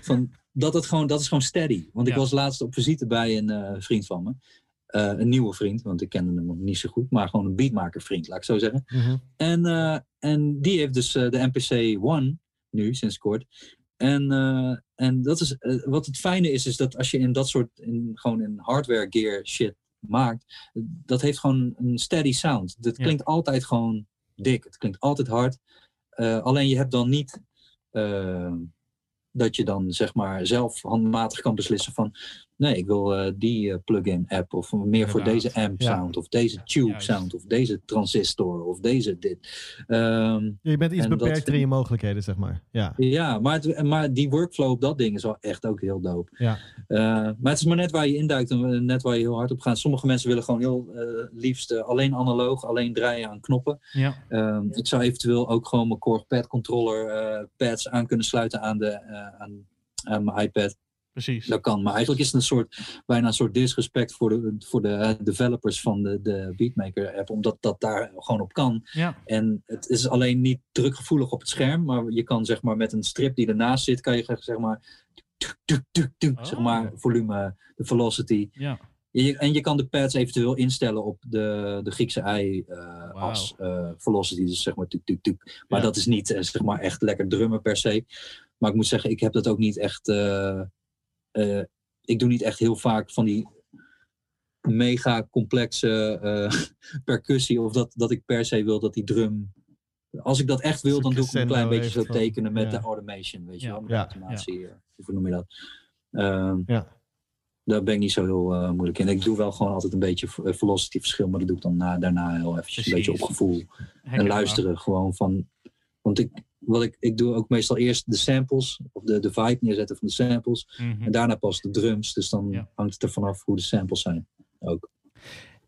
van, dat, het gewoon dat is gewoon steady. Want ja. Ik was laatst op visite bij een uh, vriend van me. Uh, een nieuwe vriend, want ik kende hem nog niet zo goed, maar gewoon een beatmaker vriend, laat ik zo zeggen. Mm-hmm. En, uh, en die heeft dus uh, de M P C één nu, sinds kort. En, uh, en dat is, uh, wat het fijne is, is dat als je in dat soort, in, gewoon in hardware gear shit, maakt, dat heeft gewoon een steady sound. Dat klinkt ja. altijd gewoon dik. Het klinkt altijd hard. Uh, alleen je hebt dan niet uh, dat je dan zeg maar zelf handmatig kan beslissen van nee, ik wil uh, die uh, plug-in app of meer Inderdaad. voor deze amp sound ja. of deze tube Juist. sound of deze transistor of deze dit. Um, je bent iets beperkt in je mogelijkheden zeg maar. Ja, ja maar, het, maar die workflow op dat ding is wel echt ook heel dope. Ja. Uh, maar het is maar net waar je induikt en net waar je heel hard op gaat. Sommige mensen willen gewoon heel uh, liefst uh, alleen analoog, alleen draaien aan knoppen. Ja. Um, ik zou eventueel ook gewoon mijn Korg pad controller uh, pads aan kunnen sluiten aan, de, uh, aan, aan mijn iPad. Precies. Dat kan, maar eigenlijk is het een soort, bijna een soort disrespect voor de, voor de developers van de, de Beatmaker app, omdat dat daar gewoon op kan. Ja. En het is alleen niet drukgevoelig op het scherm, maar je kan zeg maar met een strip die ernaast zit, kan je zeg maar, tuk, tuk, tuk, tuk, oh. zeg maar volume, de velocity. Ja. Je, en je kan de pads eventueel instellen op de, de Griekse ei uh, wow. als uh, velocity, dus zeg maar tuk, tuk, tuk. Maar ja. dat is niet zeg maar echt lekker drummen per se. Maar ik moet zeggen, ik heb dat ook niet echt... Uh, Uh, ik doe niet echt heel vaak van die mega complexe uh, percussie. Of dat, dat ik per se wil dat die drum... Als ik dat echt wil, dan doe ik een klein beetje zo tekenen met ja. de automation. Weet je ja. wel, met ja. automatie. Ja. Hoe noem je dat? Uh, ja. Daar ben ik niet zo heel uh, moeilijk in. Ik doe wel gewoon altijd een beetje velocity verschil. Maar dat doe ik dan na, daarna heel eventjes Precies. een beetje op gevoel. Hekker, en luisteren nou. gewoon van... Want ik... Wat ik, ik doe ook meestal eerst de samples, of de, de vibe neerzetten van de samples. Mm-hmm. En daarna pas de drums. Dus dan ja. hangt het er vanaf hoe de samples zijn ook.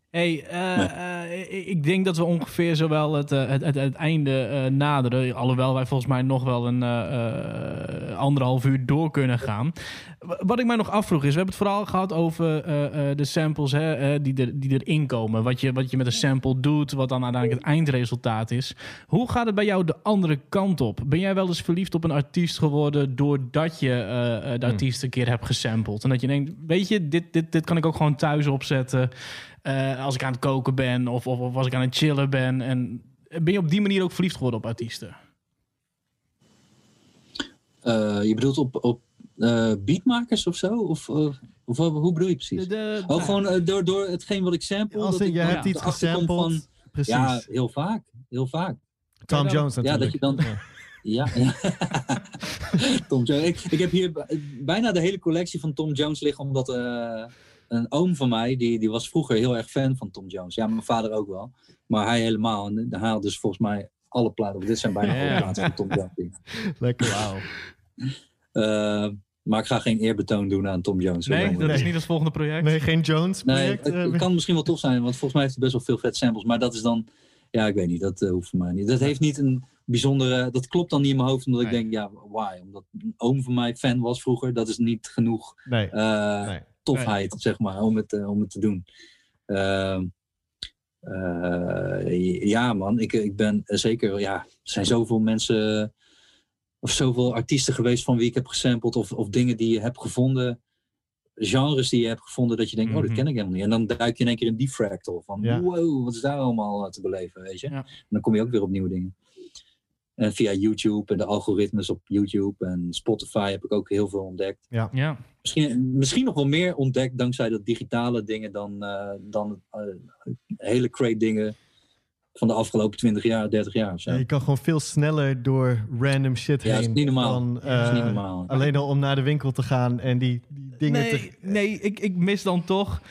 Hey, uh, ja. uh, ik denk dat we ongeveer zowel het, uh, het, het, het einde uh, naderen. Alhoewel wij volgens mij nog wel een uh, uh, anderhalf uur door kunnen gaan. Wat ik mij nog afvroeg is, we hebben het vooral gehad over uh, uh, de samples hè, uh, die, er, die erin komen. Wat je, wat je met een sample doet, wat dan uiteindelijk het eindresultaat is. Hoe gaat het bij jou de andere kant op? Ben jij wel eens verliefd op een artiest geworden doordat je uh, de artiest een keer hebt gesampled? En dat je denkt, weet je, dit, dit, dit kan ik ook gewoon thuis opzetten. Uh, als ik aan het koken ben of, of, of als ik aan het chillen ben. En ben je op die manier ook verliefd geworden op artiesten? Uh, je bedoelt op, op uh, beatmakers of zo? Of, uh, of hoe bedoel je precies? De, de, oh, gewoon uh, door, door hetgeen wat ik sample. Als dat ik, je hebt ja, iets gesampled. Van, precies. Ja, heel vaak. Heel vaak. Tom ja, Jones natuurlijk. Ja, dat je dan... Ja. Ja, ja. Tom Jones. Ik, ik heb hier bijna de hele collectie van Tom Jones liggen, omdat uh, een oom van mij, die, die was vroeger heel erg fan van Tom Jones. Ja, mijn vader ook wel. Maar hij helemaal. En hij had dus volgens mij alle platen. Dit zijn bijna alle platen van Tom Jones. Lekker, wauw. Uh, maar ik ga geen eerbetoon doen aan Tom Jones. Nee, dat nee. is niet het volgende project. Nee, geen Jones project. Nee, het, het kan misschien wel tof zijn, want volgens mij heeft hij best wel veel vet samples. Maar dat is dan... Ja, ik weet niet. Dat uh, hoeft voor mij niet. Dat heeft niet een... bijzondere, dat klopt dan niet in mijn hoofd, omdat nee. ik denk, ja, why? Omdat een oom van mij fan was vroeger, dat is niet genoeg nee. Uh, nee. tofheid, nee. zeg maar, om het, uh, om het te doen. Uh, uh, ja, man, ik, ik ben zeker, ja, er zijn zoveel mensen, of zoveel artiesten geweest van wie ik heb gesampled, of, of dingen die je hebt gevonden, genres die je hebt gevonden, dat je denkt, mm-hmm. oh, dat ken ik helemaal niet. En dan duik je in één keer in die fractal, van ja. wow, wat is daar allemaal te beleven, weet je? Ja. En dan kom je ook weer op nieuwe dingen. En via YouTube en de algoritmes op YouTube en Spotify heb ik ook heel veel ontdekt. Ja. Ja. Misschien, misschien nog wel meer ontdekt dankzij dat digitale dingen dan, uh, dan uh, hele crate dingen van de afgelopen twintig jaar, dertig jaar of zo. Ja, je kan gewoon veel sneller door random shit ja, heen. Dat is niet normaal. Dan, uh, dat is niet normaal. Alleen al om naar de winkel te gaan en die, die dingen nee, te... Nee, ik, ik mis dan toch...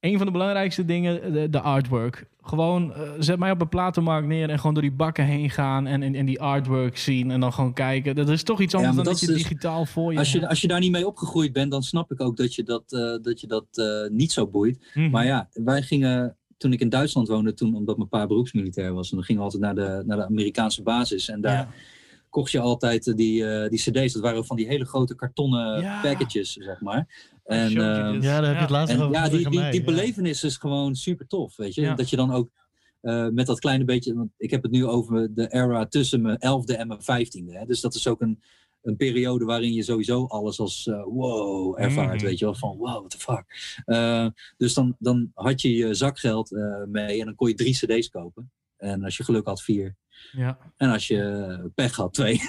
Een van de belangrijkste dingen, de, de artwork. Gewoon, uh, zet mij op een platenmarkt neer en gewoon door die bakken heen gaan en, en, en die artwork zien en dan gewoon kijken. Dat is toch iets anders ja, dan dat, dat je dus, digitaal voor je als je, als je daar niet mee opgegroeid bent, dan snap ik ook dat je dat, uh, dat, je dat uh, niet zo boeit. Mm-hmm. Maar ja, wij gingen, toen ik in Duitsland woonde, toen omdat mijn pa beroepsmilitair was, en dan gingen we altijd naar de, naar de Amerikaanse basis en daar... Ja. kocht je altijd die, uh, die cd's. Dat waren van die hele grote kartonnen ja. packages, zeg maar. En, uh, ja, daar heb je het laatst en, over. Ja, die, die, die belevenis ja. is gewoon super tof, weet je. Ja. Dat je dan ook uh, met dat kleine beetje... Want ik heb het nu over de era tussen mijn elfde en mijn vijftiende. Hè? Dus dat is ook een, een periode waarin je sowieso alles als uh, wow ervaart, mm-hmm. weet je wel. Van wow, what the fuck. Uh, dus dan, dan had je je zakgeld uh, mee en dan kon je drie cd's kopen. En als je geluk had, vier. Ja. En als je pech had, twee.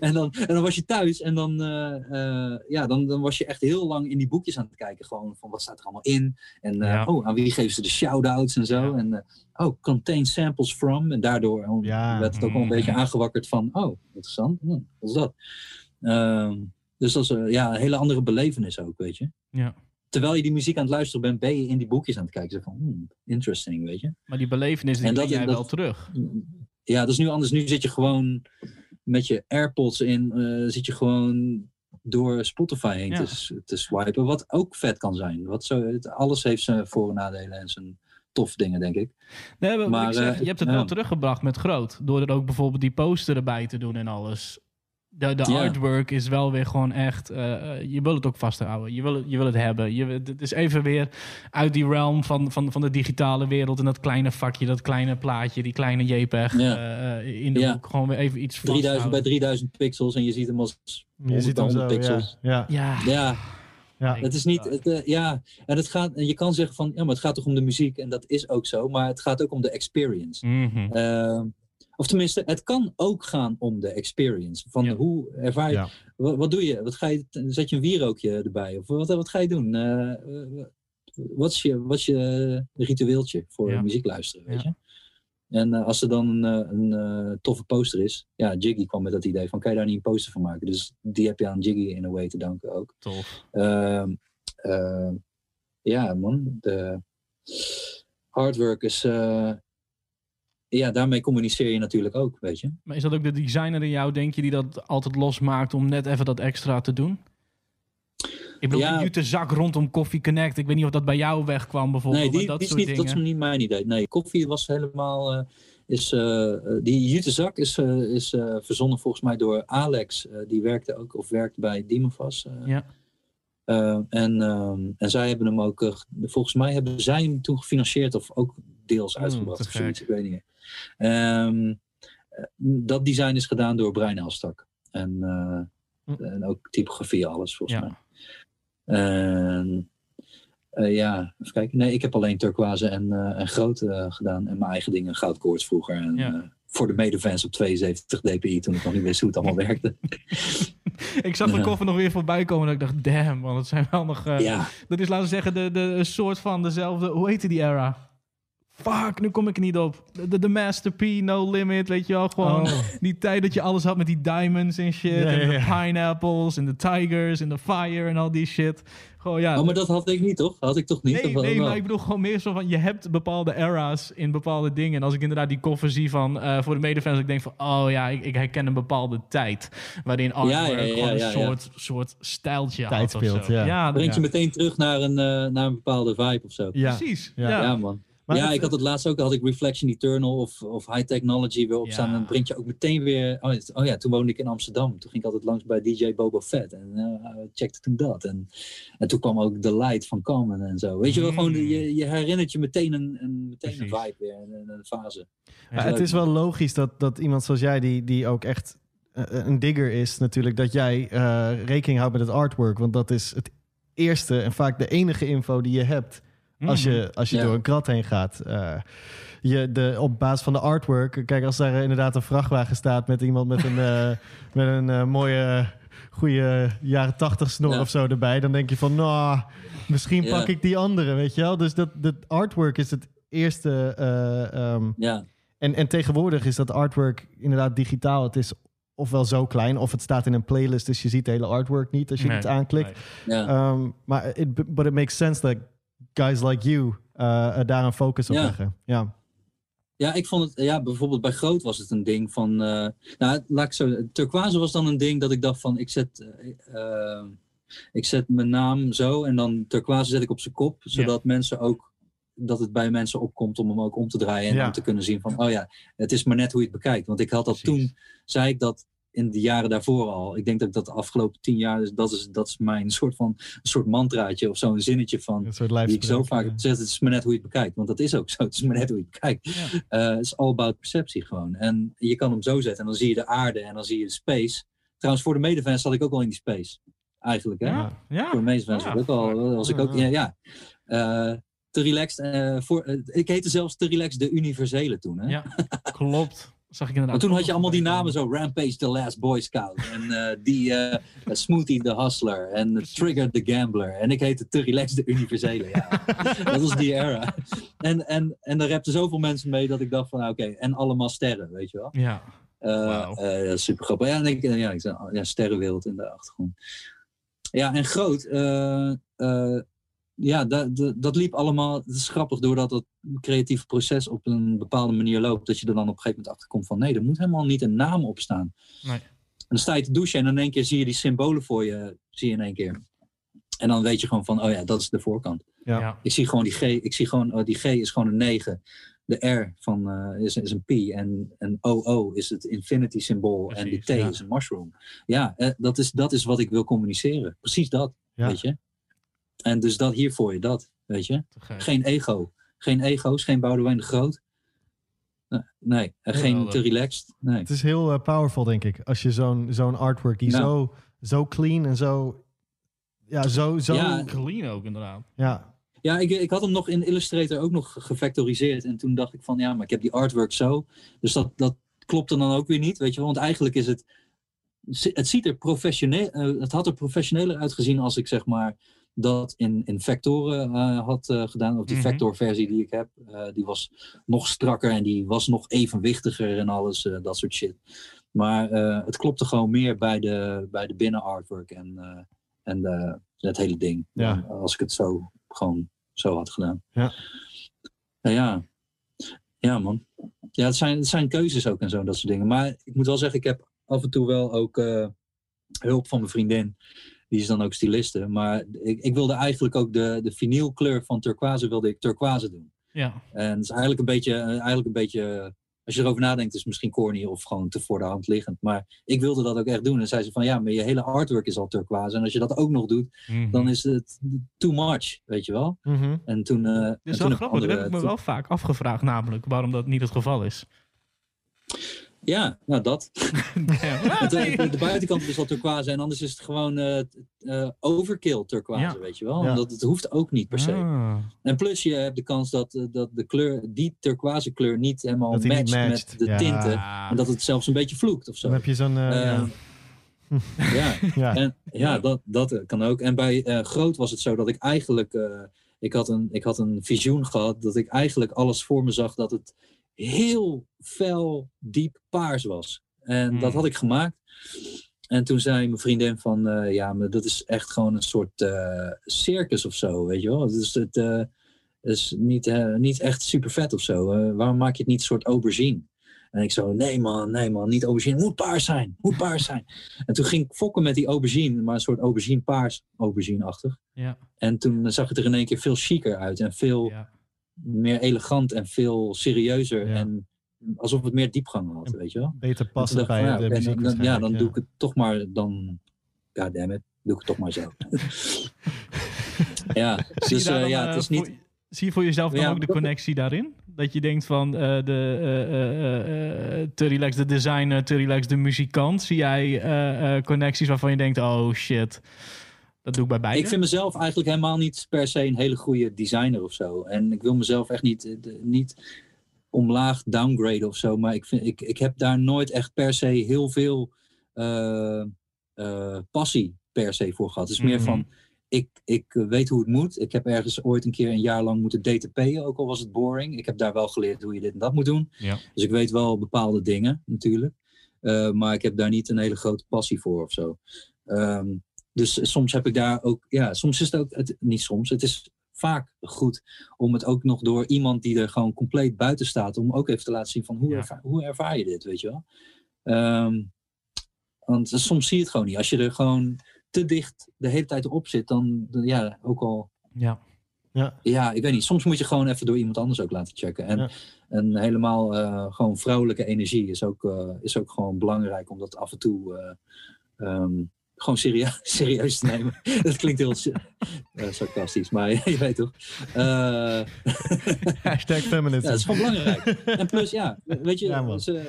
en, dan, en dan was je thuis en dan, uh, uh, ja, dan, dan was je echt heel lang in die boekjes aan het kijken. Gewoon van wat staat er allemaal in. En uh, ja. oh, aan wie geven ze de shout-outs en zo. Ja. En uh, oh, contain samples from. En daardoor ja. werd het ook wel een beetje aangewakkerd van, oh, interessant. Hm, wat is dat? Uh, dus dat is uh, ja, een hele andere belevenis ook, weet je. Ja. Terwijl je die muziek aan het luisteren bent, ben je in die boekjes aan het kijken. Zo van, hmm, interesting, weet je. Maar die belevenis, die breng jij wel terug. Ja, dat is nu anders. Nu zit je gewoon met je AirPods in, uh, zit je gewoon door Spotify heen ja. te, te swipen. Wat ook vet kan zijn. Wat zo, alles heeft zijn voor- en nadelen en zijn tof dingen, denk ik. Nee, maar, maar ik zeg, uh, je hebt het uh, wel teruggebracht met Groot. Door er ook bijvoorbeeld die poster erbij te doen en alles. De, de ja. artwork is wel weer gewoon echt... Uh, je wil het ook vasthouden. Je wil het, je wil het hebben. Je, het is even weer uit die realm van, van, van de digitale wereld... en dat kleine vakje, dat kleine plaatje, die kleine JPEG... Ja. Uh, in de ja. hoek gewoon weer even iets vasthouden. drieduizend bij drieduizend pixels en je ziet hem als... Je ziet hem zo, pixels. Ja. Ja. Ja. Ja. Ja. Het is niet... Het, uh, ja. En het gaat, je kan zeggen van... Ja, maar het gaat toch om de muziek en dat is ook zo... maar het gaat ook om de experience. Mm-hmm. Uh, Of tenminste, het kan ook gaan om de experience. Van ja. hoe ervaar je... Ja. Wat, wat doe je? Wat ga je? Zet je een wierookje erbij? Of wat, wat ga je doen? Uh, wat is je, wat is je ritueeltje voor ja. muziek luisteren? Weet ja. je? En uh, als er dan een, een uh, toffe poster is... Ja, Jiggy kwam met dat idee van... Kan je daar niet een poster van maken? Dus die heb je aan Jiggy in a way te danken ook. Tof. Uh, uh, ja, man. De hardwork is... Uh, Ja, daarmee communiceer je natuurlijk ook, weet je. Maar is dat ook de designer in jou, denk je, die dat altijd losmaakt om net even dat extra te doen? Ik bedoel, ja. nu de zak rondom Coffee Connect. Ik weet niet of dat bij jou wegkwam bijvoorbeeld. Nee, die, dat, die soort is niet, dat is niet mijn idee. Nee, koffie was helemaal... Uh, is, uh, die jute zak is, uh, is uh, verzonnen volgens mij door Alex. Uh, die werkte ook, of werkt bij Dimafas. Uh, ja. Uh, en, um, en zij hebben hem ook... Uh, volgens mij hebben zij hem toen gefinancierd of ook deels oh, uitgebracht. Of zoiets, ik weet niet meer. Um, dat design is gedaan door Brian Elstak. En, uh, hm. en ook typografie, alles volgens ja. mij. En, uh, ja, even kijken. Nee, ik heb alleen turquoise en, uh, en groot uh, gedaan. En mijn eigen dingen, goudkoorts vroeger. En, ja. uh, voor de mede-fans op tweeënzeventig dpi toen ik nog niet wist hoe het allemaal werkte. Ik zag de koffer nog weer voorbij komen en ik dacht, damn, want het zijn wel nog... Uh, ja. Dat is, laten we zeggen, de, de, een soort van dezelfde... Hoe heette die era? Fuck, nu kom ik er niet op. De, de Master P, No Limit, weet je wel. Gewoon oh. Die tijd dat je alles had met die diamonds en shit. Ja, en ja, de ja. pineapples en de tigers en de fire en al die shit. Gewoon, ja. Oh, maar dat had ik niet, toch? Had ik toch niet? Nee, nee, maar ik bedoel gewoon meer zo van... Je hebt bepaalde era's in bepaalde dingen. En als ik inderdaad die koffer zie van... Uh, voor de medefans, ik denk van... Oh ja, ik, ik herken een bepaalde tijd. Waarin artwork ja, ja, ja, gewoon ja, ja, een soort, ja. soort stijltje had. Tijdsbeeld, ja. ja Brengt ja. je meteen terug naar een, uh, naar een bepaalde vibe of zo. Ja. Precies. Ja, ja. ja man. Maar ja, het, ik had het laatst ook, had ik Reflection Eternal of, of High Technology weer opstaan. Ja. En dan brengt je ook meteen weer... Oh, oh ja, toen woonde ik in Amsterdam. Toen ging ik altijd langs bij D J Boba Fett. En uh, checkte toen dat. En, en toen kwam ook The Light van Common en zo. Weet je wel, mm. gewoon je, je herinnert je meteen een, een, meteen een vibe weer, een, een fase. Ja, het is wel logisch dat, dat iemand zoals jij, die, die ook echt een digger is natuurlijk, dat jij uh, rekening houdt met het artwork. Want dat is het eerste en vaak de enige info die je hebt... Als je, als je ja. door een krat heen gaat. Uh, je, de, op basis van de artwork... Kijk, als daar inderdaad een vrachtwagen staat... met iemand met een, uh, met een uh, mooie... goede jaren tachtig snor ja. of zo erbij... dan denk je van, nou... Nah, misschien ja. pak ik die andere, weet je wel? Dus dat, dat artwork is het eerste... Uh, um, ja. en, en tegenwoordig is dat artwork inderdaad digitaal. Het is ofwel zo klein... of het staat in een playlist... dus je ziet de hele artwork niet als je nee, het aanklikt. Nee. Ja. Um, maar it, but it makes sense... Like, guys like you, uh, uh, daar een focus op ja. leggen. Ja. ja, ik vond het... Ja, bijvoorbeeld bij Groot was het een ding van... Uh, nou, laat ik zo... Turquoise was dan een ding dat ik dacht van... Ik zet, uh, ik zet mijn naam zo en dan Turquoise zet ik op zijn kop. Zodat ja. mensen ook... Dat het bij mensen opkomt om hem ook om te draaien. En ja. om te kunnen zien van... Oh ja, het is maar net hoe je het bekijkt. Want ik had dat Precies. toen... Zei ik dat... in de jaren daarvoor al. Ik denk dat ik dat de afgelopen tien jaar... Dus dat, is, dat is mijn soort van... een soort mantraatje of zo'n zinnetje van... die ik zo vaak heb gezegd, het is maar net hoe je het bekijkt. Want dat is ook zo, het is maar net hoe je het bekijkt. Ja. Uh, het is all about perceptie gewoon. En je kan hem zo zetten en dan zie je de aarde... en dan zie je de space. Trouwens, voor de medefans zat ik ook al in die space. Eigenlijk, hè? Ja. Ja. Voor de medefans ja. ook al... was ik ook... Ja, ja. Uh, te relaxed... Uh, voor, uh, ik heette zelfs te relaxed de universele toen, hè? Ja, klopt. Zag ik maar toen had je allemaal die namen zo. Rampage the Last Boy Scout. En uh, die uh, Smoothie the Hustler. En uh, Trigger the Gambler. En ik heette Te Relax de Universele. Ja. Dat was die era. En, en, en daar repten zoveel mensen mee dat ik dacht van... Oké, okay, en allemaal sterren, weet je wel. Ja, uh, wow. uh, super grappig. Ja, en ik, ja, ik zei, ja, sterrenwereld in de achtergrond. Ja, en Groot... Uh, uh, Ja, dat, dat, dat liep allemaal, het is grappig, doordat het creatieve proces op een bepaalde manier loopt, dat je er dan op een gegeven moment achterkomt van, nee, er moet helemaal niet een naam op staan. Nee. En dan sta je te douchen en dan in één keer zie je die symbolen voor je, zie je in één keer. En dan weet je gewoon van, oh ja, dat is de voorkant. Ja. Ja. Ik zie gewoon die G, ik zie gewoon, oh, die G is gewoon een negen. De R van, uh, is, is een P en, en O O is het infinity symbool. Precies, en die T ja. is een mushroom. Ja, eh, dat, is, dat is wat ik wil communiceren. Precies dat, ja. weet je. En dus dat hier voor je, dat, weet je. Geen ego. Geen ego's, geen Boudewijn de Groot. Nee, geen te relaxed. Nee. Het is heel uh, powerful, denk ik. Als je zo'n zo'n artwork die nou. zo, zo clean en zo... Ja, zo, zo ja, clean ook inderdaad. Ja, ja ik, ik had hem nog in Illustrator ook nog gevectoriseerd. En toen dacht ik van, ja, maar ik heb die artwork zo. Dus dat, dat klopt er dan ook weer niet, weet je wel. Want eigenlijk is het... Het, ziet er professioneel, uh, het had er professioneler uitgezien als ik zeg maar... dat in, in vectoren uh, had uh, gedaan. Of die mm-hmm. vectorversie die ik heb. Uh, die was nog strakker en die was nog evenwichtiger en alles. Uh, dat soort shit. Maar uh, het klopte gewoon meer bij de, bij de binnen artwork. En, uh, en de, het hele ding. Ja. Uh, als ik het zo gewoon zo had gedaan. Ja, uh, ja. ja man. Ja, het zijn, het zijn keuzes ook en zo. Dat soort dingen. Maar ik moet wel zeggen. Ik heb af en toe wel ook uh, hulp van mijn vriendin. Die is dan ook styliste. Maar ik, ik wilde eigenlijk ook de, de vinylkleur van turquoise wilde ik turquoise doen. Ja. En het is eigenlijk een beetje, eigenlijk een beetje... Als je erover nadenkt is het misschien corny of gewoon te voor de hand liggend. Maar ik wilde dat ook echt doen. En zei ze van ja, maar je hele artwork is al turquoise. En als je dat ook nog doet, mm-hmm. dan is het too much. Weet je wel? Mm-hmm. En toen... Uh, dat is wel grappig. Andere, dat heb ik me wel vaak afgevraagd namelijk. Waarom dat niet het geval is. Ja, nou dat. Ja. Het, de, de buitenkant is al turquoise en anders is het gewoon uh, uh, overkill turquoise, ja. weet je wel. Ja. Omdat het hoeft ook niet per se. Ah. En plus je hebt de kans dat, dat de kleur, die turquoise kleur niet helemaal matcht, niet matcht met de ja. tinten. En dat het zelfs een beetje vloekt of zo. Dan heb je zo'n... Uh, uh, ja. ja. ja. En, ja, dat, dat kan ook. En bij uh, Groot was het zo dat ik eigenlijk... Uh, ik, had een, ik had een visioen gehad dat ik eigenlijk alles voor me zag dat het... heel fel, diep paars was. En mm. dat had ik gemaakt. En toen zei mijn vriendin van... Uh, ja, maar dat is echt gewoon een soort uh, circus of zo, weet je wel. Dus het uh, is niet, uh, niet echt super vet of zo. Uh, waarom maak je het niet een soort aubergine? En ik zo, nee man, nee man, niet aubergine. Moet paars zijn, moet paars zijn. En toen ging ik fokken met die aubergine, maar een soort aubergine paars, aubergine-achtig. Yeah. En toen zag het er in één keer veel chiquer uit en veel... Yeah. meer elegant en veel serieuzer. Ja. En alsof het meer diepgang had, en weet je wel. Beter passen bij ja, de muziek. Dan, ja, dan ja. doe ik het toch maar dan... God damn it, doe ik het toch maar zo. ja, zie dus uh, dan, ja, het is niet... Voor, zie je voor jezelf dan ja, ook de connectie daarin? Dat je denkt van uh, de uh, uh, uh, te relaxed de designer, te relaxed de muzikant. Zie jij uh, uh, connecties waarvan je denkt, oh shit... Dat doe ik bij beide. Ik vind mezelf eigenlijk helemaal niet per se een hele goede designer of zo. En ik wil mezelf echt niet, niet omlaag downgraden of zo. Maar ik, vind, ik, ik heb daar nooit echt per se heel veel uh, uh, passie per se voor gehad. Het is mm-hmm. meer van, ik, ik weet hoe het moet. Ik heb ergens ooit een keer een jaar lang moeten D T P'en, ook al was het boring. Ik heb daar wel geleerd hoe je dit en dat moet doen. Ja. Dus ik weet wel bepaalde dingen natuurlijk. Uh, maar ik heb daar niet een hele grote passie voor of zo. Um, Dus soms heb ik daar ook, ja, soms is het ook, het, niet soms, het is vaak goed om het ook nog door iemand die er gewoon compleet buiten staat, om ook even te laten zien van hoe, ja. ervaar, hoe ervaar je dit, weet je wel. Um, want soms zie je het gewoon niet. Als je er gewoon te dicht de hele tijd op zit, dan, dan ja, ook al... Ja. Ja. ja, ik weet niet. Soms moet je gewoon even door iemand anders ook laten checken. En, ja. en helemaal uh, gewoon vrouwelijke energie is ook, uh, is ook gewoon belangrijk, omdat af en toe... Uh, um, Gewoon serieus, serieus te nemen. Dat klinkt heel uh, sarcastisch, maar je weet toch. Uh, Hashtag feminist. Ja, dat is gewoon belangrijk. En plus, ja, weet je... Ja, dus, uh,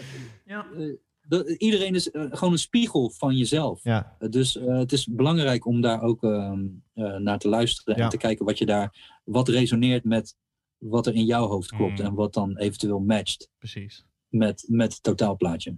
ja. uh, dat, iedereen is uh, gewoon een spiegel van jezelf. Ja. Uh, dus uh, het is belangrijk om daar ook uh, uh, naar te luisteren... Ja. en te kijken wat je daar... wat resoneert met wat er in jouw hoofd klopt... Mm. en wat dan eventueel matcht. Precies. Met, met het totaalplaatje.